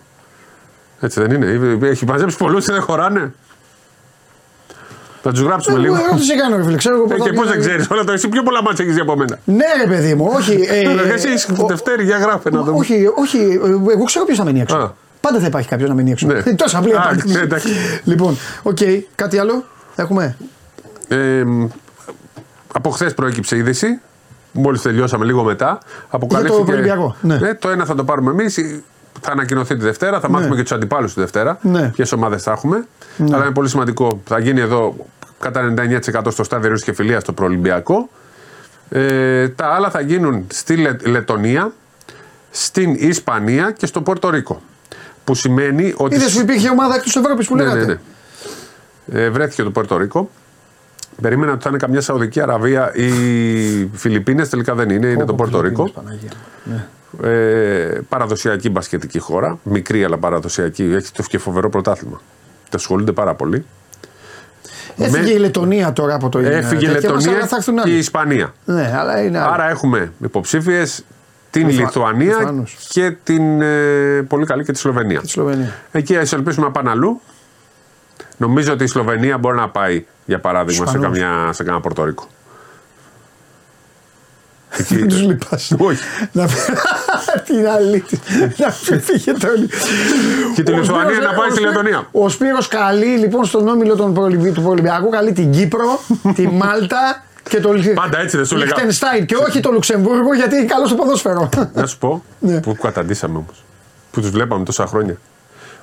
Έτσι δεν είναι? Έχει μαζέψει πολλούς και δεν χωράνε. Θα τους γράψουμε λίγο. Εγώ τι κάνω, φίλε. Και πώς δεν ξέρεις όλα τα. Εσύ πιο πολλά μάτσα έχεις από μένα. Ναι, ρε παιδί μου, όχι. Εσύ είσαι Δευτέρη, για γράφε να δούμε. Όχι, εγώ ξέρω ποιος θα μείνει έξω. Πάντα θα υπάρχει κάποιος να μείνει έξω. Τόσα απλή απάντηση. Λοιπόν, οκ, κάτι άλλο έχουμε. Από χθες προέκυψε είδηση. Μόλις τελειώσαμε λίγο μετά. Το ένα θα το πάρουμε εμείς. Θα ανακοινωθεί τη Δευτέρα, θα μάθουμε και τους αντιπάλους τη Δευτέρα, ποιες ομάδες θα έχουμε. Αλλά είναι πολύ σημαντικό, θα γίνει εδώ κατά 99% στο στάδιο Ρίου και Φιλίας το προολυμπιακό. Τα άλλα θα γίνουν στη Λετονία, στην Ισπανία και στο Πορτορίκο. Που σημαίνει ότι. Είδες που υπήρχε ομάδα εκτός Ευρώπης που λέγατε. Ναι. Βρέθηκε το Πορτορίκο. Περίμενα ότι θα είναι καμιά Σαουδική Αραβία ή Φιλιππίνες, τελικά δεν είναι, είναι το Πορτορίκο. Παραδοσιακή μπασκετική χώρα, μικρή αλλά παραδοσιακή, έχει το και φοβερό πρωτάθλημα. Τα ασχολούνται πάρα πολύ. Έφυγε η Λετονία τώρα από το Ιντερνετ. Έφυγε η Λετονία και η Ισπανία. Ναι, αλλά είναι άρα έχουμε υποψήφιες την Λιθουανία Λιθουανούς. Και την πολύ καλή και τη Σλοβενία. Εκεί ας ελπίσουμε να πάνε αλλού. Νομίζω ότι η Σλοβενία μπορεί να πάει, για παράδειγμα, σε κανένα Πορτορίκο. Δεν τους λυπάσαι. Όχι. Την αλήθεια. Να φύγετε όλοι. Και τη Λιθουανία να πάει στη Λετονία. Ο Σπύρος καλεί λοιπόν στον όμιλο του Ολυμπιακού, καλεί την Κύπρο, τη Μάλτα και το Λιχτενστάιν. Και όχι το Λουξεμβούργο, γιατί είναι καλό στο ποδόσφαιρο. Να σου πω, που καταντήσαμε όμως, που τους βλέπαμε τόσα χρόνια.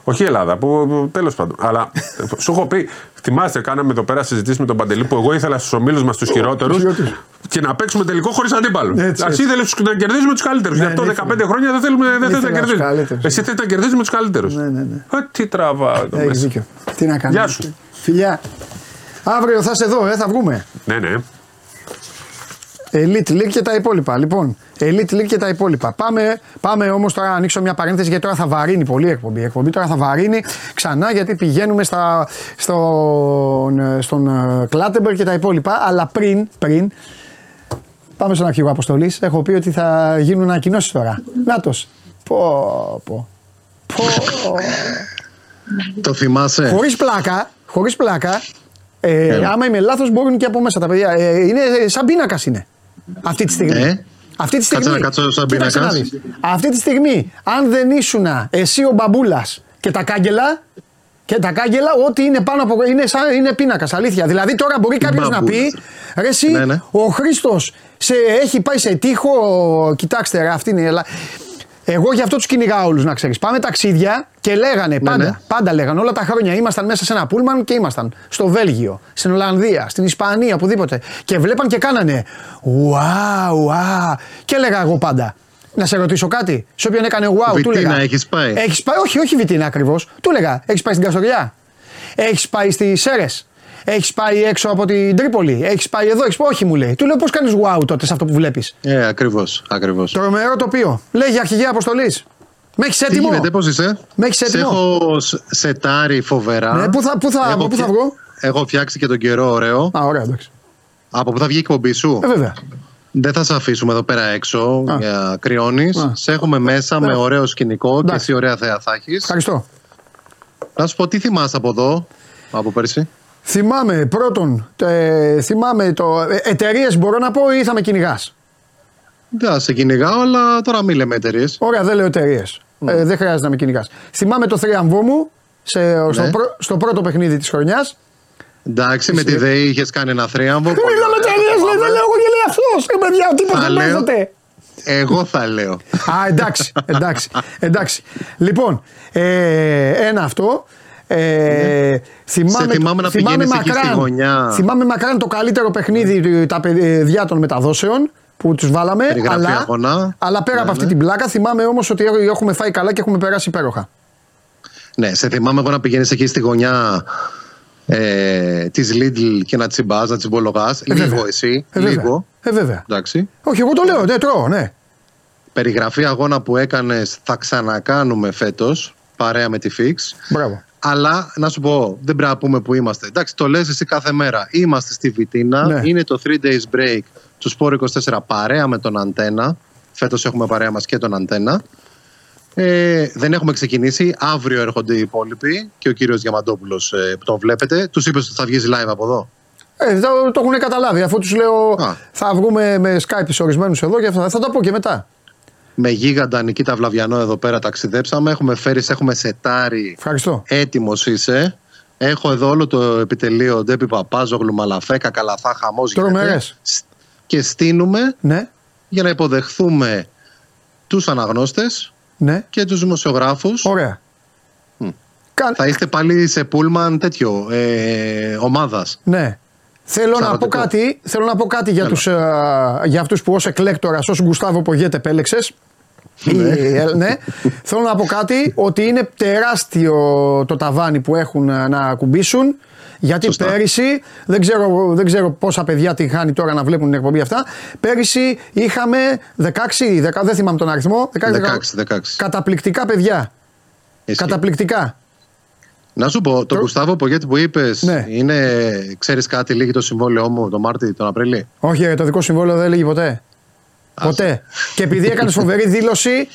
Όχι η Ελλάδα, που τέλος πάντων. Αλλά σου έχω πει, θυμάστε, κάναμε εδώ πέρα συζητήσεις με τον Παντελή που εγώ ήθελα στους ομίλους μας τους χειρότερους και να παίξουμε τελικό χωρίς αντίπαλο. Ας ήθελε να κερδίζουμε τους καλύτερους. Γι' αυτό 15 χρόνια δεν θέλουμε να κερδίζουμε. Εσύ θέλει να κερδίζουμε τους καλύτερους. Τι τραβά. Έχεις δίκιο. Τι να κάνουμε. Γεια σου. Φιλιά. Αύριο θα είσαι εδώ, θα βγούμε. Ναι. Elite League και τα υπόλοιπα. Λοιπόν, Elite League και τα υπόλοιπα. Πάμε όμως τώρα να ανοίξω μια παρένθεση, γιατί τώρα θα βαρύνει πολύ η εκπομπή. Η εκπομπή τώρα θα βαρύνει ξανά, γιατί πηγαίνουμε στον Κλάτεμπερ και τα υπόλοιπα. Αλλά πριν πάμε στον αρχηγό Αποστολής. Έχω πει ότι θα γίνουν ανακοινώσεις τώρα. Νάτος. Πω. Το θυμάσαι. Χωρίς πλάκα. Άμα είμαι λάθος, μπορούν και από μέσα τα παιδιά. Είναι σαν πίνακας είναι. Αυτή τη στιγμή. Αυτή τη στιγμή, αν δεν ήσουν εσύ ο Μπαμπούλας και τα κάγκελα, ό,τι είναι πάνω από. Είναι πίνακας. Αλήθεια. Δηλαδή τώρα μπορεί κάποιος να πει, ρε εσύ, ο Χρήστος έχει πάει σε τείχο. Κοιτάξτε, αυτή είναι η Ελλάδα. Εγώ γι' αυτό τους κυνηγάω όλους, να ξέρεις. Πάμε ταξίδια και λέγανε πάντα λέγανε όλα τα χρόνια. Ήμασταν μέσα σε ένα πούλμαν και ήμασταν στο Βέλγιο, στην Ολλανδία, στην Ισπανία, οπουδήποτε. Και βλέπαν και κάνανε. Wow. Και λέγα εγώ πάντα. Να σε ρωτήσω κάτι. Σε όποιον έκανε wow, του λέγα. Βιτίνα, έχεις πάει. Όχι, Βιτίνα ακριβώς. Του λέγα. Έχεις πάει στην Καστοριά. Έχεις πάει στις Σέρες. Έχεις πάει έξω από την Τρίπολη. Έχεις πάει εδώ. Όχι, μου λέει. Του λέω, πώς κάνεις wow τότε σε αυτό που βλέπεις. Ακριβώς. Τρομερό τοπίο. Λέγει αρχηγέ Αποστολής. Με έχεις έτοιμο. Τι γίνεται, πώς είσαι. Με έχεις έτοιμο. Σε έχω σετάρει φοβερά. Ναι, πού θα βγω. Έχω φτιάξει και τον καιρό, ωραίο. Ωραία, εντάξει. Από πού θα βγει η εκπομπή σου. Βέβαια. Δεν θα σε αφήσουμε εδώ πέρα έξω. Κρυώνεις. Σε έχουμε μέσα με ωραίο σκηνικό και εσύ ωραία θέα θα έχεις. Ευχαριστώ. Να σου πω τι θυμάσαι από εδώ, από πέρσι. Θυμάμαι πρώτον, εταιρείες μπορώ να πω ή θα με κυνηγάς. Δεν σε κυνηγάω, αλλά τώρα μη λέμε εταιρείες. Ωραία, δεν λέω εταιρείες. Δεν χρειάζεται να με κυνηγάς. Θυμάμαι το θρίαμβό μου στο πρώτο παιχνίδι της χρονιάς. Εντάξει, με τη ΔΕΗ είχες κάνει ένα θρίαμβο. Μην λέμε εταιρείες, δεν λέω εγώ και λέει αυτός. Παιδιά, τίποτα δεν παίζεται. Εγώ θα λέω. Εντάξει. Λοιπόν, ένα αυτό. Θυμάμαι μακράν το καλύτερο παιχνίδι τα παιδιά των μεταδόσεων που τους βάλαμε. Αλλά πέρα από αυτή την πλάκα, θυμάμαι όμως ότι έχουμε φάει καλά και έχουμε περάσει υπέροχα. Ναι, σε θυμάμαι εγώ να πηγαίνεις εκεί στη γωνιά της Lidl και να τσιμπάς, να τσιμπολογάς. Λίγο εσύ. Λίγο. Βέβαια. Όχι, εγώ το λέω, δεν τρώω, ναι. Περιγραφή αγώνα που έκανες θα ξανακάνουμε φέτος, παρέα με τη Fix. Μπράβο. Αλλά να σου πω, δεν πρέπει να πούμε που είμαστε. Εντάξει, το λες εσύ κάθε μέρα. Είμαστε στη Βιτίνα, ναι. Είναι το 3 days break του Σπόρ 24 παρέα με τον Αντένα. Φέτος έχουμε παρέα μας και τον Αντένα. Δεν έχουμε ξεκινήσει. Αύριο έρχονται οι υπόλοιποι και ο κύριος Διαμαντόπουλος που τον βλέπετε. Τους είπες ότι θα βγεις live από εδώ. Το έχουν καταλάβει. Αφού τους λέω θα βγούμε με Skype σε ορισμένους εδώ και θα τα πω και μετά. Με γίγαντα Νικήτα Βλαβιανό εδώ πέρα ταξιδέψαμε. Έχουμε φέρει, έχουμε σετάρει. Ευχαριστώ. Έτοιμος είσαι. Έχω εδώ όλο το επιτελείο Ντέπι Παπάζογλου, Μαλαφέκα, Καλαθά, χαμός. Τρομερές. Και στείνουμε για να υποδεχθούμε τους αναγνώστες και τους δημοσιογράφους. Ωραία. Θα είστε πάλι σε πούλμαν τέτοιο ομάδας. Ναι. Θέλω να πω κάτι για αυτούς που ως εκλέκτορας, ως Γκουστάβο Πογέτε επέλεξες. Ναι. Θέλω να πω κάτι, ότι είναι τεράστιο το ταβάνι που έχουν να κουμπίσουν. Γιατί πέρυσι, δεν ξέρω πόσα παιδιά την χάνει τώρα να βλέπουν την εκπομπή αυτά. Πέρυσι είχαμε 16, δεν θυμάμαι τον αριθμό. 16. Καταπληκτικά παιδιά. Καταπληκτικά. Να σου πω, τον Γκουστάβο Πογέτη που είπες, ξέρεις κάτι, λύγει το συμβόλαιό μου τον Μάρτιο, τον Απρίλιο. Όχι, το δικό συμβόλαιο δεν λύγει ποτέ. Ποτέ. Και επειδή έκανες φοβερή δήλωση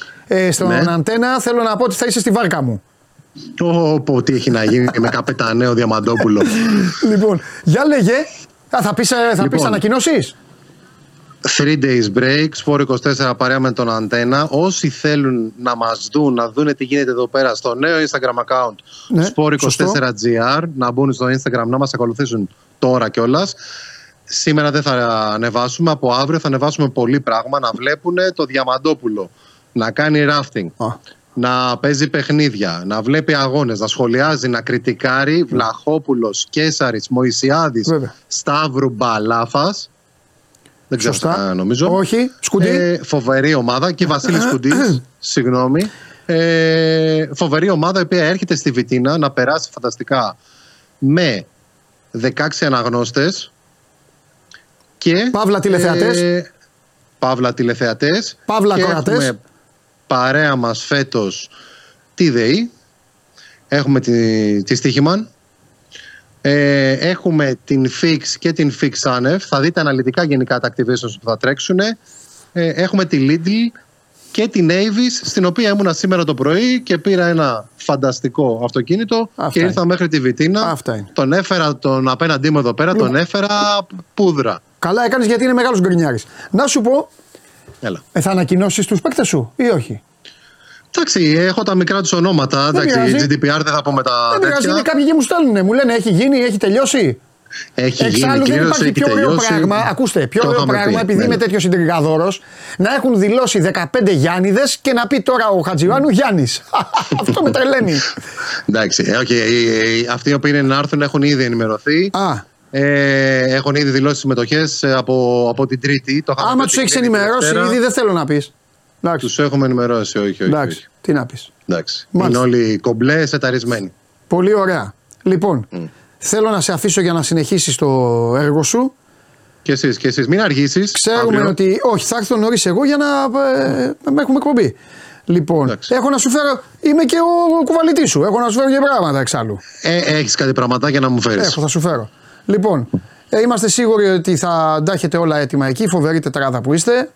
στον Αντένα, θέλω να πω ότι θα είσαι στη βάρκα μου. Πω, τι έχει να γίνει με καπεταναίο Διαμαντόπουλο. Λοιπόν, για λέγε, θα πεις ανακοινώσεις. 3 days break, Sport 24 παρέα με τον Αντένα. Όσοι θέλουν να μας δουν, να δουν τι γίνεται εδώ πέρα στο νέο Instagram account, ναι, Sport24GR, να μπουν στο Instagram, να μας ακολουθήσουν τώρα κιόλας. Σήμερα δεν θα ανεβάσουμε, από αύριο θα ανεβάσουμε πολύ πράγμα, να βλέπουν το Διαμαντόπουλο, να κάνει rafting, να παίζει παιχνίδια, να βλέπει αγώνες, να σχολιάζει, να κριτικάρει. Βλαχόπουλος, Κέσαρης, Μωυσιάδης, Σταύρου, Μπαλάφας. Δεν ξέρω σωστά, νομίζω. Όχι, Σκουντή. Φοβερή ομάδα και Βασίλης Σκουντής, συγγνώμη. Φοβερή ομάδα η οποία έρχεται στη Βιτίνα να περάσει φανταστικά με 16 αναγνώστες και Παύλα τηλεθεατές. Παύλα τηλεθεατές. Παύλα κορατές. Έχουμε παρέα μας φέτος τη ΔΕΗ. Έχουμε τη Στοίχημαν. Έχουμε την Fix και την Fix Άνευ. Θα δείτε αναλυτικά γενικά τα activations που θα τρέξουν. Έχουμε τη Lidl και την Avis, στην οποία ήμουνα σήμερα το πρωί και πήρα ένα φανταστικό αυτοκίνητο. Αυτά και ήρθα μέχρι τη Βιτίνα. Τον έφερα τον απέναντί μου εδώ πέρα, τον έφερα πούδρα. Καλά έκανες, γιατί είναι μεγάλος γκρινιάρης. Να σου πω, έλα. Θα ανακοινώσεις τους παίκτες σου ή όχι? Εντάξει, έχω τα μικρά τους ονόματα. Εντάξει, GDPR δεν θα πω μετά. Δεν πειράζει, είναι κάποιοι και μου στέλνουν. Μου λένε έχει γίνει, έχει τελειώσει. Εξάλλου δεν υπάρχει πιο ωραίο πράγμα. Ακούστε, πιο ωραίο πράγμα, επειδή είμαι τέτοιο συντριγκαδόρος, να έχουν δηλώσει 15 Γιάννηδες και να πει τώρα ο Χατζιωάννου Γιάννης. Αυτό με τρελαίνει. Εντάξει, αυτοί οι οποίοι να έρθουν έχουν ήδη ενημερωθεί. Έχουν ήδη δηλώσει συμμετοχές από την Τρίτη. Άμα τους έχεις ενημερώσει ήδη, δεν θέλω να πεις. Τους έχουμε ενημερώσει, όχι. Τι να πεις. Είναι όλοι κομπλέ, σεταρισμένοι. Πολύ ωραία. Λοιπόν, θέλω να σε αφήσω για να συνεχίσεις το έργο σου. Και εσείς, μην αργήσεις. Ξέρουμε αύριο. Ότι. Όχι, θα έρθω νωρίς εγώ για να έχουμε εκπομπή. Λοιπόν, έχω να σου φέρω. Είμαι και ο κουβαλητής σου. Έχω να σου φέρω και πράγματα εξάλλου. Έχεις κάτι πραγματάκια να μου φέρεις. Θα σου φέρω. Λοιπόν, είμαστε σίγουροι ότι θα τα έχετε όλα έτοιμα εκεί. Φοβερή τετράδα που είστε.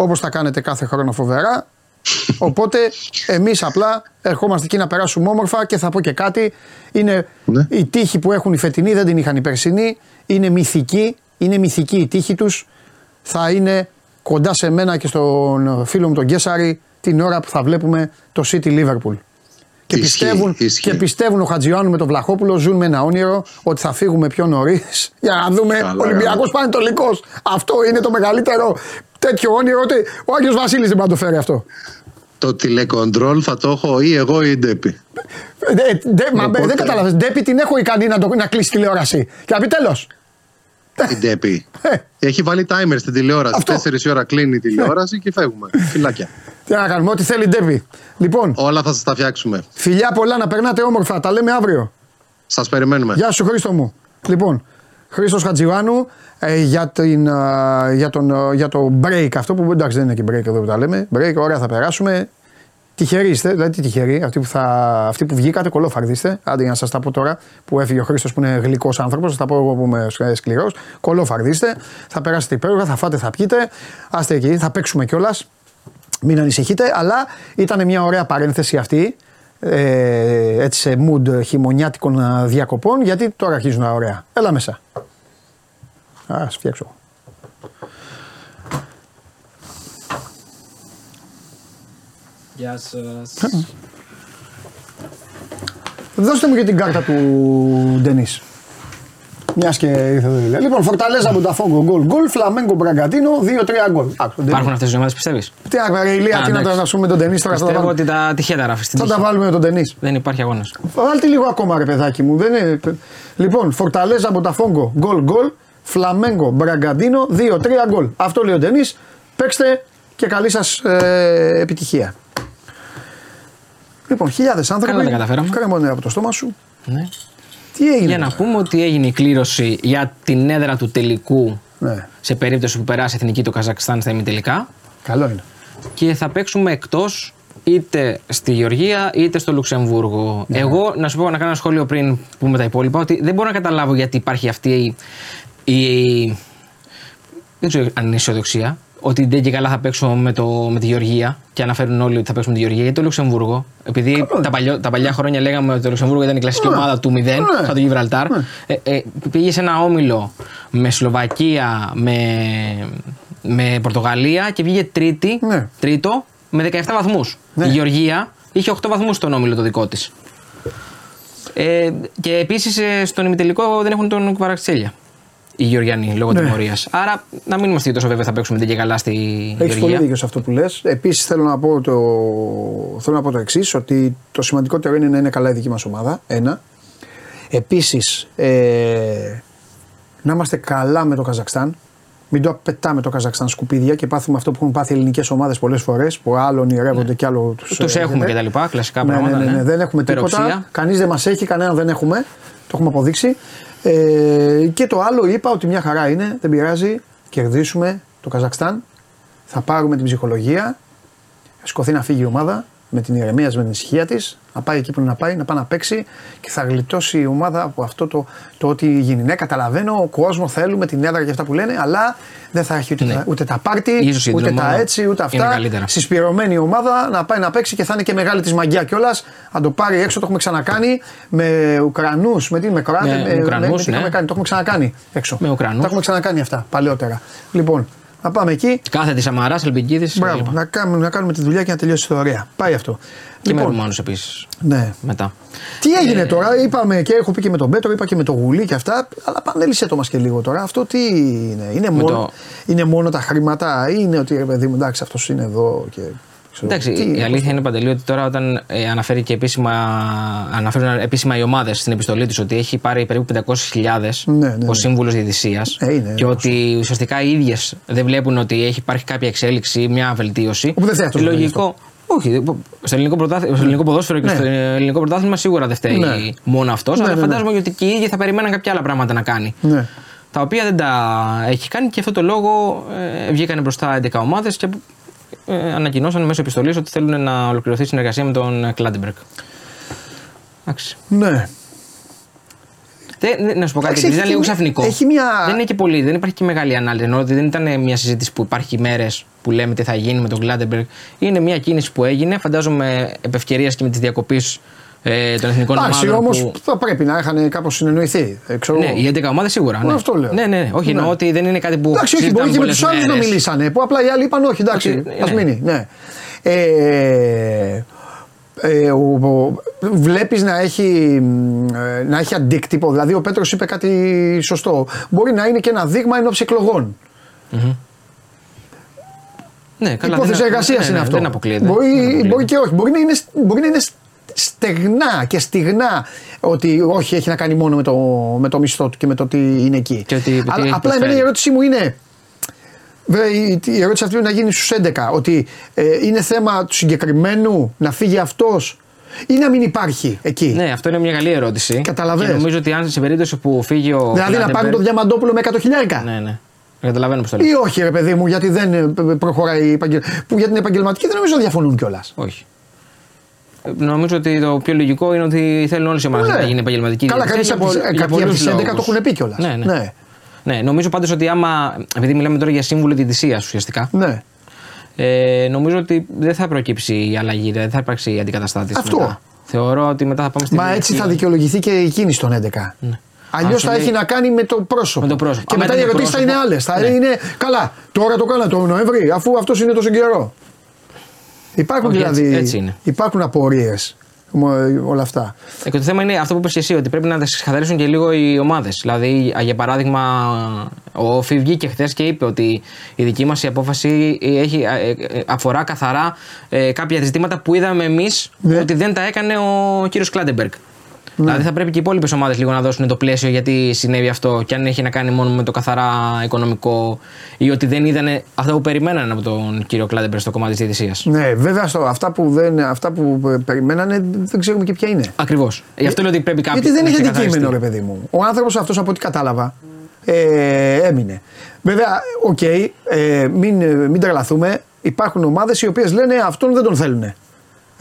Όπως τα κάνετε κάθε χρόνο φοβερά. Οπότε εμείς απλά ερχόμαστε εκεί να περάσουμε όμορφα και θα πω και κάτι. Είναι η τύχη που έχουν οι φετινοί, δεν την είχαν οι περσινοί. Είναι μυθική, η τύχη τους. Θα είναι κοντά σε μένα και στον φίλο μου τον Κέσαρη την ώρα που θα βλέπουμε το City Liverpool. Και πιστεύουν ο Χατζιωάννου με τον Βλαχόπουλο, ζουν με ένα όνειρο ότι θα φύγουμε πιο νωρίς για να δούμε Ολυμπιακός Πανετολικός. Αυτό είναι το μεγαλύτερο. Τέτοιο όνειρο ότι ο Άγιος Βασίλης δεν πάει να το φέρει αυτό. Το τηλεκοντρόλ θα το έχω ή εγώ ή η Ντέπη. Δεν καταλαβαίνεις. Ντέπη την έχω ικανή να κλείσει τηλεόραση. Και να πει τέλος. Η Ντέπη. Έχει βάλει timer στην τηλεόραση. 4 η ώρα κλείνει η τηλεόραση και φεύγουμε. Φιλάκια. Τι να κάνουμε, ό,τι θέλει η Ντέπη. Λοιπόν, όλα θα σας τα φτιάξουμε. Φιλιά πολλά, να περνάτε όμορφα. Τα λέμε αύριο. Σας περιμένουμε. Γεια σου, Χρήστο μου. Λοιπόν, Χρήστος Χατζιωάννου. Για το break αυτό που εντάξει δεν είναι και break εδώ που τα λέμε. Break, ωραία, θα περάσουμε. Τυχεροί είστε, δηλαδή τυχεροί. Αυτοί που βγήκατε, κολόφαρδιστε. Άντε για να σας τα πω τώρα που έφυγε ο Χρήστος που είναι γλυκός άνθρωπος. Θα τα πω εγώ που είμαι σκληρός. Κολόφαρδιστε. Θα περάσετε υπέροχα, θα φάτε, θα πιείτε. Άστε εκεί, θα παίξουμε κιόλας. Μην ανησυχείτε. Αλλά ήταν μια ωραία παρένθεση αυτή. Έτσι σε mood χειμωνιάτικων διακοπών. Γιατί τώρα αρχίζουν τα ωραία. Έλα μέσα. Ας φτιάξω. Γεια σας. Δώστε μου και την κάρτα του Ντενής. Μιας και ήρθε εδώ δουλειά. Λοιπόν, Φορταλέζα, Μπονταφόγκο, γκολ, Φλαμέγκο, Μπραγκατίνο, 2-3 γκολ. Υπάρχουν αυτές οι ομάδες, πιστεύεις? Τι άγγελε, ηλία, τι να τα ανασούμε τον Ντενής τώρα. Πιστεύω ότι τα τυχαία τα ράφεις. Θα τα βάλουμε με τον Ντενής. Δεν υπάρχει αγώνας. Βάλτε λίγο ακόμα, ρε παιδάκι μου. Λοιπόν, Φορταλέζα, Μπονταφόγκο, γκολ. Φλαμέγκο, Μπραγκαντίνο, 2-3 γκολ. Αυτό λέει ο Ντενής. Παίξτε και καλή σας επιτυχία. Λοιπόν, χιλιάδες άνθρωποι. Καλά τα καταφέραμε. Κρέμω νερό από το στόμα σου. Ναι. Τι έγινε? Για να πούμε ότι έγινε η κλήρωση για την έδρα του τελικού, ναι, σε περίπτωση που περάσει η εθνική του Καζακστάν στα ημιτελικά. Καλό είναι. Και θα παίξουμε εκτός είτε στη Γεωργία είτε στο Λουξεμβούργο. Ναι. Εγώ να σου πω, να κάνω ένα σχόλιο πριν πούμε τα υπόλοιπα, ότι δεν μπορώ να καταλάβω γιατί υπάρχει αυτή η ανισοδοξία. ότι δεν και καλά θα παίξω με τη Γεωργία και αναφέρουν όλοι ότι θα παίξουν με τη Γεωργία γιατί το Λουξεμβούργο. Επειδή τα παλιά χρόνια λέγαμε ότι το Λουξεμβούργο ήταν η κλασική ομάδα του 0, σαν το Γιβραλτάρ. Πήγε σε ένα όμιλο με Σλοβακία, με Πορτογαλία και βγήκε τρίτο με 17 βαθμούς. Ναι. Η Γεωργία είχε 8 βαθμούς στον όμιλο το δικό της. Και επίσης στον ημιτελικό δεν έχουν τον Κβαρατσχέλια. Οι Γεωργιανοί λόγω τιμωρίας. Άρα, να μην είμαστε τόσο βέβαια θα παίξουμε την και καλά στη Γεωργία. Έχεις πολύ δίκιο σε αυτό που λες. Επίσης, θέλω να πω το εξής: ότι το σημαντικότερο είναι να είναι καλά η δική μας ομάδα. Ένα. Επίσης, να είμαστε καλά με το Καζακστάν. Μην το πετάμε το Καζακστάν σκουπίδια και πάθουμε αυτό που έχουν πάθει ελληνικές ομάδες πολλές φορές. Που άλλο ονειρεύονται και άλλο τους έχουμε κτλ. Κλασικά πράγματα. Ναι. Δεν έχουμε τίποτα. Κανείς δεν μας έχει, κανέναν δεν έχουμε. Το έχουμε αποδείξει. Και το άλλο είπα ότι μια χαρά είναι, δεν πειράζει, κερδίσουμε το Καζακστάν, θα πάρουμε την ψυχολογία, σκοθεί να φύγει η ομάδα με την ηρεμία, με την ησυχία της, να πάει εκεί που να πάει, να πάει να παίξει και θα γλιτώσει η ομάδα από αυτό το ότι γίνει. Ναι, καταλαβαίνω, ο κόσμος θέλουμε την έδρα και αυτά που λένε, αλλά δεν θα έχει ούτε τα πάρτι, ούτε τα έτσι, ούτε αυτά. Συσπηρωμένη η ομάδα να πάει να παίξει και θα είναι και μεγάλη της μαγιά κιόλας. Αν το πάρει έξω, το έχουμε ξανακάνει με Ουκρανούς, με Κροάτες, το έχουμε ξανακάνει έξω. Με Ουκρανούς. Τα έχουμε ξανακάνει αυτά παλαιότερα. Λοιπόν, να πάμε εκεί. Κάθε τη Σαμαράς, Ελπικίδης. Μπράβο. Να κάνουμε τη δουλειά και να τελειώσει η ιστορία. Πάει αυτό. Και λοιπόν, με Ρουμάνους επίσης. Ναι. Μετά. Τι έγινε τώρα, είπαμε και έχω πει και με τον Πέτρο, είπα και με τον Γουλή και αυτά. Αλλά πανέλησε το μας και λίγο τώρα. Αυτό τι είναι, είναι μόνο τα χρήματα, είναι ότι εντάξει, αυτός είναι εδώ και. Εντάξει, η αλήθεια είναι Παντελή ότι τώρα όταν αναφέρει και αναφέρουν επίσημα οι ομάδες στην επιστολή τους ότι έχει πάρει περίπου 500.000 ως σύμβουλος διαιτησίας και ότι ουσιαστικά οι ίδιες δεν βλέπουν ότι υπάρχει κάποια εξέλιξη ή μια βελτίωση. Όπου δεν φταίει λογικό. Όχι, στο ελληνικό ποδόσφαιρο και στο ελληνικό πρωτάθλημα σίγουρα δεν φταίει μόνο αυτός, αλλά φαντάζομαι ότι και οι ίδιοι θα περιμέναν κάποια άλλα πράγματα να κάνει. Τα οποία δεν τα έχει κάνει και αυτό το λόγο βγήκαν μπροστά 11 ομάδες και. Ανακοινώσαν μέσω επιστολής ότι θέλουν να ολοκληρωθεί η συνεργασία με τον Κλάντεμπεργκ. Εντάξει. Ναι. Να σου πω κάτι, ήταν λίγο ξαφνικό. Δεν είναι και πολύ, δεν υπάρχει και μεγάλη ανάλυση. Ενώ ότι δεν ήταν μια συζήτηση που υπάρχει μέρες που λέμε τι θα γίνει με τον Κλάντεμπεργκ. Είναι μια κίνηση που έγινε, φαντάζομαι επ' ευκαιρίας και με τις διακοπές των εθνικών ομάδων. Εντάξει, όμως θα πρέπει να είχαν κάπως συνεννοηθεί. Ναι, οι 11 ομάδες σίγουρα. Ναι. Αυτό λέω. Ναι. Όχι, εννοώ ότι δεν είναι κάτι που. Εντάξει, όχι, μπορεί και με τους άλλους να μιλήσανε. Που απλά οι άλλοι είπαν όχι, εντάξει, ας μείνει. Ναι. Βλέπεις να έχει αντίκτυπο. Δηλαδή, ο Πέτρος είπε κάτι σωστό. Μπορεί να είναι και ένα δείγμα ενόψει εκλογών. Ναι, καλά. Υπόθεση εργασίας είναι αυτό. Μπορεί και όχι. Μπορεί να είναι. Στεγνά και στιγνά ότι όχι έχει να κάνει μόνο με το μισθό του και με το τι είναι εκεί. Αλλά απλά η ερώτησή μου είναι, η ερώτηση αυτή να γίνει στους 11, ότι είναι θέμα του συγκεκριμένου να φύγει αυτός ή να μην υπάρχει εκεί. Ναι, αυτό είναι μια καλή ερώτηση. Καταλαβαίνω. Νομίζω ότι αν σε περίπτωση που φύγει ο. Δηλαδή να πάρουν τον Διαμαντόπουλο με 100.000. Ναι. Καταλαβαίνω πώς το λέω. Ή όχι, ρε παιδί μου, γιατί δεν προχωράει που για την επαγγελματική δεν νομίζω να διαφωνούν κιόλας. Όχι. Νομίζω ότι το πιο λογικό είναι ότι θέλουν όλες οι ομάδες να γίνει επαγγελματική. Καλά, κάποιοι από τις 11 το έχουν πει κιόλας. Ναι. Νομίζω πάντως ότι άμα. Επειδή μιλάμε τώρα για σύμβουλο διαιτησίας ουσιαστικά. Ναι. Νομίζω ότι δεν θα προκύψει η αλλαγή, δεν θα υπάρξει η αντικαταστάτηση. Αυτό. Μετά. Θεωρώ ότι μετά θα πάμε στην. Μα έτσι θα δικαιολογηθεί και η κίνηση των 11. Ναι. Αλλιώς θα έχει να κάνει με το πρόσωπο. Και μετά οι ερωτήσεις θα είναι άλλες. Θα είναι καλά, τώρα το κάνα τον Νοέμβρη, αφού αυτό είναι τόσο καιρό. Υπάρχουν δηλαδή απορίες όλα αυτά. Και το θέμα είναι αυτό που είπες και εσύ, ότι πρέπει να τα ξεκαθαρίσουν και λίγο οι ομάδες. Δηλαδή, για παράδειγμα, ο Όφη βγήκε χθες και είπε ότι η δική μας η απόφαση αφορά καθαρά κάποια ζητήματα που είδαμε εμείς ότι δεν τα έκανε ο κύριος Κλάντεμπεργκ. Ναι. Δηλαδή, θα πρέπει και οι υπόλοιπες ομάδες λίγο να δώσουν το πλαίσιο γιατί συνέβη αυτό, και αν έχει να κάνει μόνο με το καθαρά οικονομικό ή ότι δεν είδανε αυτά που περιμένανε από τον κύριο Κλάντεμπεργκ στο κομμάτι της διαιτησίας. Ναι, βέβαια αυτά που περιμένανε δεν ξέρουμε και ποια είναι. Ακριβώς. Γι' αυτό λέω ότι πρέπει κάποιοι. Γιατί δεν είχε αντικείμενο, ρε παιδί μου. Ο άνθρωπος αυτός, από ό,τι κατάλαβα, έμεινε. Βέβαια, οκ, μην τρελαθούμε. Υπάρχουν ομάδες οι οποίες λένε αυτόν δεν τον θέλουν.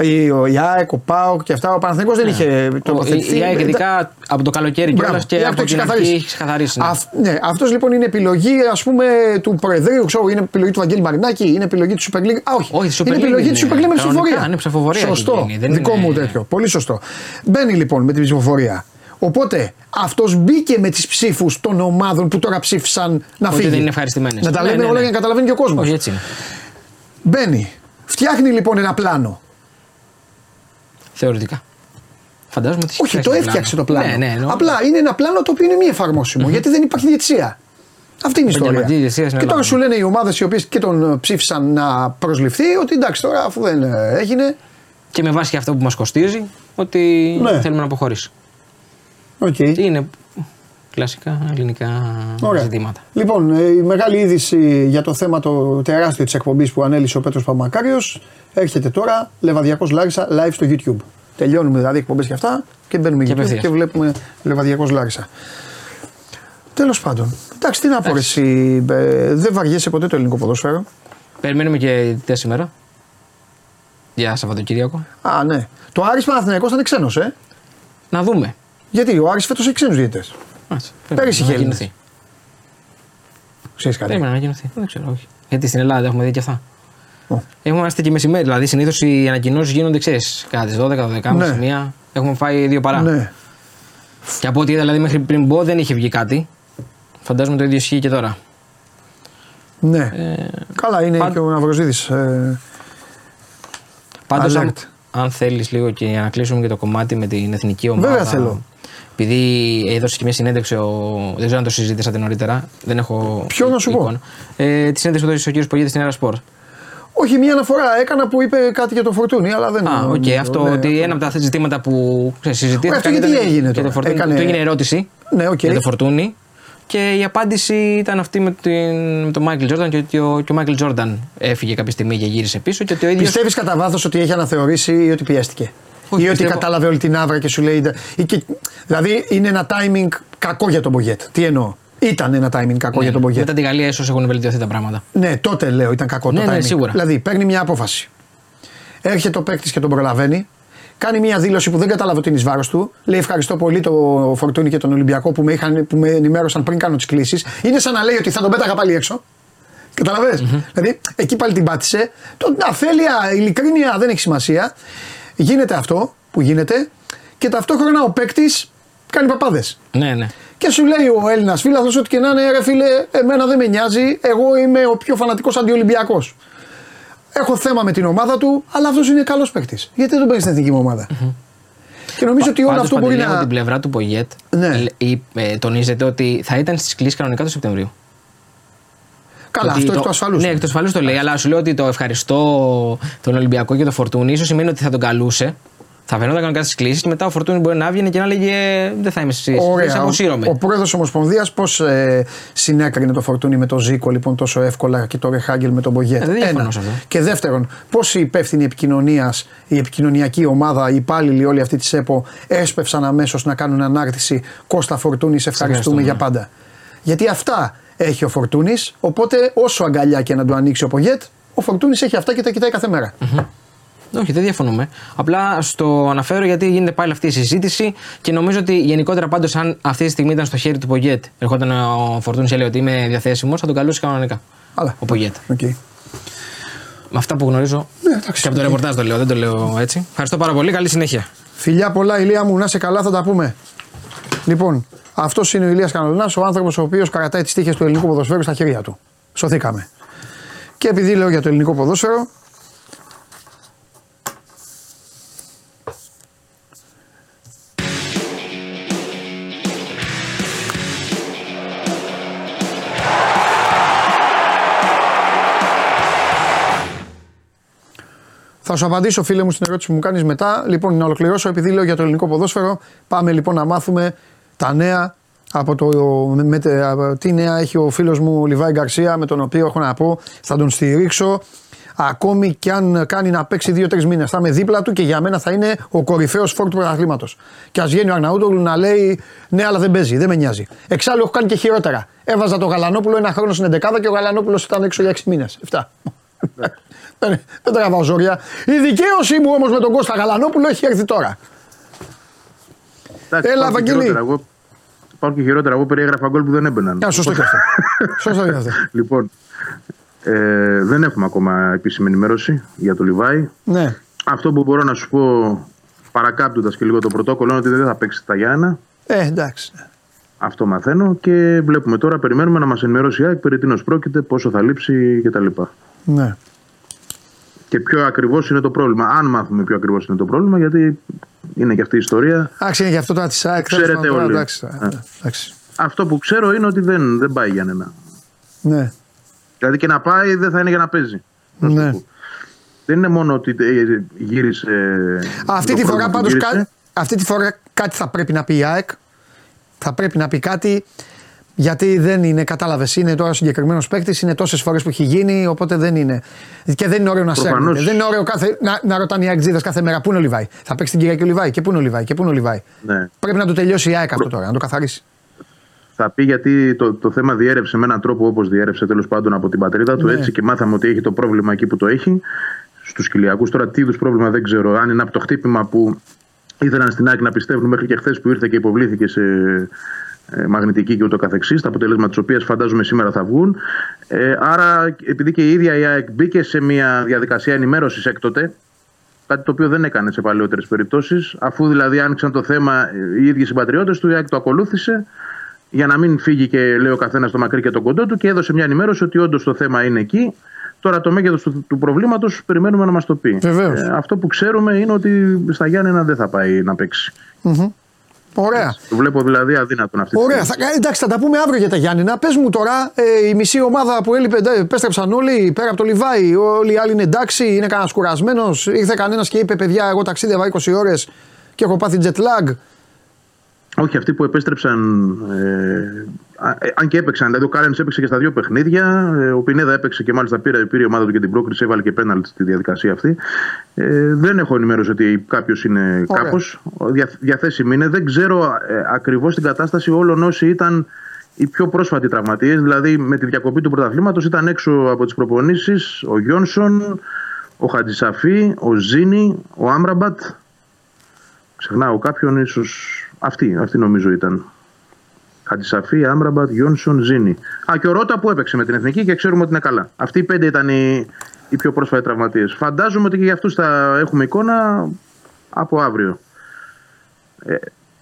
η ΑΕΚ, ο ΠΑΟΚ και αυτά. Ο Παναθηναϊκός δεν είχε τοποθετηθεί. Η ΑΕΚ ειδικά από το καλοκαίρι κιόλας και από την αρχή έχει ξεκαθαρίσει. Ναι, αυτός λοιπόν είναι επιλογή ας πούμε του Προεδρείου, ξέρω, είναι επιλογή του Βαγγέλη Μαρινάκη, είναι επιλογή του Super League. Α, όχι. Είναι επιλογή του Super League με ψηφοφορία. Σωστό. Δικό μου τέτοιο. Πολύ σωστό. Μπαίνει λοιπόν με την ψηφοφορία. Οπότε αυτός μπήκε με τις ψήφους των ομάδων που τώρα ψήφισαν να φύγει. Δεν είναι ευχαριστημένες. Να τα λέμε όλα για να καταλαβαίνει και ο κόσμος. Όχι, έτσι είναι. Μπαίνει. Φτιάχνει λοιπόν ένα πλάνο. Θεωρητικά. Φαντάζομαι ότι όχι, το έφτιαξε πλάνο. Ναι. Απλά είναι ένα πλάνο το οποίο είναι μη εφαρμόσιμο. Γιατί δεν υπάρχει διετησία. Αυτή είναι η ιστορία. Και τώρα σου λένε οι ομάδες οι οποίες και τον ψήφισαν να προσληφθεί ότι εντάξει τώρα αφού δεν έγινε. Και με βάση και αυτό που μας κοστίζει ότι θέλουμε να αποχωρήσει. Okay. Είναι κλασικά ελληνικά ζητήματα. Λοιπόν, η μεγάλη είδηση για το θέμα το τεράστιο της εκπομπής που ανέλησε ο Πέτρος Παπαμακάριος έρχεται τώρα, Λεβαδιακός Λάρισα live στο YouTube. Τελειώνουμε δηλαδή εκπομπές και αυτά και μπαίνουμε και YouTube απευθείας. Και βλέπουμε Λεβαδιακός Λάρισα. Τέλος πάντων, εντάξει τι να πω εσύ, δεν βαριέσαι ποτέ το ελληνικό ποδόσφαιρο. Περιμένουμε και σήμερα, για Σαββατοκύριακο. Α, ναι. Το Άρης Παναθηναϊκός θα είναι ξένος, Να δούμε. Γιατί ο Άρης φέτος έχει ξένους διαιτητές. Πέρυσι είχε Έλληνες. Ξέρεις κάτι. Πρέπει να ανακοινωθεί. Δεν ξέρω, όχι. Γιατί στην Ελλάδα έχουμε δει και αυτά. Είμαστε και μεσημέρι. Δηλαδή συνήθως οι ανακοινώσεις γίνονται, ξέρεις, κατά τις 12, 12.30, 1. Έχουμε φάει 2 παρά. Ναι. Και από ό,τι είδα, δηλαδή μέχρι πριν μπω δεν είχε βγει κάτι. Φαντάζομαι το ίδιο ισχύει και τώρα. Ναι. Καλά, είναι και ο Ναυροζίδης. Πάντως, αν θέλεις λίγο και να κλείσουμε και το κομμάτι με την εθνική ομάδα. Βέβαια θέλω. Επειδή έδωσε και μια συνέντευξη, δεν ξέρω αν το συζήτησατε νωρίτερα. Δεν έχω. Ποιο να σου πω. Τη συνέντευξη που έδωσε ο κύριος Πογέτη στην Ερα Σπορ. Όχι, μια αναφορά έκανα που είπε κάτι για το Φορτούνι, αλλά δεν. Α, οκ, αυτό ότι ένα από τα ζητήματα που συζητήθηκαν. Αυτό τι έγινε τώρα. Του έγινε ερώτηση για το Φορτούνι και η απάντηση ήταν αυτή με τον Μάικλ Τζόρνταν και ότι ο Μάικλ Τζόρνταν έφυγε κάποια στιγμή και γύρισε πίσω. Και ότι ο ίδιος... Πιστεύεις κατά βάθος ότι έχει αναθεωρήσει ή ότι πιέστηκε. Όχι, ή ότι κατάλαβε όλη την άβρα και σου λέει. Δηλαδή είναι ένα timing κακό για τον Μπογκέτ. Τι εννοώ. Ήταν ένα timing κακό για τον Μπογκέτ. Μετά τη Γαλλία ίσως έχουν βελτιωθεί τα πράγματα. Ναι, τότε λέω ήταν κακό το timing. Ναι, σίγουρα. Δηλαδή παίρνει μια απόφαση. Έρχεται ο παίκτης και τον προλαβαίνει. Κάνει μια δήλωση που δεν κατάλαβε ότι είναι εις βάρος του. Λέει: ευχαριστώ πολύ το Φορτούνι και τον Ολυμπιακό που με ενημέρωσαν πριν κάνω τις κλήσεις. Είναι σαν να λέει ότι θα τον πέταγα πάλι έξω. Καταλαβαίνεις. Δηλαδή εκεί πάλι την πάτησε. Αφέλεια, ειλικρίνεια δεν έχει σημασία. Γίνεται αυτό που γίνεται και ταυτόχρονα ο παίκτης κάνει παπάδες. Ναι. Και σου λέει ο Έλληνας φίλαθλος ότι και να είναι ρε φίλε, εμένα δεν με νοιάζει. Εγώ είμαι ο πιο φανατικός αντιολυμπιακός. Έχω θέμα με την ομάδα του, αλλά αυτός είναι καλός παίκτης. Γιατί δεν τον παίρνει στην εθνική μου ομάδα. Και νομίζω ότι όλο αυτό μπορεί να. Από την πλευρά του Πογιέτ, τονίζεται ότι θα ήταν στις κλήσεις κανονικά το Σεπτεμβρίου. Καλά, αυτό εκ του ασφαλούς. Ναι, εκ του ασφαλούς το λέει, αλλά σου λέω ότι το ευχαριστώ τον Ολυμπιακό και το Φορτούνι, ίσως σημαίνει ότι θα τον καλούσε. Θα φαινόταν κανονικά στις κλήσεις και μετά ο Φορτούνι μπορεί να βγαίνει και να λέγει δεν θα είμαι στις κλήσεις, αποσύρωμαι. Ο πρόεδρος Ομοσπονδίας πώς συνέκρινε το Φορτούνι με τον Ζήκο λοιπόν τόσο εύκολα και το Ρεχάγκελ με τον Μπογκέτ. Και δεύτερον, πώς η υπεύθυνη επικοινωνίας, η επικοινωνιακή ομάδα, οι υπάλληλοι όλοι αυτοί της ΕΠΟ έσπευσαν αμέσως να κάνουν ανάρτηση Κώστα Φορτούνι, σε ευχαριστούμε για πάντα. Γιατί αυτά έχει ο Φορτούνις, οπότε όσο αγκαλιά και να του ανοίξει ο Μπογκέτ, ο Φορτούνις έχει αυτά και τα κοιτάει κάθε μέρα. Όχι, δεν διαφωνούμε. Απλά στο αναφέρω γιατί γίνεται πάλι αυτή η συζήτηση και νομίζω ότι γενικότερα πάντως, αν αυτή τη στιγμή ήταν στο χέρι του Πογκέτ, ερχόταν ο Φορτούνης και λέει ότι είμαι διαθέσιμος, θα τον καλούσε κανονικά. Αλλά. Ο Πογκέτ. Okay. Με αυτά που γνωρίζω. Ναι, εντάξει. Και από το ρεπορτάζ το λέω, δεν το λέω έτσι. Ευχαριστώ πάρα πολύ. Καλή συνέχεια. Φιλιά πολλά, Ηλία μου, να είσαι καλά, θα τα πούμε. Λοιπόν, αυτός είναι ο Ηλίας Κανολινάς, ο άνθρωπος ο οποίος κρατάει τις τύχες του ελληνικού ποδοσφαίρου στα χέρια του. Σωθήκαμε. Και επειδή λέω για το ελληνικό ποδόσφαιρο. Θα σου απαντήσω, φίλε μου, στην ερώτηση που μου κάνεις μετά. Λοιπόν, να ολοκληρώσω, επειδή λέω για το ελληνικό ποδόσφαιρο, πάμε λοιπόν να μάθουμε τα νέα από τι νέα έχει ο φίλος μου Λιβάη Γκαρσία, με τον οποίο έχω να πω θα τον στηρίξω ακόμη και αν κάνει να παίξει 2-3 μήνες. Θα είμαι δίπλα του και για μένα θα είναι ο κορυφαίος φόρ του πρωταθλήματος. Και ας βγαίνει ο Αγναούτογλου να λέει ναι, αλλά δεν παίζει, δεν με νοιάζει. Εξάλλου έχω κάνει και χειρότερα. Έβαζα τον Γαλανόπουλο ένα χρόνο στην 11 και ο Γαλανόπουλος ήταν έξω για 6 μήνες. 7. Δεν τραβάω ζόρια. Η δικαίωσή μου όμως με τον Κώστα Γαλανόπουλο έχει έρθει τώρα. Έλα, Βαγγελή. Υπάρχουν και χειρότερα. Εγώ περιέγραφα γκολ που δεν έμπαιναν. Σωστό και αυτό. Λοιπόν, δεν έχουμε ακόμα επίσημη ενημέρωση για το Λιβάη. Ναι. Αυτό που μπορώ να σου πω, παρακάπτοντας και λίγο το πρωτόκολλο, είναι ότι δεν θα παίξει τα Γιάννα. Εντάξει. Αυτό μαθαίνω και βλέπουμε τώρα. Περιμένουμε να μας ενημερώσει η ΑΕΚ περί τίνος πρόκειται, πόσο θα λείψει κτλ. Ναι. Και ποιο ακριβώς είναι το πρόβλημα. Αν μάθουμε ποιο ακριβώς είναι το πρόβλημα, γιατί είναι και αυτή η ιστορία. Εντάξει, είναι και αυτό τώρα τη ΑΕΚ. Ξέρετε όλοι. Εντάξει. Αυτό που ξέρω είναι ότι δεν πάει για ένα. Ναι. Δηλαδή και να πάει δεν θα είναι για να παίζει. Ναι. Δεν είναι μόνο ότι γύρισε. Αυτή τη φορά πάντως κάτι θα πρέπει να πει η ΑΕΚ. Θα πρέπει να πει κάτι, γιατί δεν είναι, κατάλαβες, είναι τώρα συγκεκριμένος παίκτης, είναι τόσες φορές που έχει γίνει, οπότε δεν είναι. Και δεν είναι ωραίο να σέρνεται. Δεν είναι ωραίο να ρωτάνε οι ΑΚΤΖΙΔΕΣ κάθε μέρα πού είναι ο Λιβάη. Θα παίξει την Κυριακή ο Λιβάη και πού είναι ο Λιβάη. Ναι. Πρέπει να το τελειώσει η ΑΕΚ αυτό τώρα, να το καθαρίσει. Θα πει γιατί το θέμα διέρευσε με έναν τρόπο όπως διέρευσε τέλος πάντων από την πατρίδα του, ναι. Έτσι και μάθαμε ότι έχει το πρόβλημα εκεί που το έχει, στους κοιλιακούς. Τώρα τι είδους πρόβλημα δεν ξέρω, αν είναι από το χτύπημα που. Ήθελαν στην ΑΕΚ να πιστεύουν μέχρι και χθες που ήρθε και υποβλήθηκε σε μαγνητική και ούτω καθεξής, τα αποτελέσματα της οποίας φαντάζομαι σήμερα θα βγουν. Άρα, επειδή και η ίδια η ΑΕΚ μπήκε σε μια διαδικασία ενημέρωσης έκτοτε, κάτι το οποίο δεν έκανε σε παλαιότερες περιπτώσεις, αφού δηλαδή άνοιξαν το θέμα οι ίδιοι συμπατριώτες του, η ΑΕΚ το ακολούθησε για να μην φύγει και λέει ο καθένας το μακρύ και το κοντό του και έδωσε μια ενημέρωση ότι όντως το θέμα είναι εκεί. Τώρα το μέγεθος του προβλήματος περιμένουμε να μας το πει. Αυτό που ξέρουμε είναι ότι στα Γιάννενα δεν θα πάει να παίξει. Mm-hmm. Ωραία. Το βλέπω δηλαδή αδύνατον αυτή τη στιγμή. Ωραία. Εντάξει, θα τα πούμε αύριο για τα Γιάννενα. Πες μου τώρα, η μισή ομάδα που έλειπε, επέστρεψαν όλοι πέρα από το Λιβάη. Όλοι οι άλλοι είναι εντάξει, είναι κανένας κουρασμένος. Ήρθε κανένας και είπε: παιδιά, εγώ ταξίδευα 20 ώρες και έχω πάθει jet lag. Όχι, αυτοί που επέστρεψαν, αν και έπαιξαν, δηλαδή ο Κάρενς έπαιξε και στα δύο παιχνίδια, ο Πινέδα έπαιξε και μάλιστα πήρε η ομάδα του και την πρόκριση, έβαλε και πέναλτι στη διαδικασία αυτή. Δεν έχω ενημέρωση ότι κάποιος είναι κάπως, διαθέσιμοι είναι. Δεν ξέρω ακριβώς την κατάσταση όλων όσοι ήταν οι πιο πρόσφατοι τραυματίες, δηλαδή με τη διακοπή του πρωταθλήματος ήταν έξω από τις προπονήσεις ο Γιόνσον, ο Χατζησαφή, ο Ζίνι, ο Άμραμπατ. Ξεχνάω κάποιον, ίσως. Αυτή νομίζω ήταν. Χατζησαφή, Άμραμπατ, Γιόνσον, Ζίνι. Και ο Ρότα που έπαιξε με την Εθνική και ξέρουμε ότι είναι καλά. Αυτοί οι πέντε ήταν οι πιο πρόσφατοι τραυματίες. Φαντάζομαι ότι και για αυτούς θα έχουμε εικόνα από αύριο.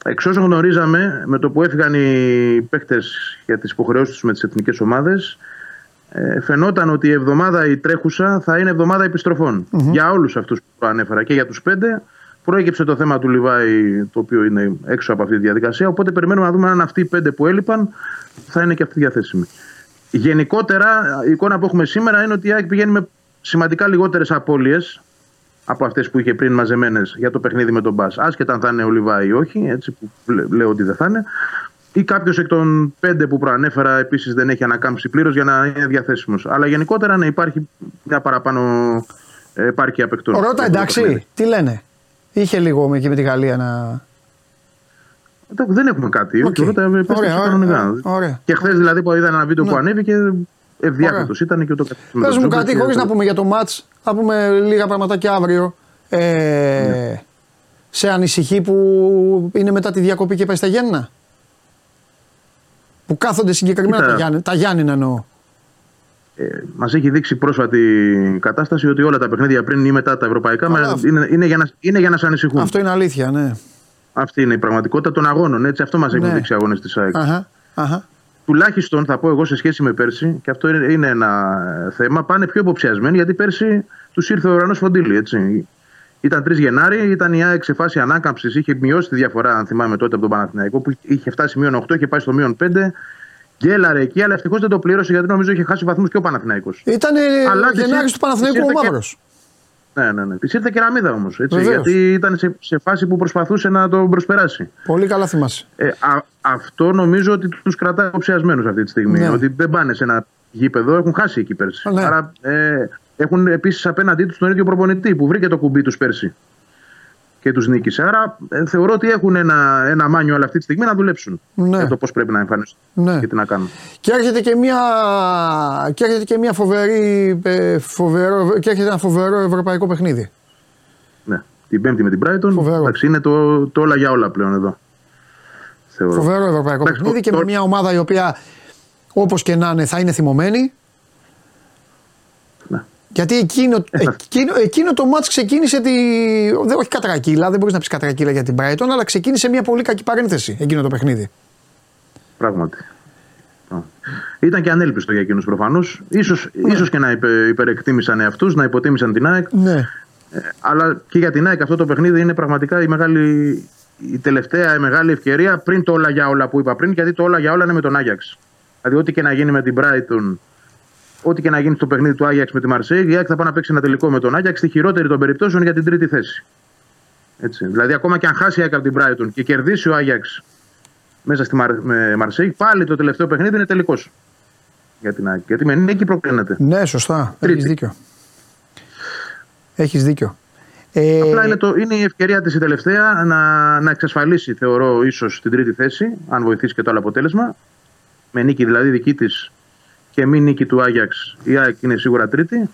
Εξ όσων γνωρίζαμε, με το που έφυγαν οι παίκτες για τις υποχρεώσεις τους με τις εθνικές ομάδες, φαινόταν ότι η εβδομάδα η τρέχουσα θα είναι εβδομάδα επιστροφών. Mm-hmm. Για όλους αυτούς που ανέφερα και για τους πέντε. Προέκυψε το θέμα του Λιβάη, το οποίο είναι έξω από αυτή τη διαδικασία. Οπότε περιμένουμε να δούμε αν αυτοί οι πέντε που έλειπαν θα είναι και αυτοί διαθέσιμοι. Γενικότερα, η εικόνα που έχουμε σήμερα είναι ότι η ΑΕΚ πηγαίνει με σημαντικά λιγότερες απώλειες από αυτές που είχε πριν μαζεμένες για το παιχνίδι με τον Μπας. Άσχετα αν θα είναι ο Λιβάη ή όχι, έτσι που λέω ότι δεν θα είναι. Ή κάποιος εκ των πέντε που προανέφερα επίσης δεν έχει ανακάμψει πλήρως για να είναι διαθέσιμος. Αλλά γενικότερα να υπάρχει μια παραπάνω επάρκεια παικτών. Ρώτα, εντάξει, τι λένε. Είχε λίγο εκεί με τη Γαλλία να. Δεν έχουμε κάτι. Ωραία. Και χθες δηλαδή που είδα ένα βίντεο που ανέβηκε, ευδιάκριτος ήταν και ούτω καθεξής. Πες μου κάτι, χωρίς να πούμε για το μάτς, θα πούμε λίγα πραγματάκια αύριο. Σε ανησυχεί που είναι μετά τη διακοπή και πάει στα Γιάννενα. Που κάθονται συγκεκριμένα τα Γιάννενα εννοώ. Μας έχει δείξει πρόσφατη κατάσταση ότι όλα τα παιχνίδια πριν ή μετά τα ευρωπαϊκά είναι για να σε ανησυχούν. Αυτό είναι αλήθεια, ναι. Αυτή είναι η πραγματικότητα των αγώνων. Έτσι, αυτό μας έχουν δείξει οι αγώνες της ΑΕΚ. Τουλάχιστον θα πω εγώ σε σχέση με πέρσι, και αυτό είναι ένα θέμα, πάνε πιο υποψιασμένοι γιατί πέρσι τους ήρθε ο ουρανός φοντίλι. Έτσι. Ήταν 3 Γενάρη, ήταν η ΑΕΚ σε φάση ανάκαμψης, είχε μειώσει τη διαφορά, αν θυμάμαι τότε, από τον Παναθηναϊκό που είχε φτάσει μείον 8, είχε πάει στο μείον 5. Γέλαρε εκεί, αλλά ευτυχώς δεν το πλήρωσε γιατί νομίζω είχε χάσει βαθμούς και ο Παναθηναϊκός. Ήταν Γενάρης του Παναθηναϊκού ο Μαύρος. Ναι. Της ήρθε κεραμίδα όμως. Γιατί ήταν σε φάση που προσπαθούσε να τον προσπεράσει. Πολύ καλά θυμάσαι. Αυτό νομίζω ότι τους κρατάει υποψιασμένους αυτή τη στιγμή. Ναι. Ότι δεν πάνε σε ένα γήπεδο, έχουν χάσει εκεί πέρσι. Ναι. Άρα έχουν επίσης απέναντί τους τον ίδιο προπονητή που βρήκε το κουμπί τους πέρσι. και τους νίκησε. Άρα θεωρώ ότι έχουν ένα μάνιο αυτή τη στιγμή να δουλέψουν για το πώς πρέπει να εμφανιστούν και τι να κάνουν. Και έρχεται και, έρχεται και μια φοβερό, και έρχεται ένα φοβερό ευρωπαϊκό παιχνίδι. Ναι, την Πέμπτη με την Brighton. Εντάξει, είναι το όλα για όλα πλέον εδώ. Θεωρώ. Φοβερό ευρωπαϊκό παιχνίδι και με μια ομάδα η οποία όπως και να είναι θα είναι θυμωμένη. Γιατί εκείνο το μάτς ξεκίνησε. Όχι κατρακύλα, δεν μπορείς να πεις κατρακύλα για την Brighton, αλλά ξεκίνησε μια πολύ κακή παρένθεση εκείνο το παιχνίδι. Πράγματι. Ήταν και ανέλπιστο για εκείνους προφανώς. Ίσως και να υπερεκτίμησαν αυτούς, να υποτίμησαν την ΑΕΚ. Ναι. Αλλά και για την ΑΕΚ αυτό το παιχνίδι είναι πραγματικά η τελευταία μεγάλη ευκαιρία πριν το όλα για όλα που είπα πριν, γιατί το όλα για όλα είναι με τον Άγιαξ. Δηλαδή, ό,τι και να γίνει με την Brighton. Ό,τι και να γίνει στο παιχνίδι του Άγιαξ με τη Μαρσέιγ, η ΑΕΚ θα πάει να παίξει ένα τελικό με τον Άγιαξ στη χειρότερη των περιπτώσεων για την τρίτη θέση. Έτσι. Δηλαδή, ακόμα και αν χάσει η ΑΕΚ από την Brighton και κερδίσει ο Άγιαξ μέσα στη Μαρσέιγ, πάλι το τελευταίο παιχνίδι είναι τελικός για την ΑΕΚ. Γιατί με νίκη προκλίνεται. Ναι, σωστά. Έχεις δίκιο. Έχεις δίκιο. Απλά είναι η ευκαιρία της η τελευταία να εξασφαλίσει, θεωρώ, ίσως την τρίτη θέση, αν βοηθήσει και το άλλο αποτέλεσμα. Με νίκη δηλαδή δική της. Και μη νίκη του Άγιαξ, η ΑΕΚ είναι σίγουρα τρίτη.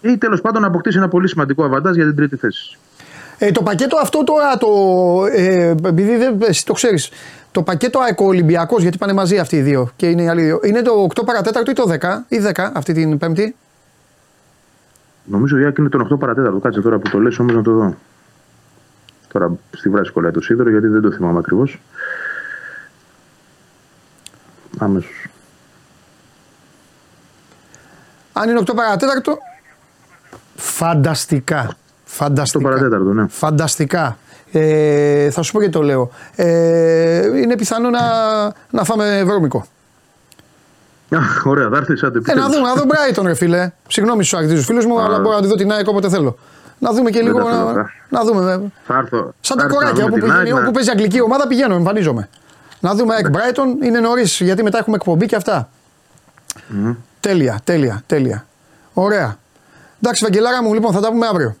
Ή τέλος πάντων να αποκτήσει ένα πολύ σημαντικό αβαντάζ για την τρίτη θέση. Το πακέτο αυτό τώρα, επειδή εσύ το ξέρεις, το πακέτο Ολυμπιακός, γιατί πάνε μαζί αυτοί οι δύο και είναι οι άλλοι δύο, είναι το 8 παρατέταρτο ή το 10 ή 10 αυτή την Πέμπτη. Νομίζω η ΑΕΚ είναι τον 8 παρατέταρτο. Κάτσε τώρα που το λες, όμως να το δω. Τώρα στη βράση κολλάει το σίδερο, γιατί δεν το θυμάμαι ακριβώς. Αμέσως. Αν είναι 8 παρατέταρτο, φανταστικά. Φανταστικά. 8 παρατέταρτο, ναι. Φανταστικά. Θα σου πω γιατί το λέω. Είναι πιθανό να φάμε βρώμικο. Ωραία, θα έρθει σαν τεπιτέλους. Να δω Brighton, ρε φίλε. Συγγνώμη στους αρκτίζους φίλους μου, αλλά μπορώ να τη δω την ΑΕΚ όποτε θέλω. Να δούμε και λίγο. Να δούμε. Θα έρθω. Σαν τα κοράκια όπου παίζει η αγγλική ομάδα, πηγαίνω, εμφανίζομαι. Να δούμε ΑΕΚ Brighton, είναι νωρίς γιατί μετά έχουμε εκπομπή και αυτά. Τέλεια. Ωραία. Εντάξει, Βαγγελάρα μου, λοιπόν, θα τα πούμε αύριο.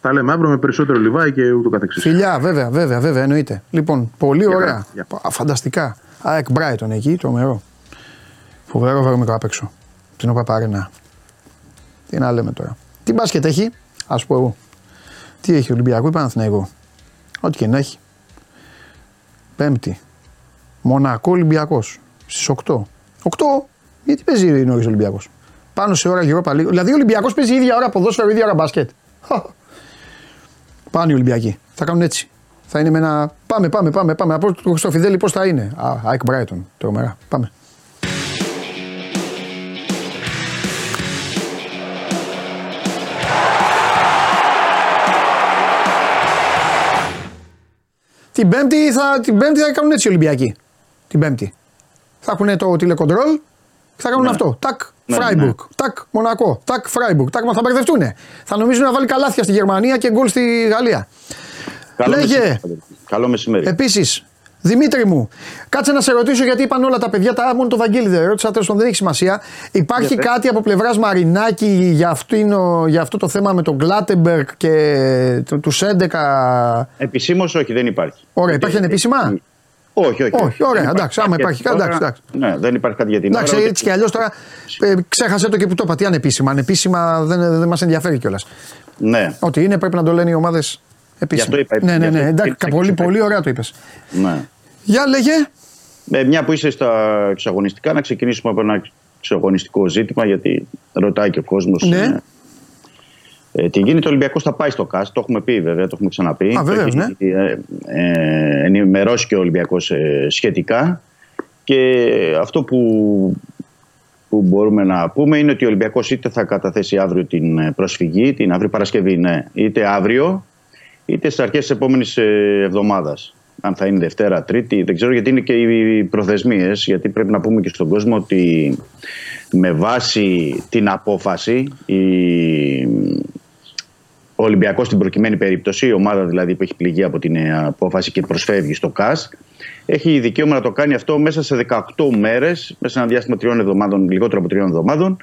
Τα λέμε αύριο με περισσότερο Λιβάι και ούτω καθεξής. Φιλιά, βέβαια, εννοείται. Λοιπόν, πολύ ωραία. Φανταστικά. ΑΕΚ Brighton εκεί, τρομερό. Φοβερό βαρομικό απ' έξω. Την όπα παρένα. Τι να λέμε τώρα. Τι μπάσκετ έχει, ας πω εγώ. Τι έχει Ολυμπιακό ή Παναθηναϊκό. Ό,τι και να έχει. Πέμπτη. Μονακό Ολυμπιακός. Στις 8. 8. Γιατί παίζει νωρίς ο Ολυμπιακός. Πάνω σε ώρα γύρω πάλι. Δηλαδή ο Ολυμπιακός παίζει ίδια ώρα ποδόσφαιρο, ίδια ώρα μπάσκετ. Πάνε οι Ολυμπιακοί. Θα κάνουν έτσι. Θα είναι με ένα. Πάμε. Από το Χριστόφιδέλη πώς θα είναι. ΑΕΚ Brighton. Τρομερά. Πάμε. Την Πέμπτη θα κάνουν έτσι οι Ολυμπιακοί. Την Πέμπτη. Θα έχουν το τηλεκοντρόλ. Θα κάνουν αυτό. Τάκ, Φράιμπουργκ. Τάκ, Μονακό. Τάκ, Φράιμπουργκ. Τάκ, μα θα μπερδευτούνε. Θα νομίζουν να βάλει καλάθια στη Γερμανία και γκολ στη Γαλλία. Καλό μεσημέρι. Επίσης, Δημήτρη μου, κάτσε να σε ρωτήσω γιατί είπαν όλα τα παιδιά, μόνο το Βαγγέλη δεν ρώτησα, τέλος δεν έχει σημασία. Υπάρχει κάτι από πλευράς Μαρινάκη για αυτό το θέμα με τον Γκλάτεμπεργκ και τους 11. Επισήμως όχι, δεν υπάρχει. Ωραία, υπάρχει ανεπίσημα. Όχι. Ωραία, εντάξει, άμα υπάρχει κάτι. Ναι, δεν υπάρχει κάτι για την ώρα. Εντάξει, έτσι κι αλλιώς τώρα ξέχασε το και που το είπα. Τι ανεπίσημα. Ανεπίσημα δεν μας ενδιαφέρει κιόλας. Ναι. Ό,τι είναι πρέπει να το λένε οι ομάδες επίσημα. Για το είπα. Ναι, εντάξει, πολύ ωραία το είπες. Ναι. Για λέγε. Μια που είσαι στα εξαγωνιστικά, να ξεκινήσουμε από ένα εξαγωνιστικό ζήτημα, γιατί ρωτάει και ο κόσμος. Ναι. Τι γίνεται, ο Ολυμπιακός θα πάει στο ΚΑΣ, το έχουμε πει βέβαια, το έχουμε ξαναπεί. Βέβαιως, ναι. Ενημερώσει και ο Ολυμπιακός σχετικά. Και αυτό που μπορούμε να πούμε είναι ότι ο Ολυμπιακός είτε θα καταθέσει αύριο την προσφυγή, την αύριο Παρασκευή, ναι, είτε αύριο, είτε στις αρχές της επόμενης εβδομάδας. Αν θα είναι Δευτέρα, Τρίτη, δεν ξέρω, γιατί είναι και οι προθεσμίες. Γιατί πρέπει να πούμε και στον κόσμο ότι με βάση την απόφαση ο Ολυμπιακός στην προκειμένη περίπτωση, η ομάδα δηλαδή που έχει πληγεί από την απόφαση και προσφεύγει στο ΚΑΣ, έχει δικαίωμα να το κάνει αυτό μέσα σε 18 μέρες, μέσα σε ένα διάστημα λιγότερο από 3 εβδομάδων,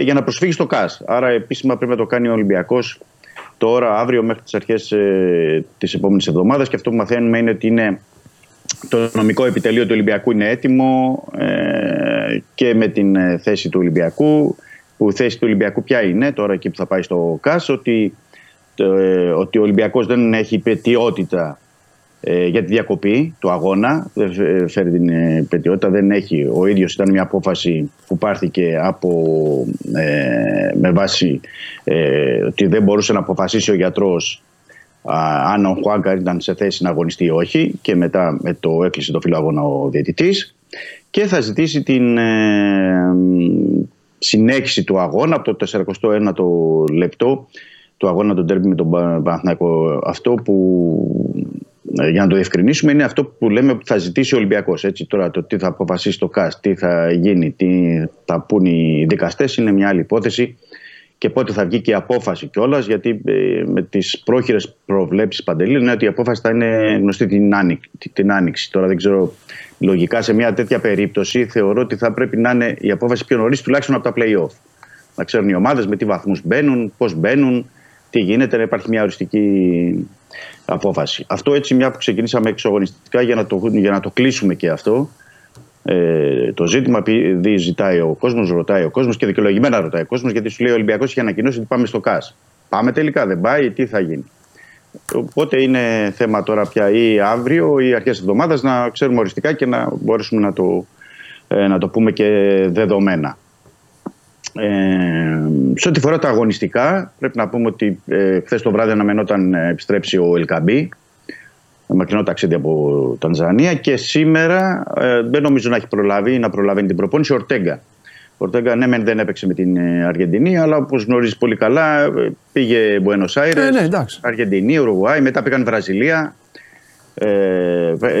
για να προσφύγει στο ΚΑΣ. Άρα επίσημα πρέπει να το κάνει ο Ολυμπιακός τώρα, αύριο, μέχρι τις αρχές της επόμενης εβδομάδας. Και αυτό που μαθαίνουμε είναι ότι είναι το νομικό επιτελείο του Ολυμπιακού είναι έτοιμο και με την θέση του Ολυμπιακού. Που θέση του Ολυμπιακού ποια είναι τώρα εκεί που θα πάει στο ΚΑΣ, ότι ο Ολυμπιακός δεν έχει παιτιότητα για τη διακοπή του αγώνα. Δεν φέρει την παιτιότητα, δεν έχει. Ο ίδιος ήταν μια απόφαση που πάρθηκε με βάση ότι δεν μπορούσε να αποφασίσει ο γιατρός αν ο Χουάγκα ήταν σε θέση να αγωνιστεί ή όχι, και μετά με το έκλεισε το φύλλο αγώνα ο διαιτητής, και θα ζητήσει την συνέχιση του αγώνα από το 41ο λεπτό του αγώνα του ντέρμπι με τον Παναθηναϊκό. Αυτό που, για να το διευκρινίσουμε, είναι αυτό που λέμε ότι θα ζητήσει ο Ολυμπιακός. Έτσι, τώρα το τι θα αποφασίσει το ΚΑΣ, τι θα γίνει, τι θα πούν οι δικαστές είναι μια άλλη υπόθεση, και πότε θα βγει και η απόφαση κιόλας, γιατί με τις πρόχειρες προβλέψεις, Παντελή, είναι ότι η απόφαση θα είναι γνωστή την Άνοιξη. Τώρα δεν ξέρω, λογικά σε μια τέτοια περίπτωση θεωρώ ότι θα πρέπει να είναι η απόφαση πιο νωρίς, τουλάχιστον από τα play-off. Να ξέρουν οι ομάδες με τι βαθμούς μπαίνουν, πώς μπαίνουν, τι γίνεται, να υπάρχει μια οριστική απόφαση. Αυτό, έτσι, μια που ξεκινήσαμε εξωγωνιστικά, για να το κλείσουμε και αυτό. Το ζήτημα, επειδή ρωτάει ο κόσμος και δικαιολογημένα ρωτάει ο κόσμος, γιατί σου λέει ο Ολυμπιακός είχε ανακοινώσει ότι πάμε στο ΚΑΣ. Πάμε τελικά, δεν πάει, τι θα γίνει. Οπότε είναι θέμα τώρα πια ή αύριο ή αρχές εβδομάδας να ξέρουμε οριστικά και να μπορέσουμε να το πούμε και δεδομένα. Σε ό,τι φορά τα αγωνιστικά, πρέπει να πούμε ότι χθες το βράδυ αναμενόταν επιστρέψει ο Ελκαμπή. Μακρινό ταξίδι από Τανζανία, και σήμερα δεν νομίζω να έχει προλάβει να προλαβαίνει την προπόνηση ο Ορτέγκα. Ο Ορτέγκα, ναι, δεν έπαιξε με την Αργεντινή, αλλά όπως γνωρίζεις πολύ καλά, πήγε Μπουένος Άιρες, Αργεντινή, Ουρουγουάη, μετά πήγαν Βραζιλία,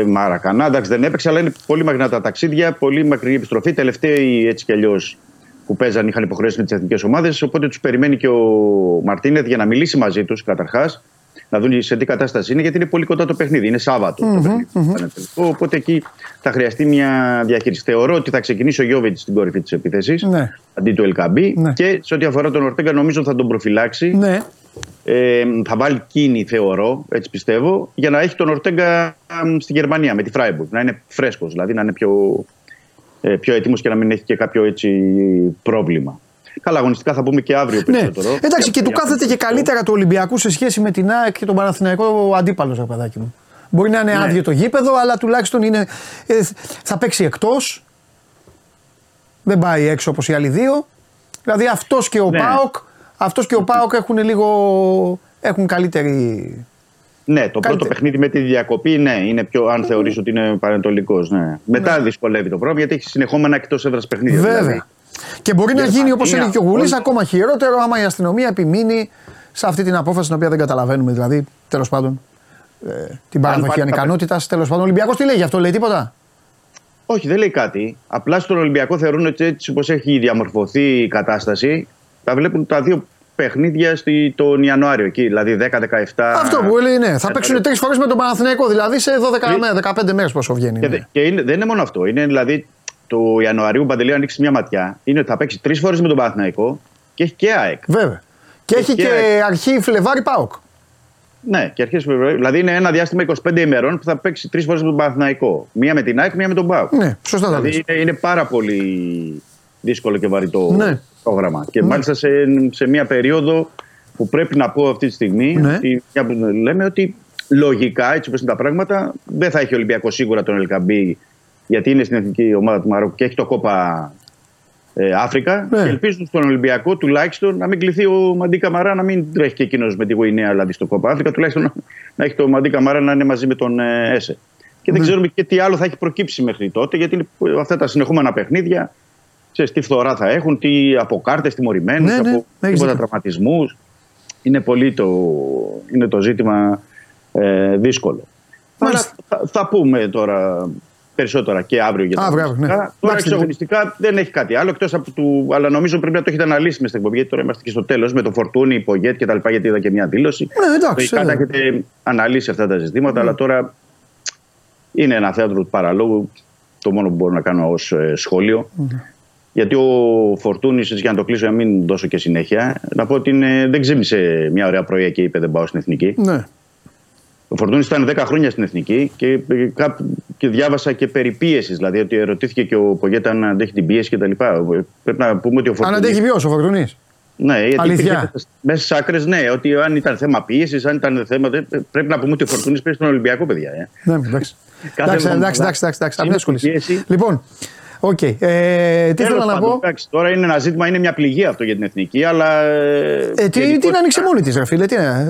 Μαρακανά. Εντάξει, δεν έπαιξε, αλλά είναι πολύ μακρινά τα ταξίδια, πολύ μακρινή επιστροφή. Τελευταίοι έτσι κι αλλιώς που παίζαν είχαν υποχρέωση με τις εθνικές ομάδες. Οπότε τους περιμένει και ο Μαρτίνεθ για να μιλήσει μαζί τους καταρχάς. Να δουν σε τι κατάσταση είναι, γιατί είναι πολύ κοντά το παιχνίδι. Είναι Σάββατο το παιχνίδι. Οπότε εκεί θα χρειαστεί μια διαχείριση. Θεωρώ ότι θα ξεκινήσει ο Γιόβιτς στην κορυφή της επίθεσης αντί του Ελκαμπή. Και σε ό,τι αφορά τον Ορτέγκα, νομίζω θα τον προφυλάξει. Θα βάλει κίνη, θεωρώ, έτσι πιστεύω, για να έχει τον Ορτέγκα στην Γερμανία με τη Φράιμπουργκ. Να είναι φρέσκος, δηλαδή να είναι πιο έτοιμος και να μην έχει και κάποιο έτσι πρόβλημα. Καλά, αγωνιστικά θα πούμε και αύριο περισσότερο. Ναι. Εντάξει, και του κάθεται και καλύτερα του Ολυμπιακού σε σχέση με την ΑΕΚ και τον Παναθηναϊκό αντίπαλο, σαν παιδάκι μου. Μπορεί να είναι άδειο το γήπεδο, αλλά τουλάχιστον είναι, θα παίξει εκτός. Δεν πάει έξω όπως οι άλλοι δύο. Δηλαδή αυτός και ο ΠΑΟΚ έχουν λίγο. Έχουν καλύτερη. Ναι, το πρώτο παιχνίδι με τη διακοπή, ναι, είναι πιο, αν θεωρείς ότι είναι πανετολικός. Ναι. Μετά δυσκολεύει το πρόβλημα, γιατί έχει συνεχόμενα εκτός έδρας παιχνίδια. Βέβαια. Δηλαδή. Και μπορεί να γίνει, όπως έλεγε και ο Γουλής, ακόμα χειρότερο άμα η αστυνομία επιμείνει σε αυτή την απόφαση, την οποία δεν καταλαβαίνουμε. Δηλαδή, τέλος πάντων, την παραδοχή ανικανότητας. Τέλος πάντων, ο Ολυμπιακός τι λέει γι' αυτό, λέει τίποτα? Όχι, δεν λέει κάτι. Απλά στον Ολυμπιακό θεωρούν ότι έτσι όπως έχει διαμορφωθεί η κατάσταση, τα βλέπουν τα δύο παιχνίδια τον Ιανουάριο εκεί, δηλαδή 10-17. Αυτό που λέει, ναι. Θα παίξουν 3 φορές με τον Παναθηναϊκό, δηλαδή σε 12-15 μέρες πόσο βγαίνει. Και δεν είναι μόνο αυτό. Είναι δηλαδή. Του Ιανουαρίου, Παντελή, αν ανοίξει μια ματιά, είναι ότι θα παίξει 3 φορές με τον Παναθηναϊκό και έχει και ΑΕΚ. Βέβαια. Και έχει και αρχή Φλεβάρι ΠΑΟΚ. Ναι, και αρχή Φλεβάρι. Δηλαδή είναι ένα διάστημα 25 ημερών που θα παίξει 3 φορές με τον Παναθηναϊκό. Μία με την ΑΕΚ, μία με τον ΠΑΟΚ. Ναι, σωστά. Δηλαδή είναι πάρα πολύ δύσκολο και βαρύ το πρόγραμμα. Και μάλιστα σε μια περίοδο που πρέπει να πω αυτή τη στιγμή, που λέμε ότι λογικά, έτσι όπως είναι τα πράγματα, δεν θα έχει ο Ολυμπιακός σίγουρα τον Ελκαμπή. Γιατί είναι στην εθνική ομάδα του Μαρόκου και έχει το Κόπα Αφρικα. Και ελπίζουν στον Ολυμπιακό τουλάχιστον να μην κληθεί ο Μαντί Καμαρά, να μην τρέχει και εκείνος με τη Γουινέα, δηλαδή στο Κόπα Αφρικα. Τουλάχιστον να έχει το Μαντί Καμαρά να είναι μαζί με τον Έσε. Και δεν ξέρουμε και τι άλλο θα έχει προκύψει μέχρι τότε, γιατί είναι αυτά τα συνεχόμενα παιχνίδια. Ξέρεις, τι φθορά θα έχουν, τι από κάρτες τιμωρημένους, από τραυματισμούς. Είναι πολύ το ζήτημα δύσκολο. Αλλά θα πούμε τώρα. Περισσότερα και αύριο για τα αγωνιστικά. Ναι. Τώρα εξαγωνιστικά δεν έχει κάτι άλλο εκτός από αλλά νομίζω πρέπει να το έχετε αναλύσει με στην εκπομπή. Γιατί τώρα είμαστε και στο τέλος με το Φορτούνι, Πογιέτ και τα λοιπά. Γιατί είδα και μια δήλωση. Ναι, εντάξει. Λογικά έχετε αναλύσει αυτά τα ζητήματα, αλλά τώρα είναι ένα θέατρο του παραλόγου. Το μόνο που μπορώ να κάνω ως σχόλιο Γιατί ο Φορτούνης, για να το κλείσω, να μην δώσω και συνέχεια, να πω ότι δεν ξύπνησε μια ωραία πρωία και είπε: δεν πάω στην εθνική. Ναι. Ο Φορτούνης ήταν 10 χρόνια στην εθνική και διάβασα και περί πίεσης. Δηλαδή ότι ερωτήθηκε και ο Πογέτα αν αντέχει την πίεση κτλ. Πρέπει να πούμε ότι ο Φορτούνης. Αν αντέχει ποιος ο Φορτούνης. Ναι, γιατί μέσα στις άκρες, ναι, ότι αν ήταν θέμα πίεσης, αν ήταν θέμα. Πρέπει να πούμε ότι ο Φορτούνης πήρε στον Ολυμπιακό, παιδιά. Ναι, εντάξει. Εντάξει. Λοιπόν. Okay. Τι θέλω να πω. Εντάξει, τώρα είναι ένα ζήτημα, είναι μια πληγή αυτό για την εθνική, αλλά. Την άνοιξε μόνη τη γραφή,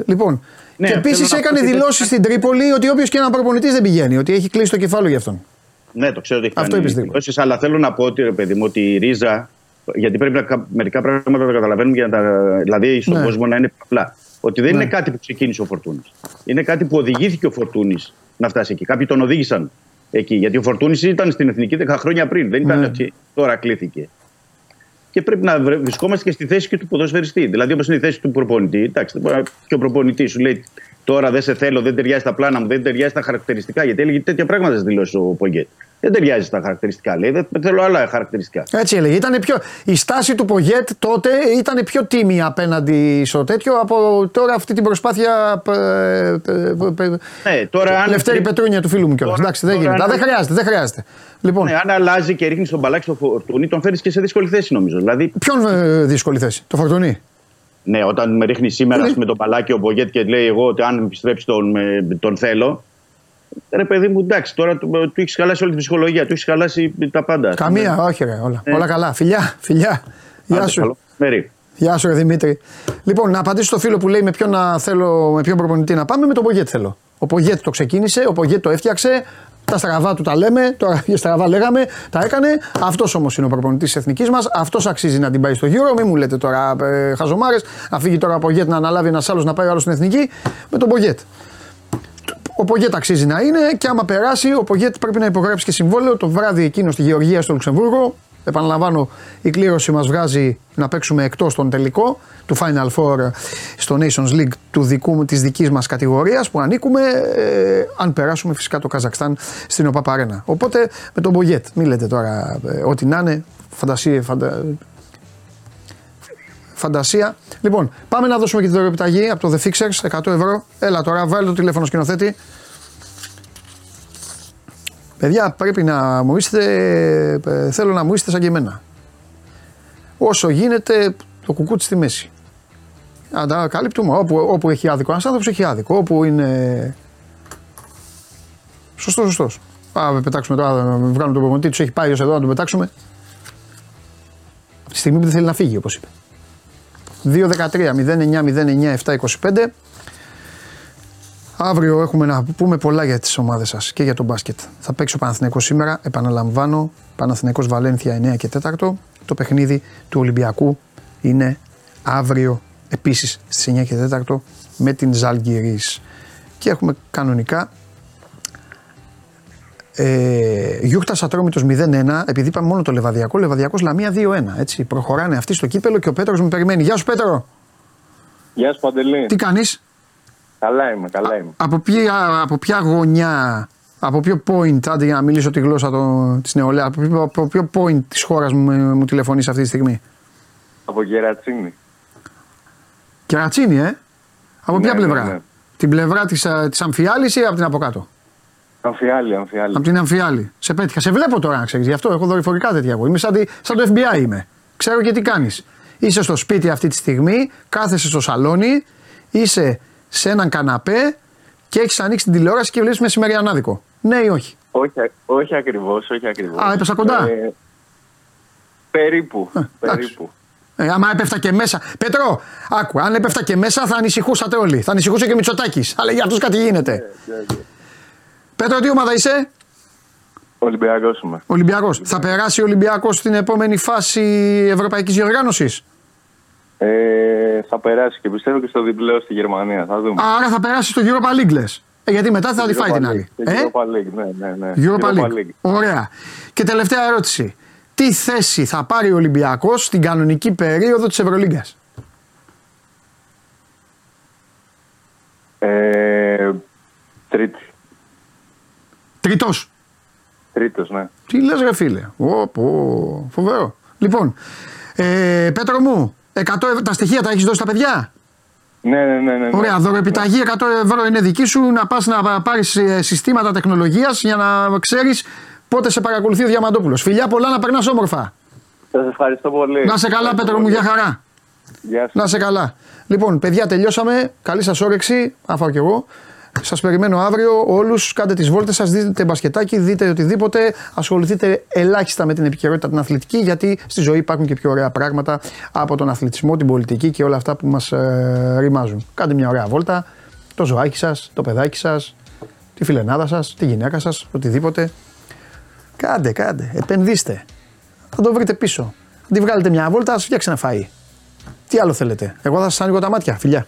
λοιπόν. Ναι, και επίσης έκανε δηλώσεις στην Τρίπολη ότι όποιος και ένα προπονητής δεν πηγαίνει, ότι έχει κλείσει το κεφάλαιο για αυτόν. Ναι, το ξέρω ότι έχει κάνει δηλώσεις, αλλά θέλω να πω ότι, ρε παιδί μου, ότι η ρίζα. Γιατί πρέπει να, μερικά πράγματα να καταλαβαίνουμε για να τα. Δηλαδή στον κόσμο να είναι απλά. Ότι δεν είναι κάτι που ξεκίνησε ο Φορτούνης. Είναι κάτι που οδηγήθηκε ο Φορτούνης να φτάσει εκεί. Κάποιοι τον οδήγησαν. Εκεί, γιατί ο Φορτούνης ήταν στην εθνική 10 χρόνια πριν. Δεν ήταν ότι τώρα κλήθηκε. Και πρέπει να βρισκόμαστε και στη θέση και του ποδοσφαιριστή. Δηλαδή, όπως είναι η θέση του προπονητή. Εντάξει, και ο προπονητής σου λέει: τώρα δεν σε θέλω, δεν ταιριάζει τα πλάνα μου, δεν ταιριάζει τα χαρακτηριστικά. Γιατί έλεγε τέτοια πράγματα στις δηλώσεις ο Πογκέ. Δεν ταιριάζει τα χαρακτηριστικά. Λέει: δεν θέλω άλλα χαρακτηριστικά. Έτσι έλεγε. Η στάση του Πογκέτ τότε ήταν πιο τίμια απέναντι στο τέτοιο από τώρα αυτή την προσπάθεια. Ναι, τώρα. Λευτέρη Πετρούνια του φίλου μου κιόλας. Εντάξει, δεν γίνεται. Δεν χρειάζεται. Λοιπόν. Ναι, αν αλλάζει και ρίχνει τον μπαλάκι στο Φορτούνι, τον φέρνει και σε δύσκολη θέση νομίζω. Δηλαδή. Ποιον δύσκολη θέση, το Φορτούνι. Ναι, όταν με ρίχνει σήμερα με τον μπαλάκι ο Πογκέτ και λέει: εγώ ότι αν επιστρέψει τον θέλω. Ρε παιδί μου, εντάξει, τώρα του έχει χαλάσει όλη την ψυχολογία, του έχει χαλάσει τα πάντα. Καμία, όχι, ρε, όλα. Όλα καλά. Φιλιά. Γεια σου. Γεια σου, Δημήτρη. Λοιπόν, να απαντήσω στο φίλο που λέει με ποιον προπονητή να πάμε, με τον Πογκέτ θέλω. Ο Πογκέτ το ξεκίνησε, ο Πογκέτ το έφτιαξε. Τα στραβά του τα λέμε, τώρα στραβά λέγαμε, τα έκανε. Αυτός όμως είναι ο προπονητής της εθνικής μας, αυτός αξίζει να την πάει στο γύρο. Μην μου λέτε τώρα χαζομάρες, να φύγει τώρα ο Πογκέτ να αναλάβει ένας άλλος, να πάει ο άλλος στην εθνική. Με τον Πογκέτ. Ο Πογκέτ αξίζει να είναι και άμα περάσει, ο Πογκέτ πρέπει να υπογράψει και συμβόλαιο το βράδυ εκείνο στη Γεωργία στο Λουξεμβούργο. Επαναλαμβάνω, η κλήρωση μας βγάζει να παίξουμε εκτός τον τελικό του Final Four στο Nations League της δικής μας κατηγορίας που ανήκουμε, αν περάσουμε φυσικά το Καζακστάν στην ΟΠΑΠ Αρένα. Οπότε με τον Πογκέτ, μην λέτε τώρα ό,τι να είναι, φαντασία. Λοιπόν, πάμε να δώσουμε και τη δωρεοπιταγή από το The Fixers, 100 ευρώ. Έλα τώρα, βάλε το τηλέφωνο σκηνοθέτη. Παιδιά, πρέπει να μου είστε, θέλω να μου είστε σαν και εμένα. Όσο γίνεται, το κουκούτσι στη μέση. Αντακαλύπτουμε, όπου έχει άδικο ένας άνθρωπος, έχει άδικο, όπου είναι... Σωστός. Πάμε, πετάξουμε τώρα, βγάλουμε τον προπονητή, τους έχει πάει ως εδώ, να τον πετάξουμε. Στη στιγμή που δεν θέλει να φύγει, όπως είπε. 2-13-09-09-725. Αύριο έχουμε να πούμε πολλά για τις ομάδες σας και για το μπάσκετ. Θα παίξει ο Παναθηναϊκός σήμερα, επαναλαμβάνω, Παναθηναϊκός Βαλένθια 9 και 4. Το παιχνίδι του Ολυμπιακού είναι αύριο επίσης στις 9 και 4 με την Ζαλγκιρίς. Και έχουμε κανονικά Γιούχτας Ατρόμητος 0-1, επειδή είπαμε μόνο το Λεβαδιακό, Λεβαδιακός Λαμία 2-1. Έτσι, προχωράνε αυτοί στο κύπελο και ο Πέτρος με περιμένει. Γεια σου Πέτρο! Γεια σου Παντελή! Τι κάνεις? Καλά είμαι. Από ποιο point, άντε για να μιλήσω τη γλώσσα της νεολαίας, από ποιο point της χώρας μου τηλεφωνείς αυτή τη στιγμή? Από Κερατσίνη. Κερατσίνη, Από ποια πλευρά? Ναι. Την πλευρά της Αμφιάλης ή από την από κάτω? Αμφιάλη. Από την Αμφιάλη. Σε πέτυχα. Σε βλέπω τώρα να ξέρεις, γι' αυτό έχω δορυφορικά τέτοια εγώ. Είμαι σαν το FBI είμαι. Ξέρω και τι κάνεις. Είσαι στο σπίτι αυτή τη στιγμή, κάθεσαι στο σαλόνι, είσαι σε έναν καναπέ και έχεις ανοίξει την τηλεόραση και βλέπεις μεσημεριανά άδικο. Ναι ή όχι? Όχι ακριβώς. Α, έπεσα κοντά. Περίπου. Άμα έπεφτα και μέσα. Πέτρο, άκου, αν έπεφτα και μέσα θα ανησυχούσατε όλοι. Θα ανησυχούσε και ο Μητσοτάκης. Αλλά για αυτούς κάτι γίνεται. Πέτρο, τι ομάδα είσαι? Ολυμπιακός είμαι. Ολυμπιακός. Θα περάσει ο Ολυμπιακός στην επόμενη φάση ευρωπαϊκής διοργάνωσης? Θα περάσει και πιστεύω και στο διπλό στη Γερμανία. Θα δούμε. Άρα θα περάσει στο Europa League λες. Γιατί μετά θα τη φάει την άλλη. Europa League. Ωραία. Και τελευταία ερώτηση. Τι θέση θα πάρει ο Ολυμπιακός στην κανονική περίοδο της Ευρωλίγκας? Τρίτος. Ναι. Τι λες ρε φίλε. Φοβερό. Λοιπόν, Πέτρο μου, 100 τα στοιχεία τα έχεις δώσει τα παιδιά. Ναι. Ωραία, δωρεπιταγή 100 ευρώ είναι δική σου, να πας να πάρεις συστήματα τεχνολογίας για να ξέρεις πότε σε παρακολουθεί ο Διαμαντόπουλος. Φιλιά πολλά, να περνάς όμορφα. Σας ευχαριστώ πολύ. Να σε καλά, Πέτρο μου, για χαρά. Γεια σας. Να σε καλά. Λοιπόν, παιδιά, τελειώσαμε. Καλή σας όρεξη. Αφάω κι εγώ. Σας περιμένω αύριο. Όλους κάντε τις βόλτες σας, δείτε μπασκετάκι, δείτε οτιδήποτε. Ασχοληθείτε ελάχιστα με την επικαιρότητα την αθλητική, γιατί στη ζωή υπάρχουν και πιο ωραία πράγματα από τον αθλητισμό, την πολιτική και όλα αυτά που μας ρημάζουν. Κάντε μια ωραία βόλτα. Το ζωάκι σας, το παιδάκι σας, τη φιλενάδα σας, τη γυναίκα σας, οτιδήποτε. Κάντε. Επενδύστε. Θα το βρείτε πίσω. Αντί βγάλετε μια βόλτα, ας φτιάξει ένα φαΐ. Τι άλλο θέλετε. Εγώ θα σας ανοίγω τα μάτια. Φιλιά.